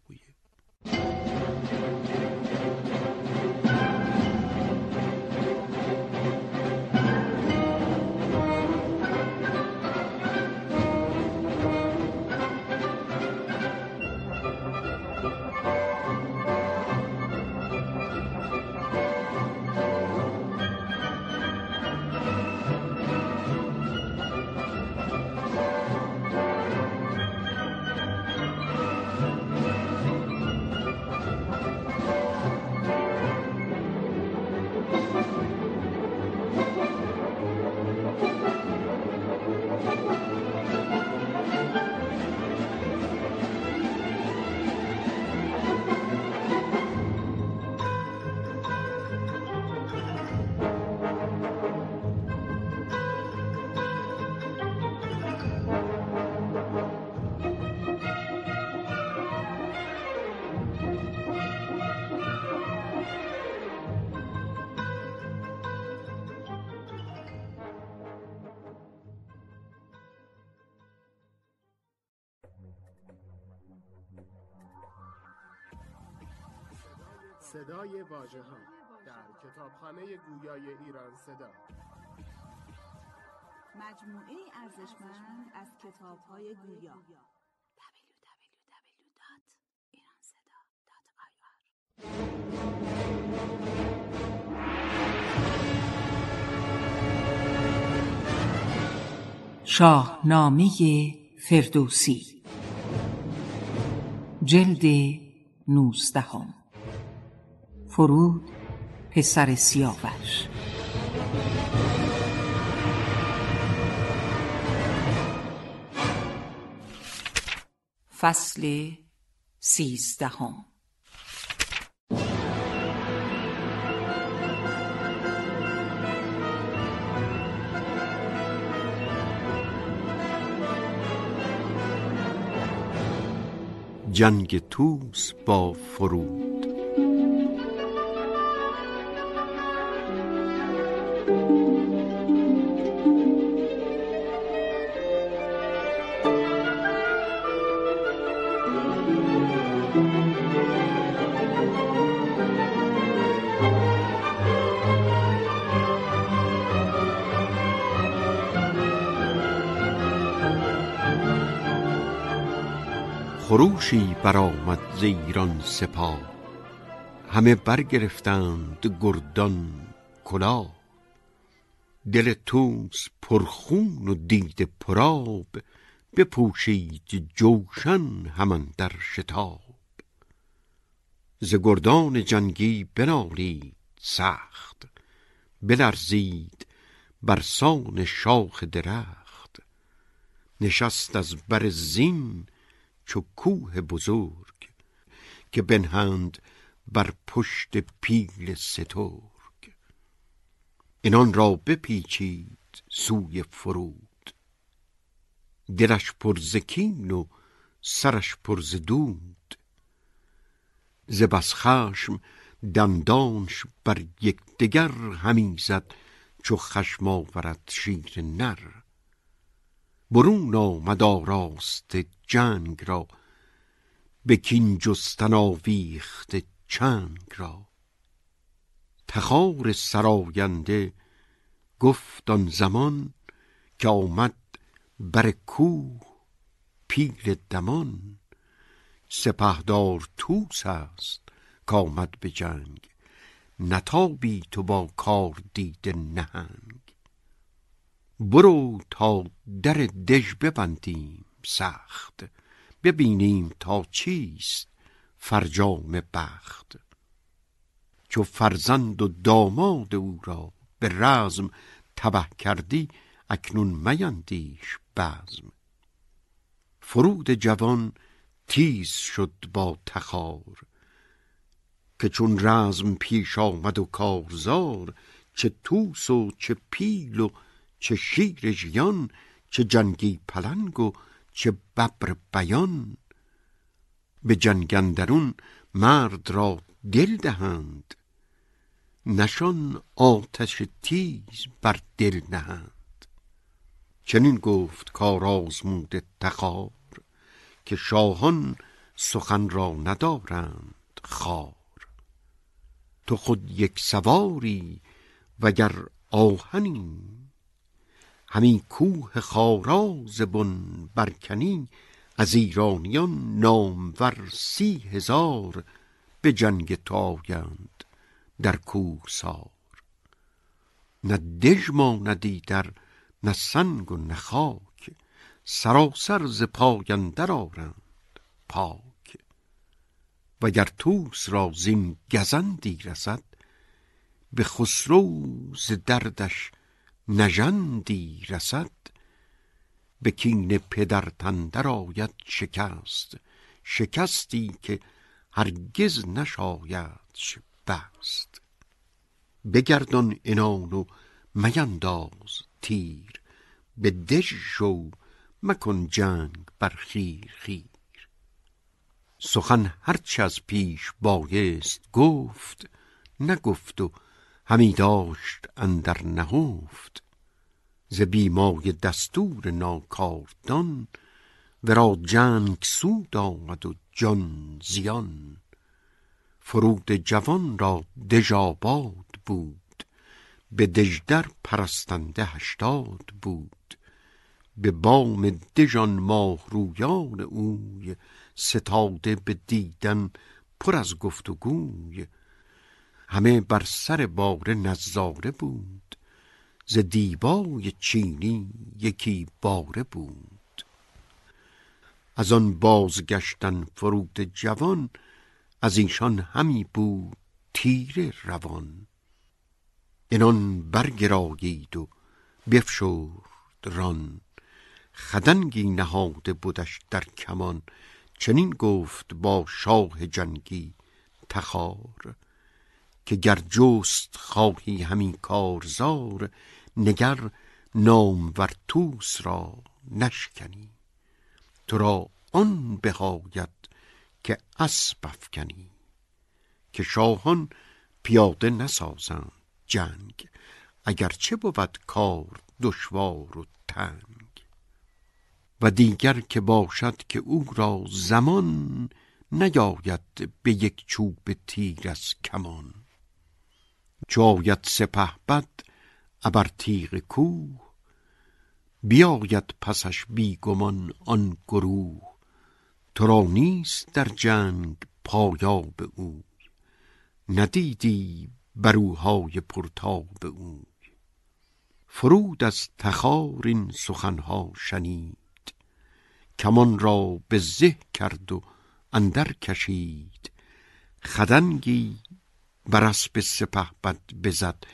صدای واژه‌ها در کتابخانه گویای ایران صدا، مجموعه ارزشمند از کتاب‌های گویا. www.iranseda.ir شاهنامه فردوسی جلد 19 فرود پسر سیاوش. فصل 13. جنگ طوس با فرود. خروشی برآمد ز ایران سپاه، همه برگرفتند گردان کلاه. دل طوس پرخون و دیده پرآب، بپوشید جوشن همان در شتاب. ز گردان جنگی بنالید سخت، بلرزید برسان شاخ درخت. نشست از بر زین چو کوه بزرگ، که بنهند بر پشت پیل سترگ. انان را بپیچید سوی فرود، دلش پر ز کین و سرش پر ز دود. ز بس خشم دندانش بر یکدیگر همی زد، چو خشم آورد شیر نر. برون آمد آراست جنگ را، به کین جستن آویخت چنگ را. تخار سراینده گفت آن زمان، که آمد بر کوه پیل دمان. سپهدار طوس است کآمد به جنگ، نتابی تو با کار دیده نهنگ. برو تا در دژ ببندیم سخت، ببینیم تا چیست فرجام بخت. چو فرزند و داماد او را به رزم تبه کردی، اکنون میندیش بزم. فرود جوان تیز شد با تخار، که چون رزم پیش آمد و کارزار. چه طوس و چه پیل و چه شیر ژیان، چه جنگی پلنگ و چه ببر بیان. به جنگ اندرون مرد را دل دهند، نشان آتش تیز بر دل نهند. چنین گفت کار آزموده تخار، که شاهان سخن را ندارند خار. تو خود یک سواری وگر آهنی، همین کوه خاراز بن برکنی. از ایرانیان نامور 30,000 به جنگ تو آیند در کوهسار. نه دژ ماند ایدر، نه سنگ و نه خاک، سراسر ز پای اندر آرند پاک. وگر طوس را زین گزندی رسد، به خسرو ز دردش نژندی رسد. به کین پدر تندر آید شکست، شکستی که هرگز نشایدش بست. بگردان عنان و مینداز تیر، به دژ شو مکن جنگ بر خیر خیر. سخن هرچه از پیش بایست گفت، نگفت و همی داشت اندر نهفت. ز بیمای دستور ناکاردان، ورا جنگ سود آمد و جان زیان. فرود جوان را دژآباد بود، به دژدر پرستنده 80 بود. به بام دژان ماه رویان اوی، ستاده به دیدن پر از گفت و گوی. همه بر سر باره نظاره بود، ز دیبای چینی یکی باره بود. از آن بازگشتن فرود جوان، از ایشان همی بود تیر روان. انان برگرایید و بفشرد ران، خدنگی نهاده بودش در کمان. چنین گفت با شاه جنگی تخار، که گر جست خواهی همین کارزار، نگر نامور طوس را نشکنی، تو را آن بهاید که اسب افکنی. که شاهان پیاده نسازند جنگ، اگرچه بود کار دشوار و تنگ. و دیگر که باشد که او را زمان، نیاید به یک چوب تیر از کمان. چو آید سپه بد ابر تیغ کوه، بیاید پسش بی گمان آن گروه. تو را نیست در جنگ پایاب او، ندیدی بروهای پرتاب او. فرود از تخار این سخنها شنید، کمان را به زه کرد و اندر کشید. خدنگی بر اسب سپه بد بزد،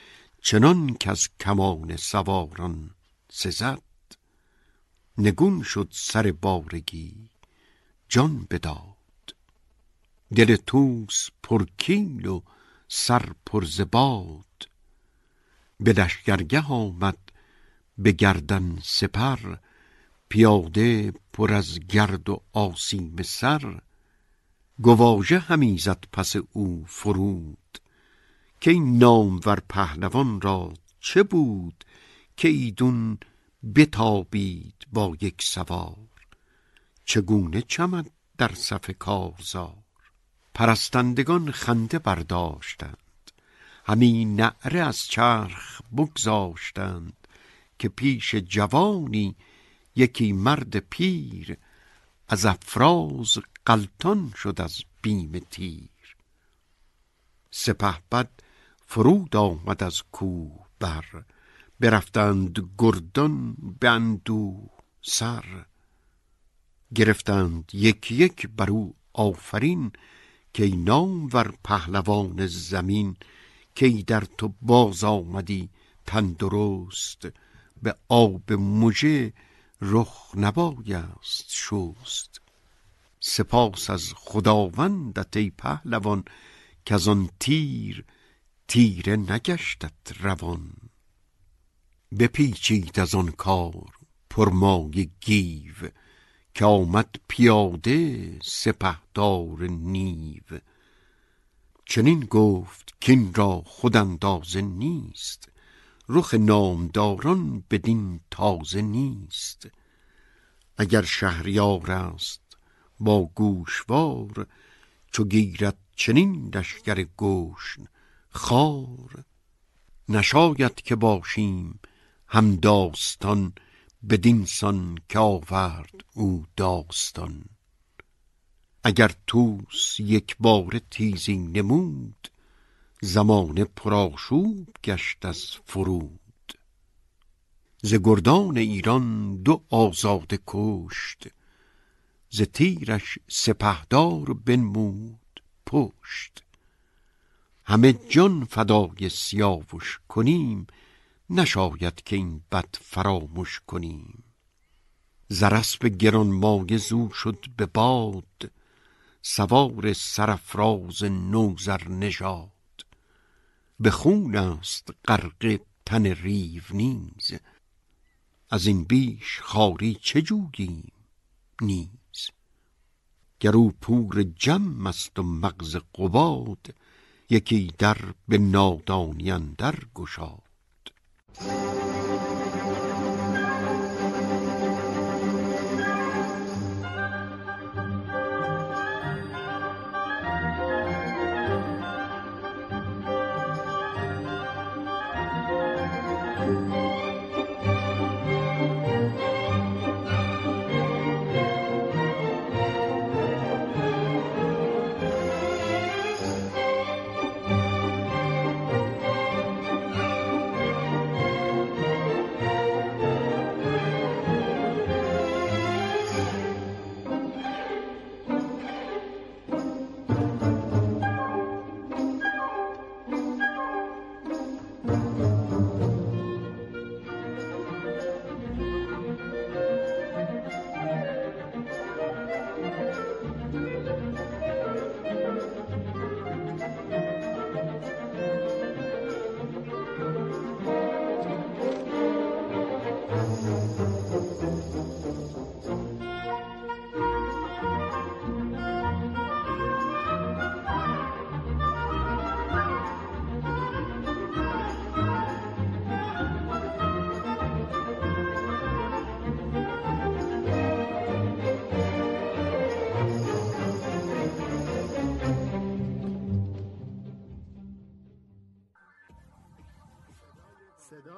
چنان که از کمان سواران سزد. نگون شد سر بارگی جان بداد، دل طوس پرکین و سر پرزباد. به لشگرگه آمد به گردن سپر، پیاده پر از گرد و آسیم سر. گواژه همی زد پس او فرود، که این نامور پهلوان را چه بود، که ایدون بتابید با یک سوار. چگونه چمد در صف کارزار، پرستندگان خنده برداشتند. همی نعره از چرخ بگذاشتند، که پیش جوانی یکی مرد پیر، از افراز غلطان شد از بیم تیر. سپهبد فرود آمد از کوه بر، برفتند گردان به اندوه سر. گرفتند یک یک بر او آفرین، که ای نامور پهلوان زمین. که ای در تو باز آمدی تندرست، به آب مژه رخ نبایست شست. سپاس از خداوندت ای پهلوان، که از آن تیر تیره نگشتت روان. بپیچید از آن کار پرمای گیو، که آمد پیاده سپهدار نیو. چنین گفت کین را خود اندازه نیست، رخ نامداران بدین تازه نیست. اگر شهریار است با گوشوار، چو گیرد چنین لشگر گشن خوار. نشاید که باشیم هم داستان، بدین سان که آورد او داستان. اگر طوس یک بار تیزی نمود، زمان پرآشوب گشت از فرود. ز گردان ایران 2 آزاده کشت، ز تیرش سپهدار بنمود پشت. همه جان فدای سیاوش کنیم، نشاید که این بد فراموش کنیم. زرسب گرانمایه زو شد به باد، سوار سرافراز نوذر نژاد. به خون است غرق تن ریونیز، از این بیش خواری چه جوییم نیز. گر او پور جم است و مغز قباد، یکی در به نادانی اندر گشاد.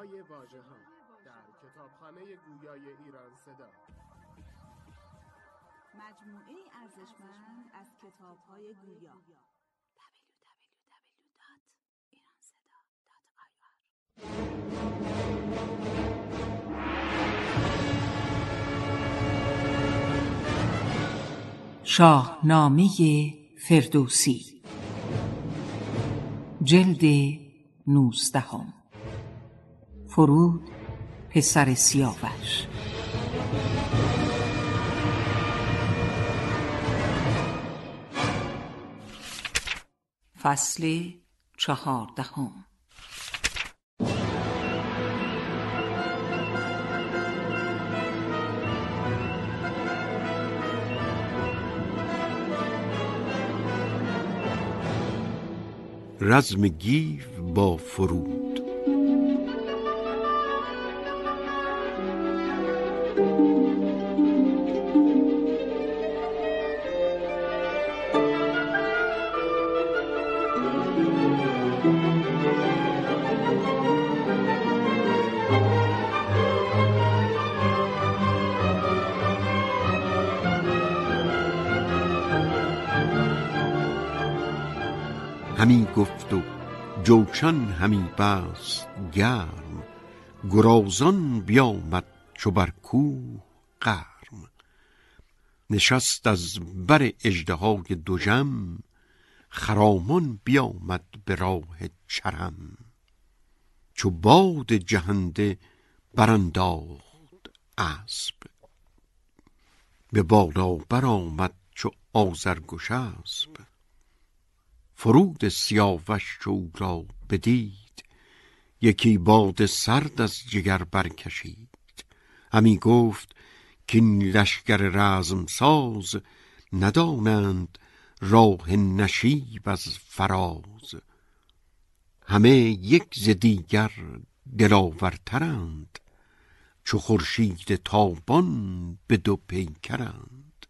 معنای واژه ها در کتابخانه گویای ایران صدا، مجموعه ارزشمند از کتاب های گویا www.ایرانصدا.ir. شاهنامه فردوسی جلد 19. فرود پسر سیاوش. فصل 14. رزم گیو با فرود. همی گفت و جوشن همی بست گرم، گرازان بیامد چو بر کوه قرم. نشست از بر اژدهای دژم، خرامان بیامد به راه چرم. چو باد جهنده برانداخت اسب، به بالا برآمد چو آذرگوش اسب. فرود سیاوش او را بدید، یکی باد سرد از جگر برکشید. همی گفت که این لشگر رزم ساز، ندانند راه نشیب از فراز. همه یک ز دیگر دلاورترند، چو خورشید تابان به دو پیکرند.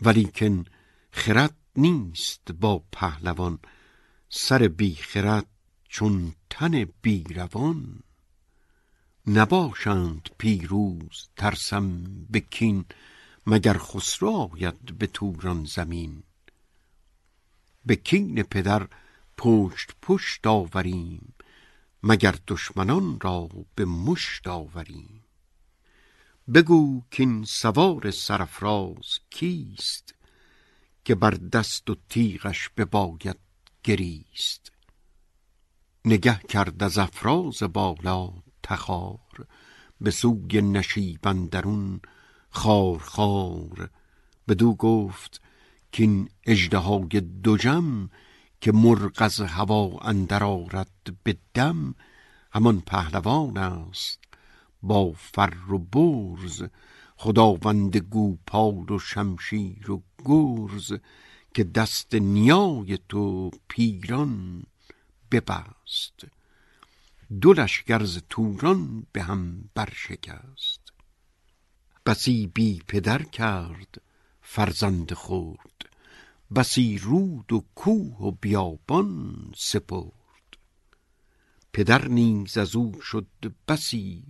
ولیکن خرد نیست با پهلوان، سر بی خرد چون تن بی روان. نباشند پیروز ترسم بکین، مگر خسرو آید به توران زمین. به کین پدر پشت پشت آوریم، مگر دشمنان را به مشت آوریم. بگو کین سوار سرفراز کیست، که بر دست و تیغش بباید گریست. نگه کرد از افراز بالا تخار، به سوی نشیب اندرون خار خار. بدو گفت که این اژدهای دژم، که مرغ از هوا اندر آرد به دم. همان پهلوان است با فر و برز، خداوند گوپال و شمشیر و گرز. که دست نیای تو پیران ببست، دو لشگر ز توران به هم برشکست. بسی بی پدر کرد فرزند خورد، بسی رود و کوه و بیابان سپرد. پدر نیز از او شد بسی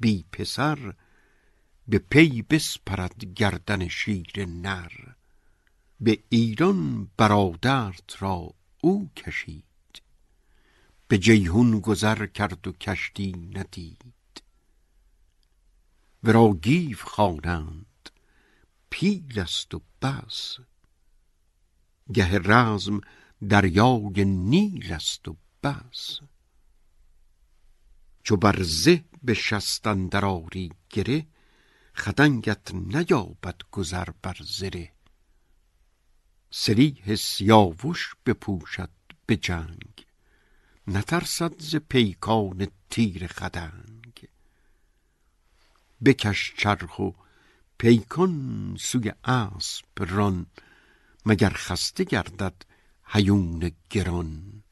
بی پسر، به پی بسپرد گردن شیر نر. به ایران برادرت را او کشید، به جیهون گذر کرد و کشتی ندید. ورا گیو خوانند پیل است و بس، گه رزم دریای نیل است و بس. چو بر زه به شست اندر آری گره، خدنگت نیابد گذر بر زره. سلیح سیاوش بپوشد به جنگ، نترسد ز پیکان تیر خدنگ. بکش چرخ و پیکان سوی اسب ران، مگر خسته گردد هیون گران.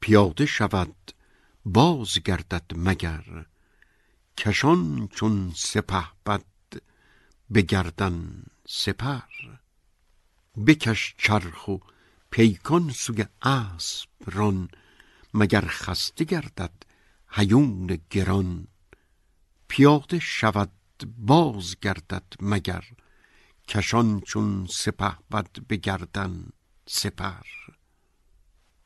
پیاده شود باز گردد مگر، کشان چون سپه بد به گردن سپر. بکش چرخ و پیکان سوی اسب ران، مگر خسته گردد هیون گران، پیاده شود باز گردد مگر، کشان چون سپه بد بگردن سپر.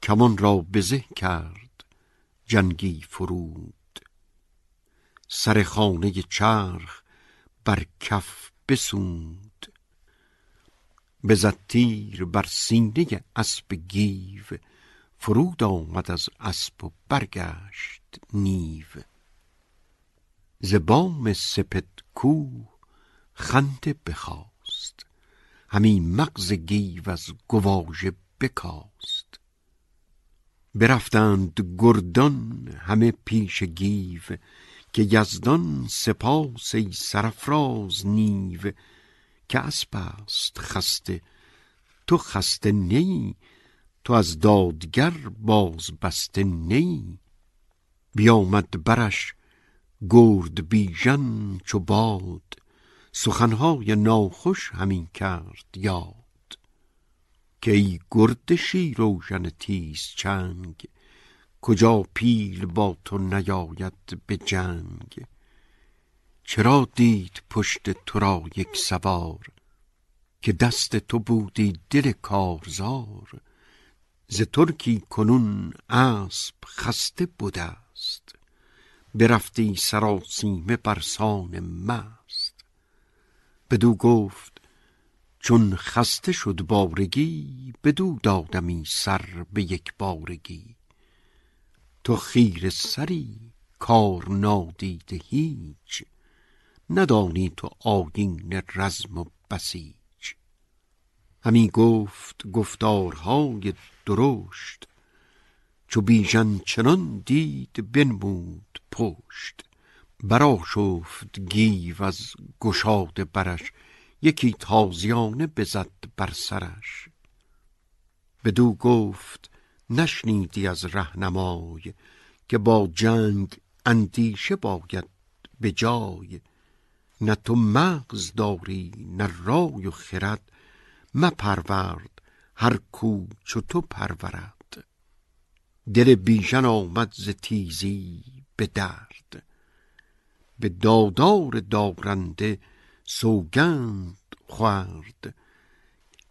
کمان را بزه کرد جنگی فرود، سر خانه چرخ بر کف بسود. بزد تیر بر سینه اسب گیو، فرود آمد از اسب و برگشت نیو. ز بام سپیدکوه خنده بخواست، همی مغز گیو از گواژه بکاست. برفتند گردان همه پیش گیو، که یزدان سپاس ای سرافراز نیو. که اسب است خسته تو خسته نی، تو از دادگر باز بسته نی. بیامد برش گرد بیژن چو باد، سخنهای ناخوش همین کرد یاد. که ای گرد شیروژن تیز چنگ، کجا پیل با تو نیاید به جنگ. چرا دید پشت تو را یک سوار، که دست تو بودی دل کارزار. ز ترکی کنون اسب خسته بوده است، برفتی سراسیمه برسان مست. بدو گفت چون خسته شد بارگی، بدو دادمی سر به یک بارگی. تو خیر سری کار نادیده هیچ، ندانی تو آیین رزم و بسیج. همی گفت گفتارهای درشت، چو بیژن چنان دید بنمود پشت. برآشفت گیو از گشاد برش، یکی تازیانه بزد بر سرش. بدو گفت نشنیدی از رهنمای، که با جنگ اندیشه باید به جای. نه تو مغز داری نه رای و خرد، مپرورد هر کو چو تو پرورد. دل بیژن آمد ز تیزی به درد، به دادار دارنده سوگند خورد.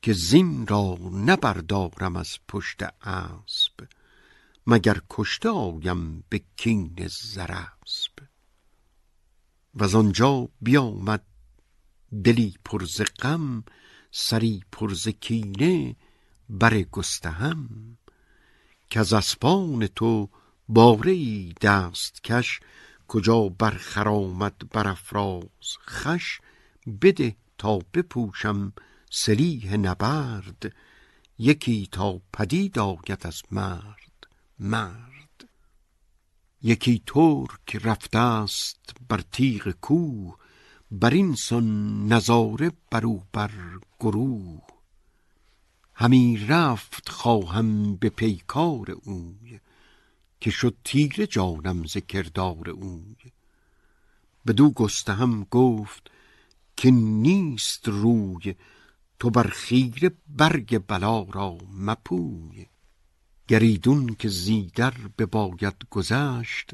که زین را نبردارم از پشت اسب، مگر کشته آیم به کین زرسب. وز آنجا بیامد دلی پر ز غم، سری پر ز کینه بر گستهم. که از اسپان تو باره ای دست کش، کجا برخرامد بر افراز خش. بده تا بپوشم سلیح نبرد، یکی تا پدید آید از مرد مرد. یکی ترک رفته است بر تیغ کوه، بر این سن نظاره برو بر گروه. همی رفت خواهم به پیکار اوی، که شد تیره جانم ز کردار اوی. بدو گستهم گفت که نیست روی، تو بر خیره برگ بلا را مپوی. گریدون که زیدر بباید گذشت،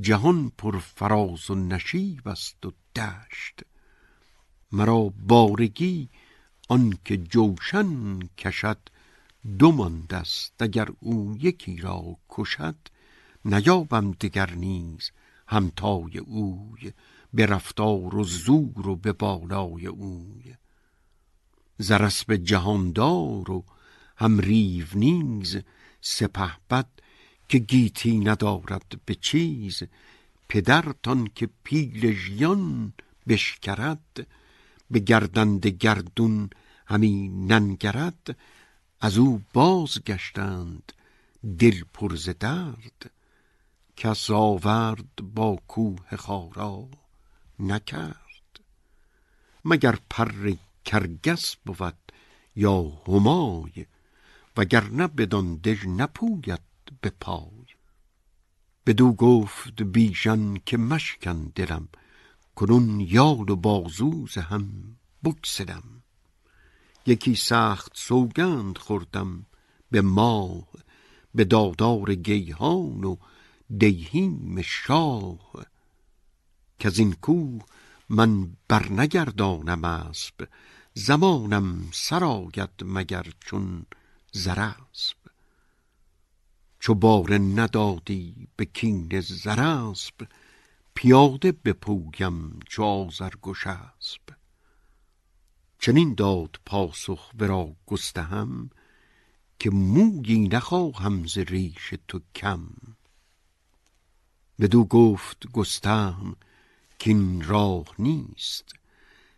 جهان پر فراز و نشیب است و دشت. مرا بارگی آن که جوشن کشد، دو مانده است اگر او یکی را کشد. نیابم دگر نیز همتای اوی، به رفتار و زور و به بالای اوی. زرسب جهاندار و هم ریونیز، سپه بد که گیتی ندارد به چیز. پدرتان که پیل ژیان بشکرد، به گردند گردون همی ننگرد. از او بازگشتند دل پر ز درد، کس آورد با کوه خارا نکرد. مگر پر کرگس بود یا همای، وگرنه بدان دژ نپوید به پای. بدو گفت بیژن که مشکن دلم، کنون یال و بازوز هم بکسدم. یکی سخت سوگند خوردم به ماه، به دادار گیهان و دیهیم شاه، که از این کو من برنگردانم اسب، زمانم سراید مگر چون زرسب. چو باره ندادی به کین زرسب، پیاده بپویم چو آزرگش اسب. چنین داد پاسخ ورا گستهم، که مویی نخواهم ز ریش تو کم. بدو گفت گستهم کین راه نیست،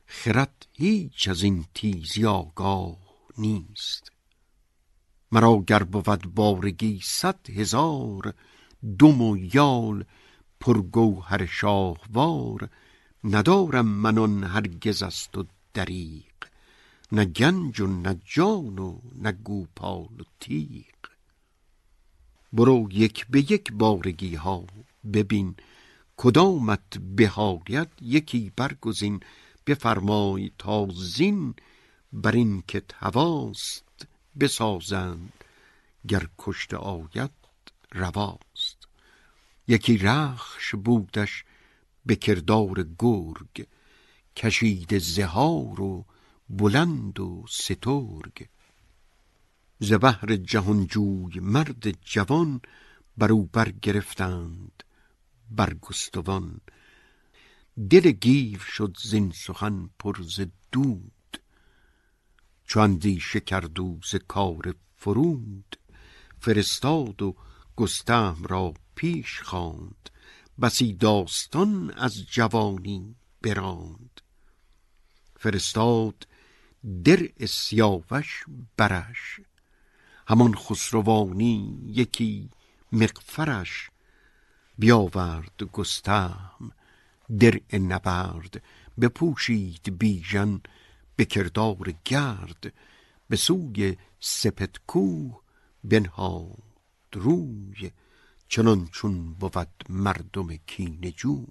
خرد هیچ از این تیزی آگاه نیست. مرا گر بود بارگی 100,000، دم و یال پرگوهر شاهوار. ندارم من آن هرگز است و دریغ، نه گنج و نه جان و نه گوپال و تیغ. برو یک به یک بارگی ها ببین، کدامت بهاید یکی برگزین. بفرمای تا زین بر این که هواست، بسازند گر کشته آید رواست. یکی رخش بودش به کردار گرگ، کشید زهار و بلند و سترگ. ز بهر جهانجوی مرد جوان، برو برگرفتند برگستوان. دل گیو شد زین سخن پر ز دود، چو اندیشه کرد او ز کار فرود. فرستاد و گستهم را پیش خواند، بسی داستان از جوانی براند. فرستاد درع سیاوش برش، همان خسروانی یکی مغفرش. بیاورد گستهم درع نبرد، بپوشید بیژن به کردار گرد. به سوی سپیدکوه بنهاد روی، چنان چون بود مردم کینه جوی.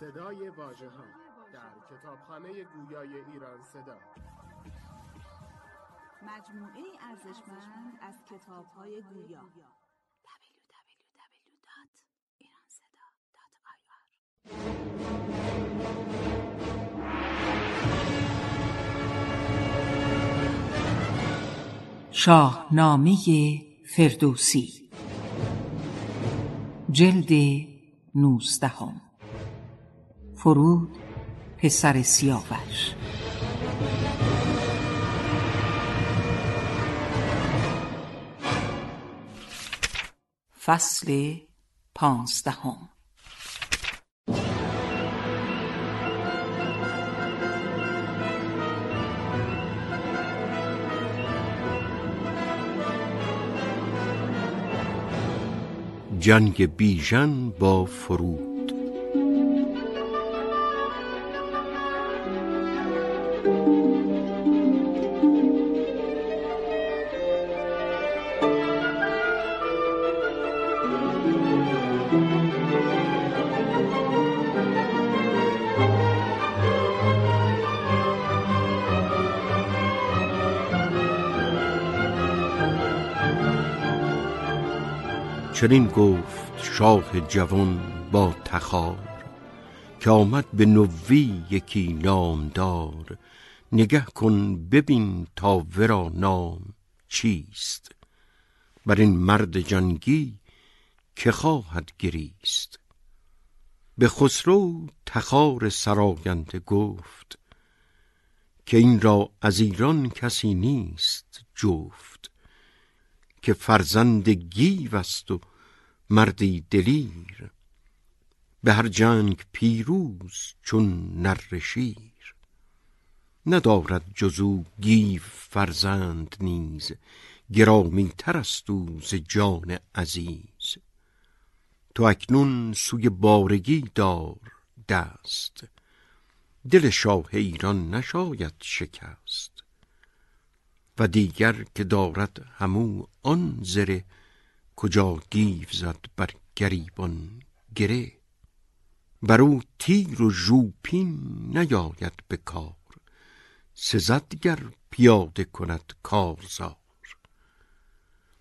صدای واژه‌ها در کتابخانه گویای ایران صدا، مجموعه ارزشمند از کتاب‌های گویا. www.iranseda.ir. شاهنامه فردوسی، جلد 19. فرود پسر سیاوش. فصل 15. جنگ بیژن با فرود. چنین گفت شاه جوان با تخار که آمد به نوی یکی نامدار. نگه کن ببین تا ورا نام چیست، بر این مرد جنگی که خواهد گریست. به خسرو تخار سراینده گفت که این را از ایران کسی نیست جفت، که فرزند گیو است و مردی دلیر، به هر جنگ پیروز چون نره شیر. ندارد جزو گیو فرزند نیز، گرامی تر است او ز جان عزیز. تو اکنون سوی بارگی دار دست، دل شاه ایران نشاید شکست. و دیگر که دارد همو آن زره، کجا گیو زد بر گریبان گره. بر او تیر و ژوپین نیاید به کار، سزد گر پیاده کند کارزار.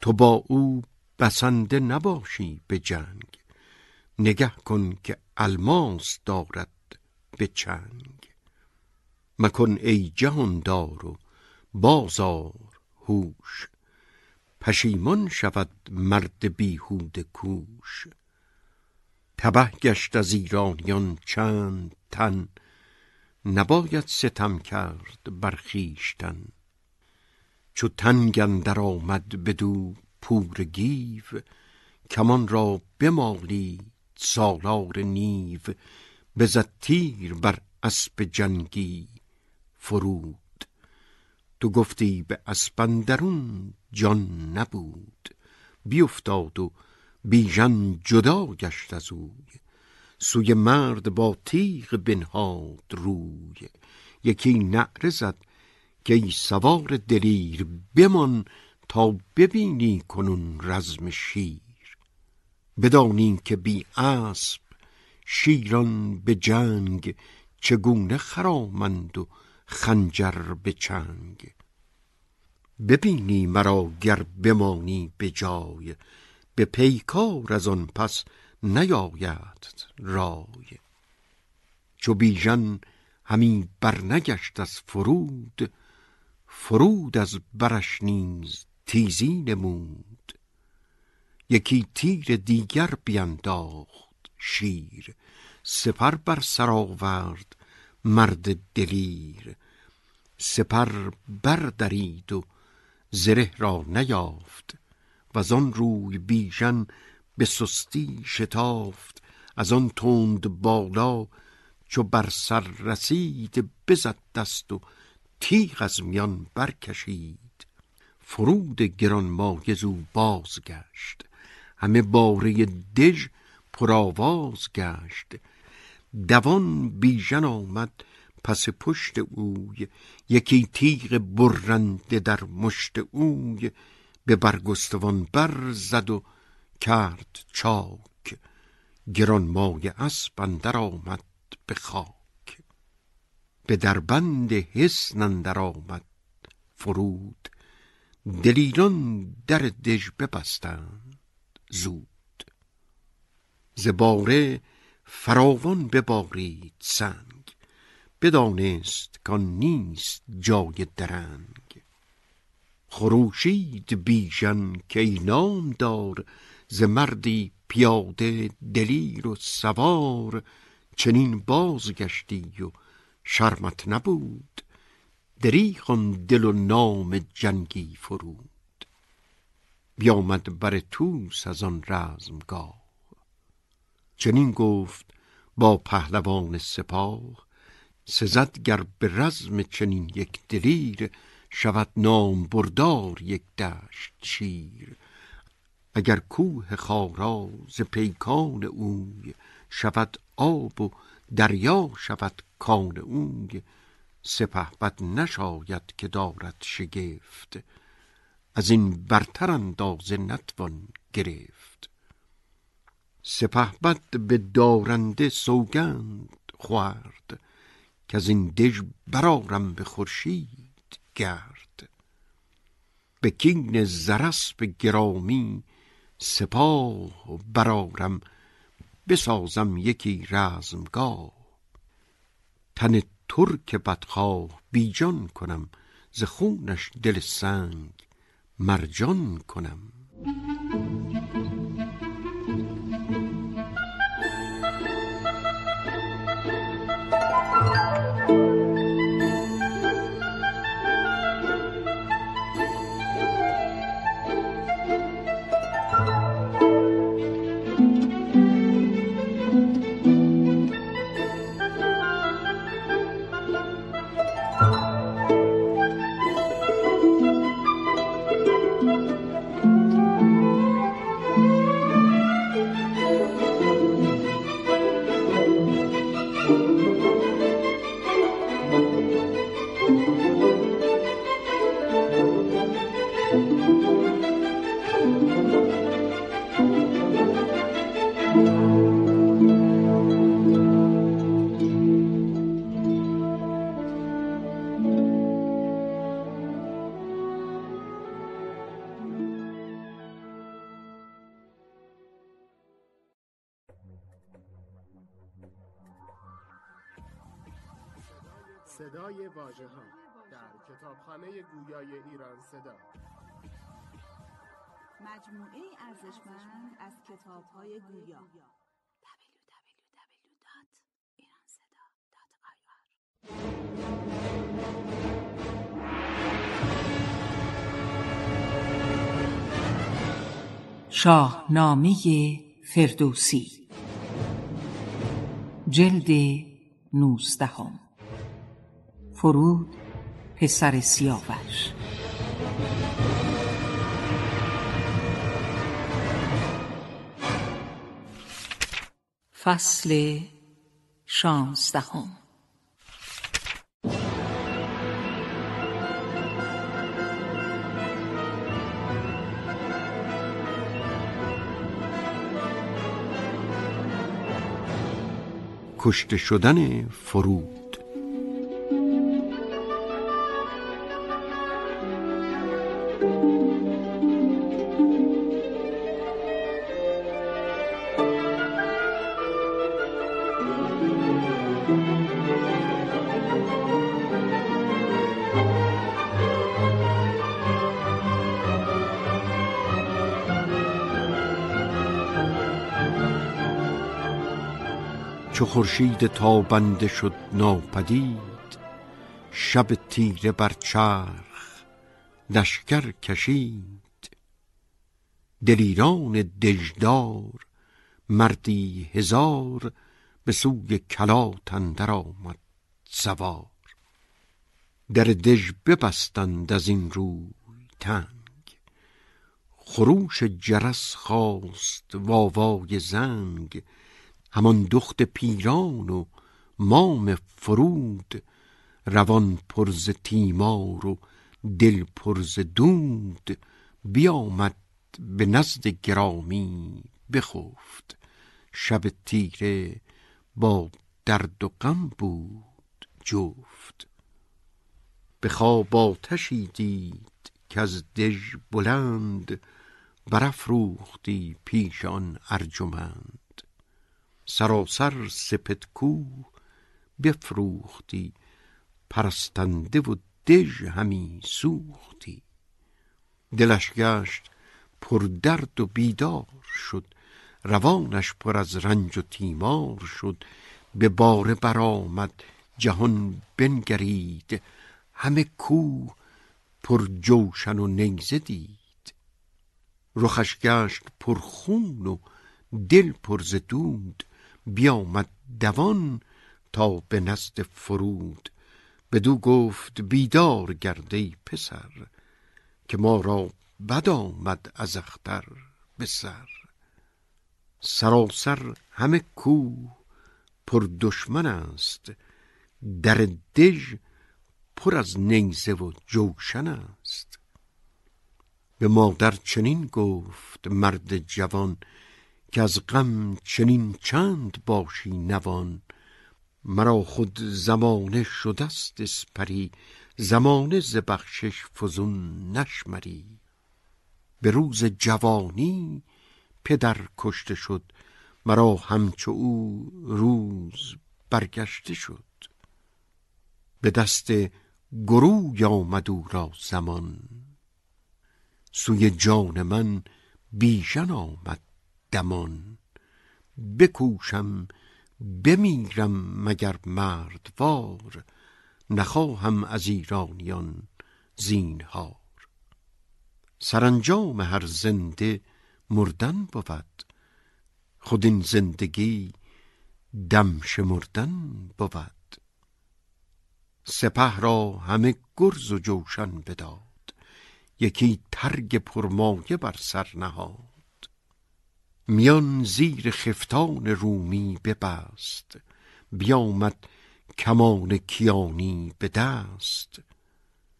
تو با او بسنده نباشی به جنگ، نگه کن که الماس دارد به چنگ. مکن ای جهاندار و بازار هوش، پشیمان شود مرد بیهوده کوش. تبه گشت از ایرانیان چند تن، نباید ستم کرد بر خویشتن. چو تنگ اندر آمد بدو پور گیو، کمان را بمالید سالار نیو. بزد تیر بر اسب جنگی فرود، تو گفتی به اسب اندرون جان نبود. بیفتاد و بیژن جدا گشت از اوی، سوی مرد با تیغ بنهاد روی. یکی نعره زد که ای سوار دلیر، بمان تا ببینی کنون رزم شیر. بدانی که بی اسب شیران به جنگ، چگونه خرامند و خنجر به چنگ. ببینی مرا گر بمانی به جای، به پیکار از آن پس نیاید رای. چو بیژن همی برنگشت از فرود، فرود از برش نیز تیزی نمود. یکی تیر دیگر بینداخت شیر، سپر بر سر آورد مرد دلیر. سپر بردرید و زره را نیافت، وز آن روی بیژن به سستی شتافت. از آن تند بالا چو بر سر رسید، بزد دست و تیغ از میان برکشید. فرود گرانمایه زو بازگشت، همه باره دژ پرآواز گشت. دوان بیژن آمد پس پشت اوی، یکی تیغ برنده در مشت اوی. به برگستوان بر زد و کرد چاک، گرانمایه اسب اندر آمد به خاک. به دربند حصن اندر آمد فرود، دلیران در دژ ببستند زود. ز باره فراوان ببارید سنگ، بدانست کان نیست جای درنگ. خروشید بیژن که ای نامدار، ز مردی پیاده دلیر و سوار. چنین بازگشتی و شرمت نبود، دریغ آن دل و نام جنگی فرود. بیامد بر طوس از آن رزمگاه، چنین گفت با پهلوان سپاه. سزد گر به رزم چنین یک دلیر، شود نام بردار یک دشت شیر. اگر کوه خارا ز پیکان اوی، شود آب و دریا شود کان اوی. سپهبد نشاید که دارد شگفت، از این برتر اندازه نتوان گرفت. سپهبد به دارنده سوگند خورد، که از این دژ برآرم به خورشید گرد. به کین زرسب گرامی سپاه برارم بسازم یکی رزمگاه. تن ترک بدخواه بیجان کنم، ز خونش دل سنگ مرجان کنم. صدای واژه‌ها در کتابخانه گویای ایران صدا. مجموعه ارزشمند از کتاب‌های گویا. www.iranseda.ir شاهنامه فردوسی جلد 19 فرود پسر سیاوش. فصل 16. کشته شدن فرود. چو خورشید تابنده شد ناپدید، شب تیره بر چرخ لشکر کشید. دلیران دژدار مردی هزار، به سوی کلات اندر آمد سوار. در دژ ببستند از این روی تنگ، خروش جرس خواست و آوای زنگ. همان دخت پیران و مام فرود، روان پر ز تیمار و دل پر ز دود. بیامد به نزد گرامی بخفت، شب تیره با درد و غم بود جفت. به خواب آتشی دید که از دژ بلند، برافروختی پیش آن ارجمند. سراسر سپیدکوه بفروختی، پرستنده و دژ همی سوختی. دلش گشت پر درد و بیدار شد، روانش پر از رنج و تیمار شد. به باره برآمد جهان بنگرید، همه کوه پر جوشن و نیزه دید. رخش گشت پر خون و دل پر ز دود، بیامد دوان تا به نزد فرود. بدو گفت بیدار گردی پسر، که ما را بد آمد از اختر به سر. سراسر همه کوه پر دشمن است، در دژ پر از نیزه و جوشن است. به مادر چنین گفت مرد جوان، که از غم چنین چند باشی نوان. مرا خود زمانه شدست اسپری، زمانه ز بخشش فزون نشمری. به روز جوانی پدر کشته شد، مرا همچو او روز برگشته شد. به دست گروه آمد او را زمان، سوی جان من بیژن آمد دمان. بکوشم بمیرم مگر مردوار، نخواهم از ایرانیان زینهار. سرانجام هر زنده مردن بود، خود این زندگی دم شمردن بود. سپه را همه گرز و جوشن بداد، یکی ترگ پرمایه بر سر نهاد. میان زیر خفتان رومی ببست، بیامد کمان کیانی به دست.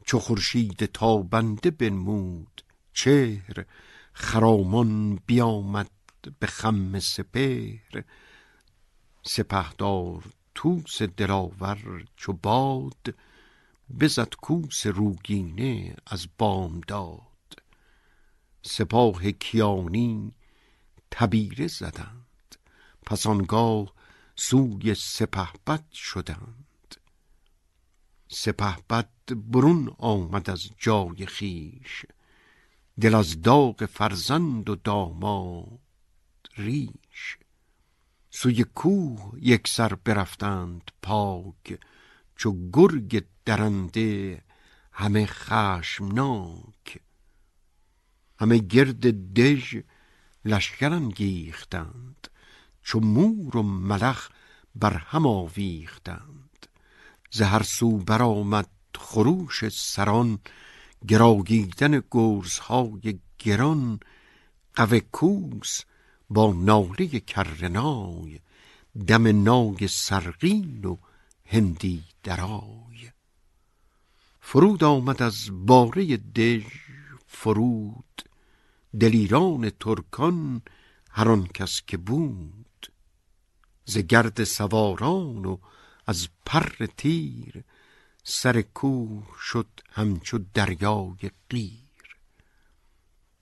چو خورشید تابنده بنمود چهر، خرامان بیامد به خم سپهر. سپهدار طوس دلاور چو باد، بزد کوس روگینه از بامداد. سپاه کیانی تبیره زدند، پس آنگاه سوی سپهبد شدند. سپهبد برون آمد از جای خیش، دل از داغ فرزند و داماد ریش. سوی کوه یک سر برفتند پاک، چو گرگ درنده همه خشمناک. همه گرد دژ لشکر انگیختند، چو مور و ملخ بر هم آویختند. ز هر سو برآمد خروش سران، گراگیدن گرزهای گران. قوه کوس با ناله کرنای، دم نای سرغین و هندی درای. فرود آمد از باره دژ فرود، دلیران ترکان هر آن کس که بود. ز گرد سواران و از پر تیر، سر کوه شد همچو دریای قیر.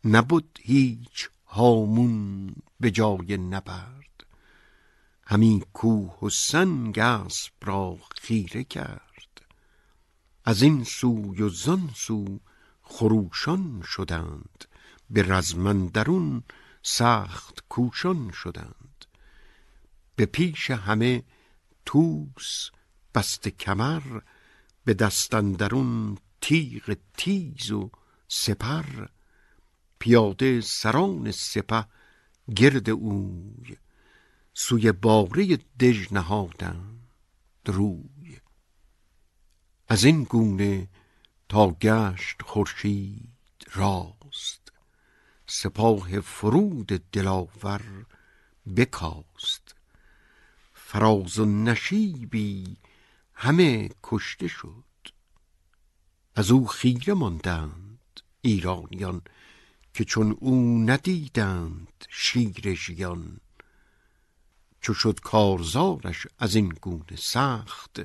نبود هیچ هامون به جای نبرد، همی کوه و سنگ اسب را خیره کرد. از این سوی و زان سو خروشان شدند، به رزم اندرون سخت کوشان شدند. به پیش همه طوس بسته کمر، به دست اندرون تیغ تیز و سپر. پیاده سران سپه گرد اوی، سوی باره دژ نهادند روی. از این گونه تا گشت خورشید راست، سپاه فرود دلاور بکاست. فراز و نشیبی همه کشته شد، از او خیره ماندند ایرانیان. که چون او ندیدند شیر ژیان، چو شد کارزارش از این گونه سخت.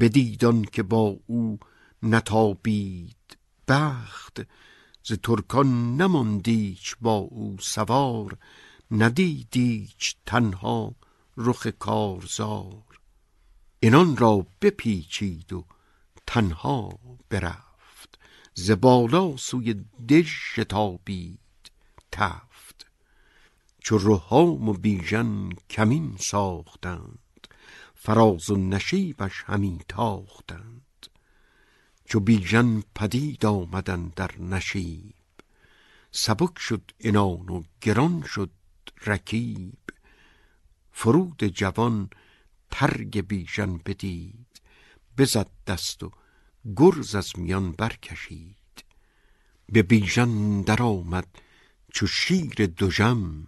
بدیدان که با او نتابید بخت، ز ترکان نماندیچ با او سوار. ندیدیچ تنها رخ کارزار، اینان را بپیچید و تنها برفت. ز بالا سوی دژ شتابید تفت، چو روحام و بیژن کمین ساختند. فراز و نشیبش همی تاختند، چو بیژن پدید آمدند در نشیب. سبک شد عنان و گران شد رکیب. فرود جوان ترگ بیژن بدید، بزد دست و گرز از میان برکشید. به بیژن در آمد چو شیر دژم،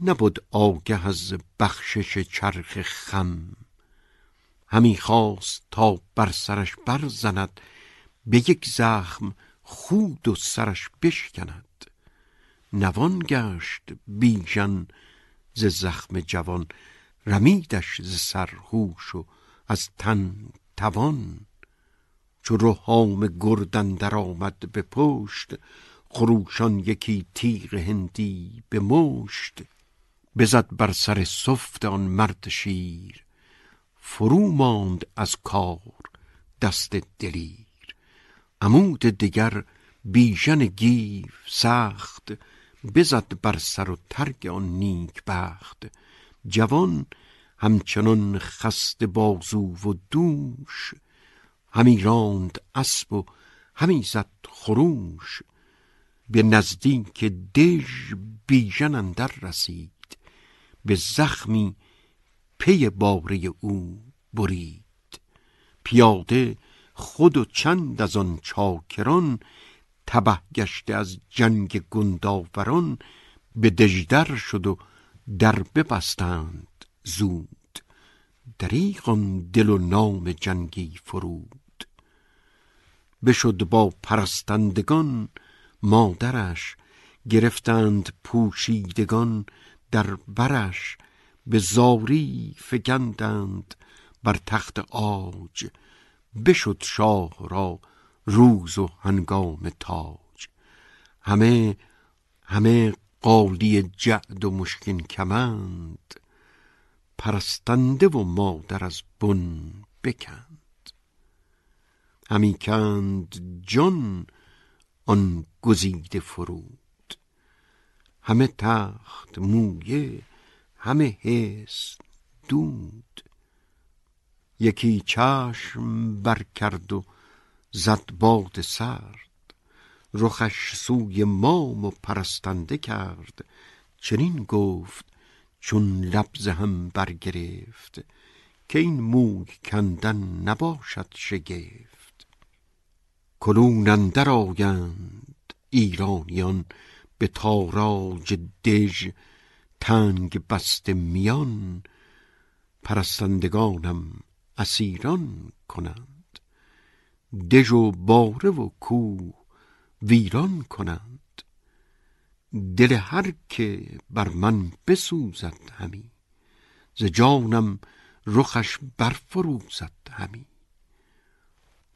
نبود آگه از بخشش چرخ خم. همی خواست تا بر سرش برزند، به یک زخم خود و سرش بشکند. نوان گشت بیژن ز زخم جوان، رمیدش ز سرهوش و از تن توان. چو روحام گردن در آمد به پشت، خروشان یکی تیغ هندی به مشت بزد بر سر سفت آن مرد شیر. فرو ماند از کار دست دلیر، عمود دگر بیژن گیو سخت بزد بر سر و ترگ آن نیک بخت. جوان همچنان خست بازو و دوش، همی راند اسب و همی زد خروش. به نزدیک دژ بیژن اندر رسید، به زخمی پی باره او برید. پیاده خود و چند از آن چاکران، تبه گشته از جنگ گنداوران. به دژدر شد و در ببستند زود، دریغ آن دل و نام جنگی فرود. بشد با پرستندگان مادرش، گرفتند پوشیدگان در برش. به زاری فگندند بر تخت عاج، بشد شاه را روز و هنگام تاج. همه قالی جعد و مشکین کمند، پرستنده و مادر از بن بکند. همی کند جان آن گزیده فرود، همه تخت مویه همه حس دود. یکی چشم برکرد و زد باد سرد، رخش سوی مام و پرستنده کرد. چنین گفت چون لبز هم برگرفت، که این موی کندن نباشد شگفت. کنون اندر آیند ایرانیان، به تاراج دژ تنگ بست میان. پرستندگانم اسیران کنند، دژ و باره و کوه ویران کنند. دل هر که بر من بسوزد همی، ز جانم رخش برفروزد همی.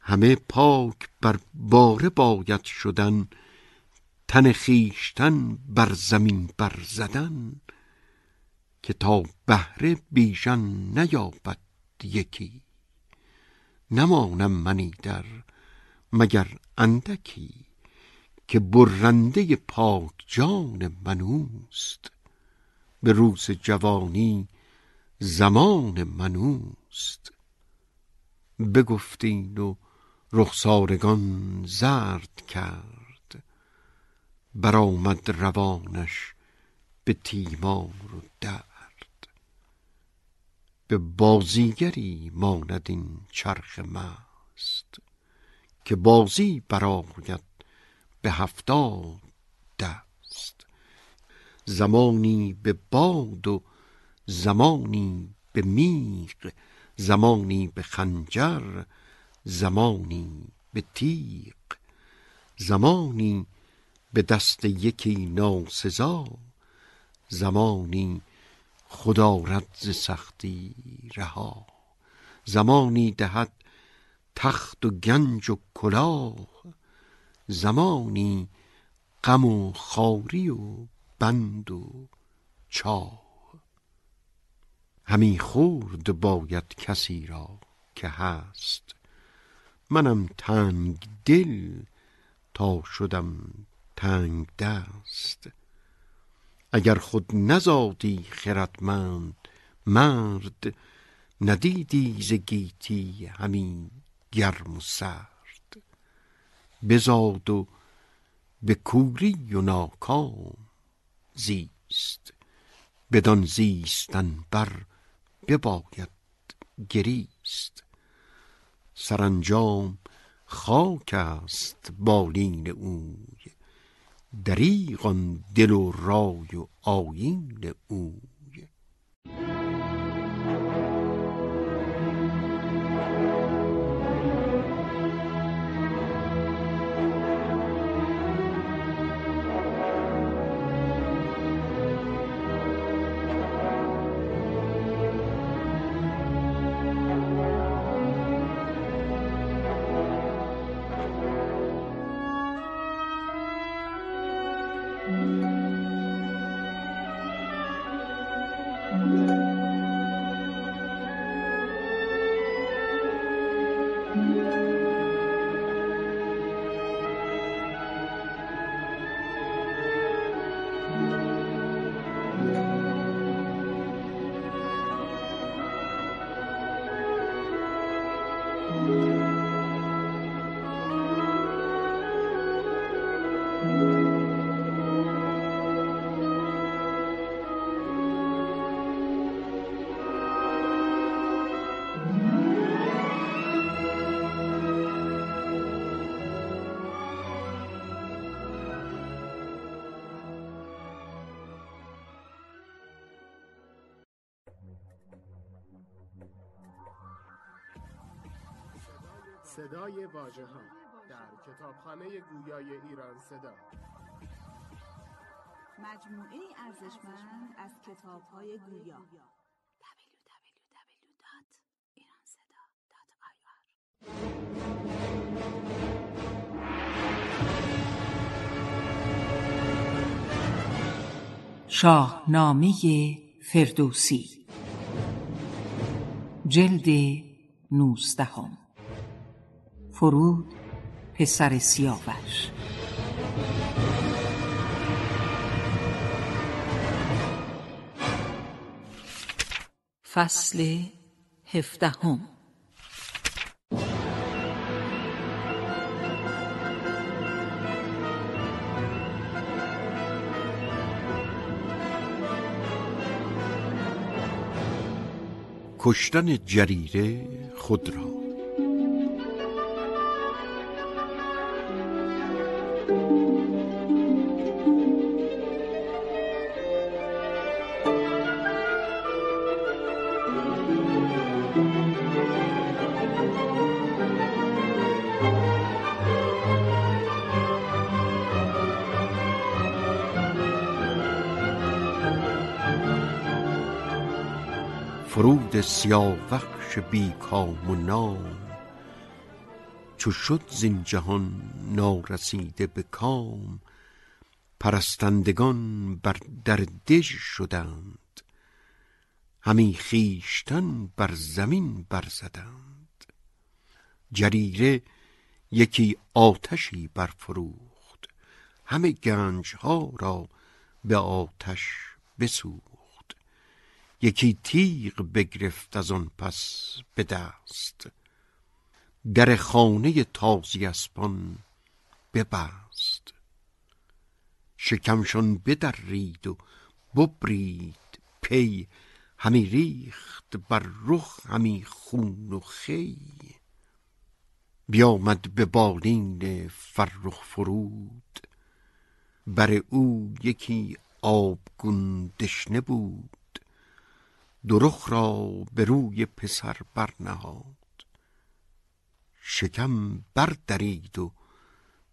همه پاک بر باره باید شدن، تن خویشتن بر زمین بر زدن. که تا بهره بیژن نیابد یکی، نمانم من ایدر مگر اندکی. که برنده پاک جان منوست، به روز جوانی زمان منوست. بگفتین و رخسارگان زرد کرد، برآمد روانش به تیمار و درد. به بازیگری ماند این چرخ مست، که بازی برآید به 70 دست. زمانی به باد و زمانی به میغ، زمانی به خنجر زمانی به تیغ. زمانی به دست یکی ناسزا، زمانی خدا رد ز سختی رها. زمانی دهد تخت و گنج و کلاه، زمانی غم و خواری و بند و چاه. همی خورد باید کسی را که هست، منم تنگ دل تا شدم تنگ دست. اگر خود نزادی خردمند مرد، ندیدی ز گیتی همی گرم و سرد. بزاد و به کوری و ناکام زیست، بدان زیستن بر بباید گریست. سرانجام خاک است بالین اوی، دریغ آن دل و رای و آیین اوی. صدای واژه‌ها در کتابخانه گویای ایران صدا، مجموعه ارزشمند از کتاب‌های گویا. www.iranseda.ir شاهنامه فردوسی جلد 19 فرود پسر سیاوش. فصل 17. کشتن جریره خود را. فرود سیاوش بیکام و نام، چو شد زین جهان نارسیده به کام، پرستندگان بر در دژ شدند، همی خویشتن بر زمین برزدند. جریره یکی آتشی برفروخت، همه گنجها را به آتش بسوخت. یکی تیغ بگرفت از آن پس به دست، در خانه تازی اسپان ببست. شکمشان بدرید و ببرید پی، همی ریخت بر رخ همی خون و خی. بیامد به بالین فرخ فرود، بر او یکی آبگون دشنه بود. درخ را به روی پسر برنهاد، شکم بردرید و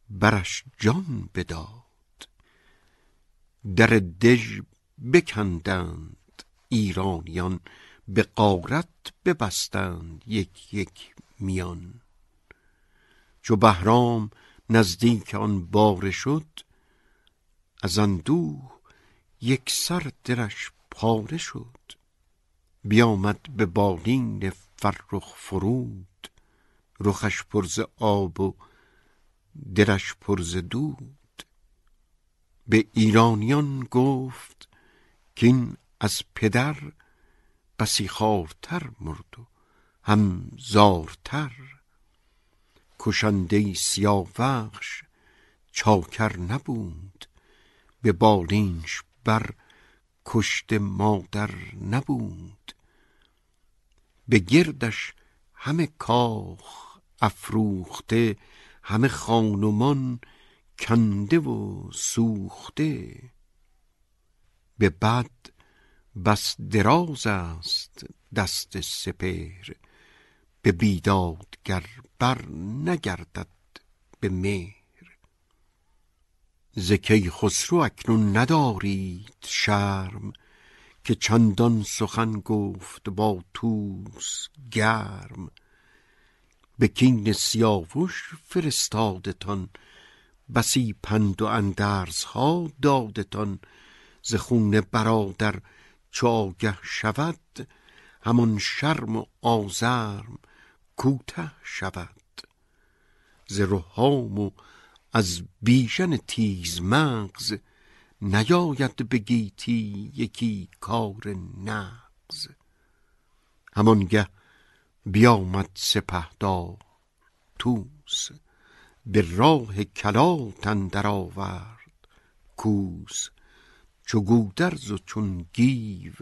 برش جان بداد. در دژ بکندند ایرانیان، به غارت ببستند یک یک میان. چو بهرام نزدیک آن باره شد، از اندوه یک سر درش پاره شد. بیامد به بالین فرخ فرود، رخش پر ز آب و درش پر ز دود. به ایرانیان گفت کین از پدر، بسی خوارتر مرد و هم زارتر. کشنده سیاوش چاکر نبود، به بالینش بر کشت مادر نبود. به گردش همه کاخ افروخته، همه خانمان کنده و سوخته. به بد بس دراز است دست سپهر، به بیدادگر بر نگردد به مهر. ز کیخسرو اکنون ندارید شرم، که چندان سخن گفت با طوس گرم. به کین سیاوش فرستادتان، بسی پند و اندرزها دادتان. ز خون برادر چو آگه شود، همان شرم و آزرم کوته شود. ز روحام و از بیژن تیز مغز، نیاید به گیتی یکی کار نغز. همانگه بیامد سپهدار طوس، به راه کلات اندر آورد کوس. چو گودرز و چون گیو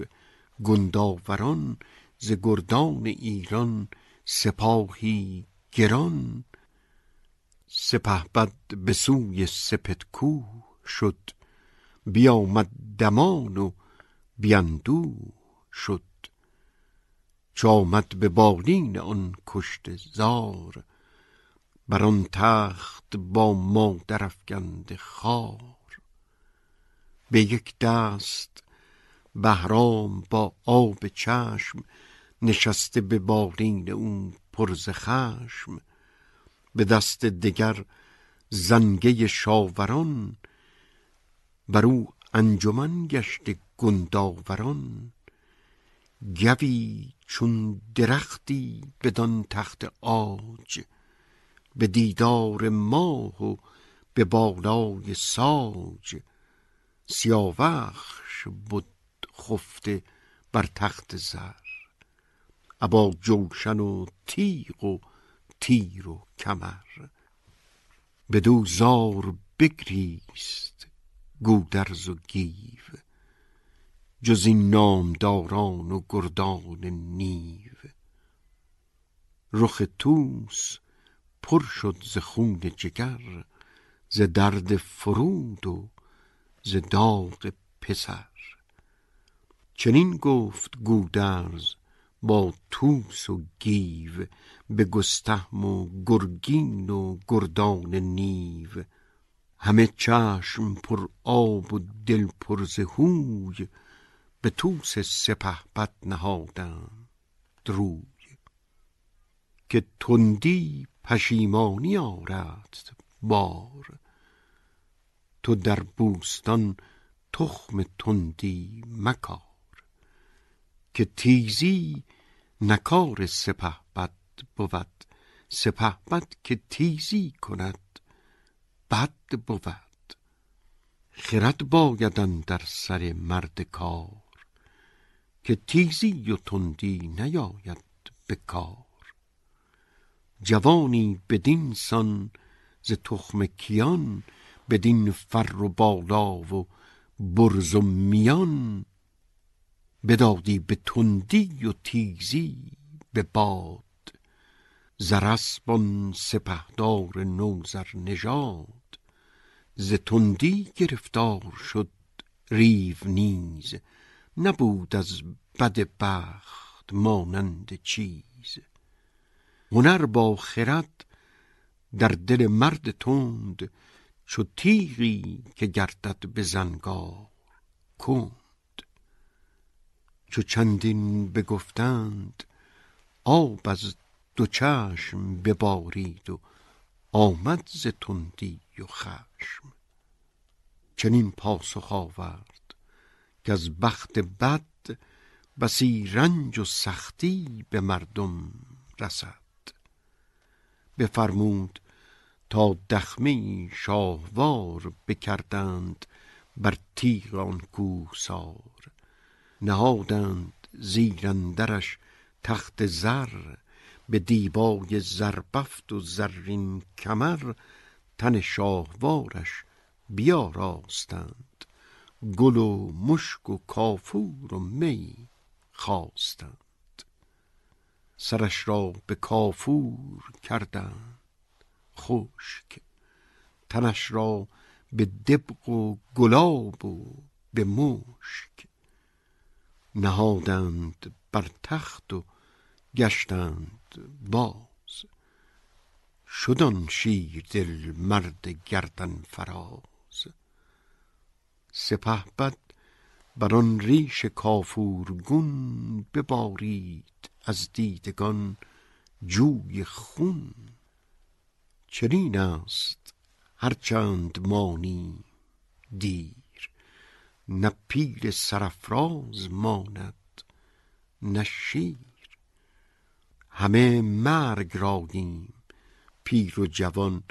گنداوران، ز گردان ایران سپاهی گران. سپهبد به سوی سپیدکوه شد، بیامد دمان و بیندوه شد. چو آمد به بالین آن کشته زار، بر آن تخت با مادر افگند خار. به یک دست بهرام با آب چشم نشسته به بالین اون پرز خشم، به دست دگر زنگه شاوران، بر او انجمن گشته گنداوران. گوی چون درختی بدان تخت آج، به دیدار ماه و به بالای ساج. سیاوش بود خفته بر تخت زر، ابا جوشن و تیغ و تیر و کمر. بدو زار بگریست گودرز و گیو، جز این نامداران و گردان نیو. رخ طوس پر شد ز خون جگر، ز درد فرود و ز داغ پسر. چنین گفت گودرز با طوس و گیو، به گستهم و گرگین و گردان نیو. همه چشم پر آب و دل پر ز هوی، به طوس سپهبد نهادند روی. که تندی پشیمانی آرد بار، تو در بوستان تخم تندی مکار. که تیزی نکار سپهبد بود، سپهبد که تیزی کند بد بود. خرد بایدن در سر مرد کار، که تیزی و تندی نیاید به کار. جوانی بدین سان ز تخم کیان، بدین فر و بالا و برز و میان. بدادی به تندی و تیزی به باد، زرسب آن سپهدار نوذر نژاد. ز تندی گرفتار شد ریونیز، نبود از بد بخت مانند چیز. هنر با خرد در دل مرد تند، چو تیغی که گردد به زنگار کند. چو چندین بگفتند آب از دو چشم ببارید، و آمد ز تندی و خشم. چنین پاسخ آورد که از بخت بد، بسی رنج و سختی به مردم رسد. بفرمود تا دخمه شاهوار، بکردند بر تیغ آن کوهسار. نهادند زیراندرش تخت زر، به دیبای زربفت و زرین کمر. تن شاهوارش بیاراستند، گل و مشک و کافور و می خواستند. سرش را به کافور کردند خشک، تنش را به دبق و گلاب و به مشک. نهادند بر تخت و گشتند باز، شدان شیر دل مرد گردن فراز. سپهبد بر آن ریش کافورگون، ببارید از دیدگان جوی خون. چنین است هرچند مانی دیر، نه پیل سرافراز ماند نه شیر. همه مرگ راییم پیر و جوان،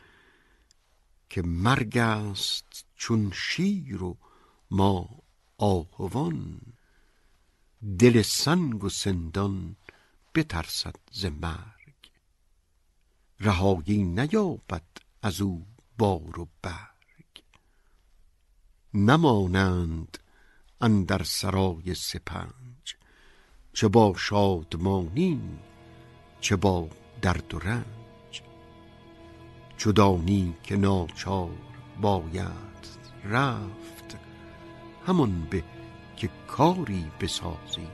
که مرگ است چون شیر و ما آهوان. دل سنگ و سندان بترسد ز مرگ، رهایی نیابد از او بار و برگ. نمانند اندر سرای سپنج، چه با شادمانی چه با درد و رنج. چو دانی که ناچار باید رفت، همان به که کاری بسازی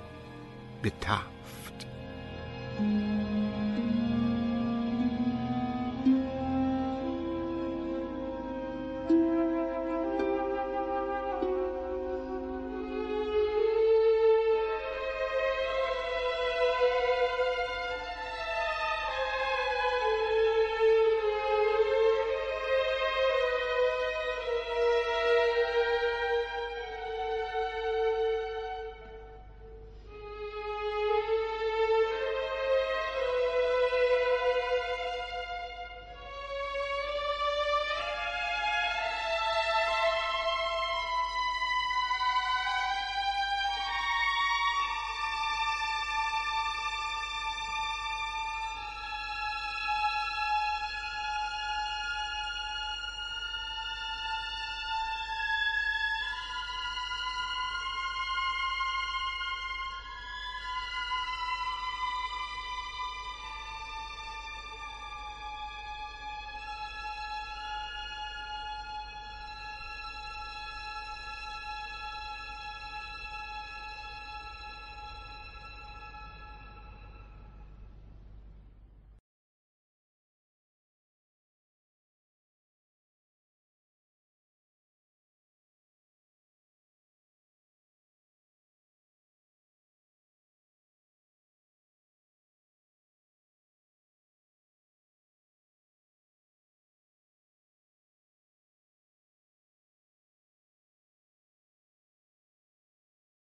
به تفت.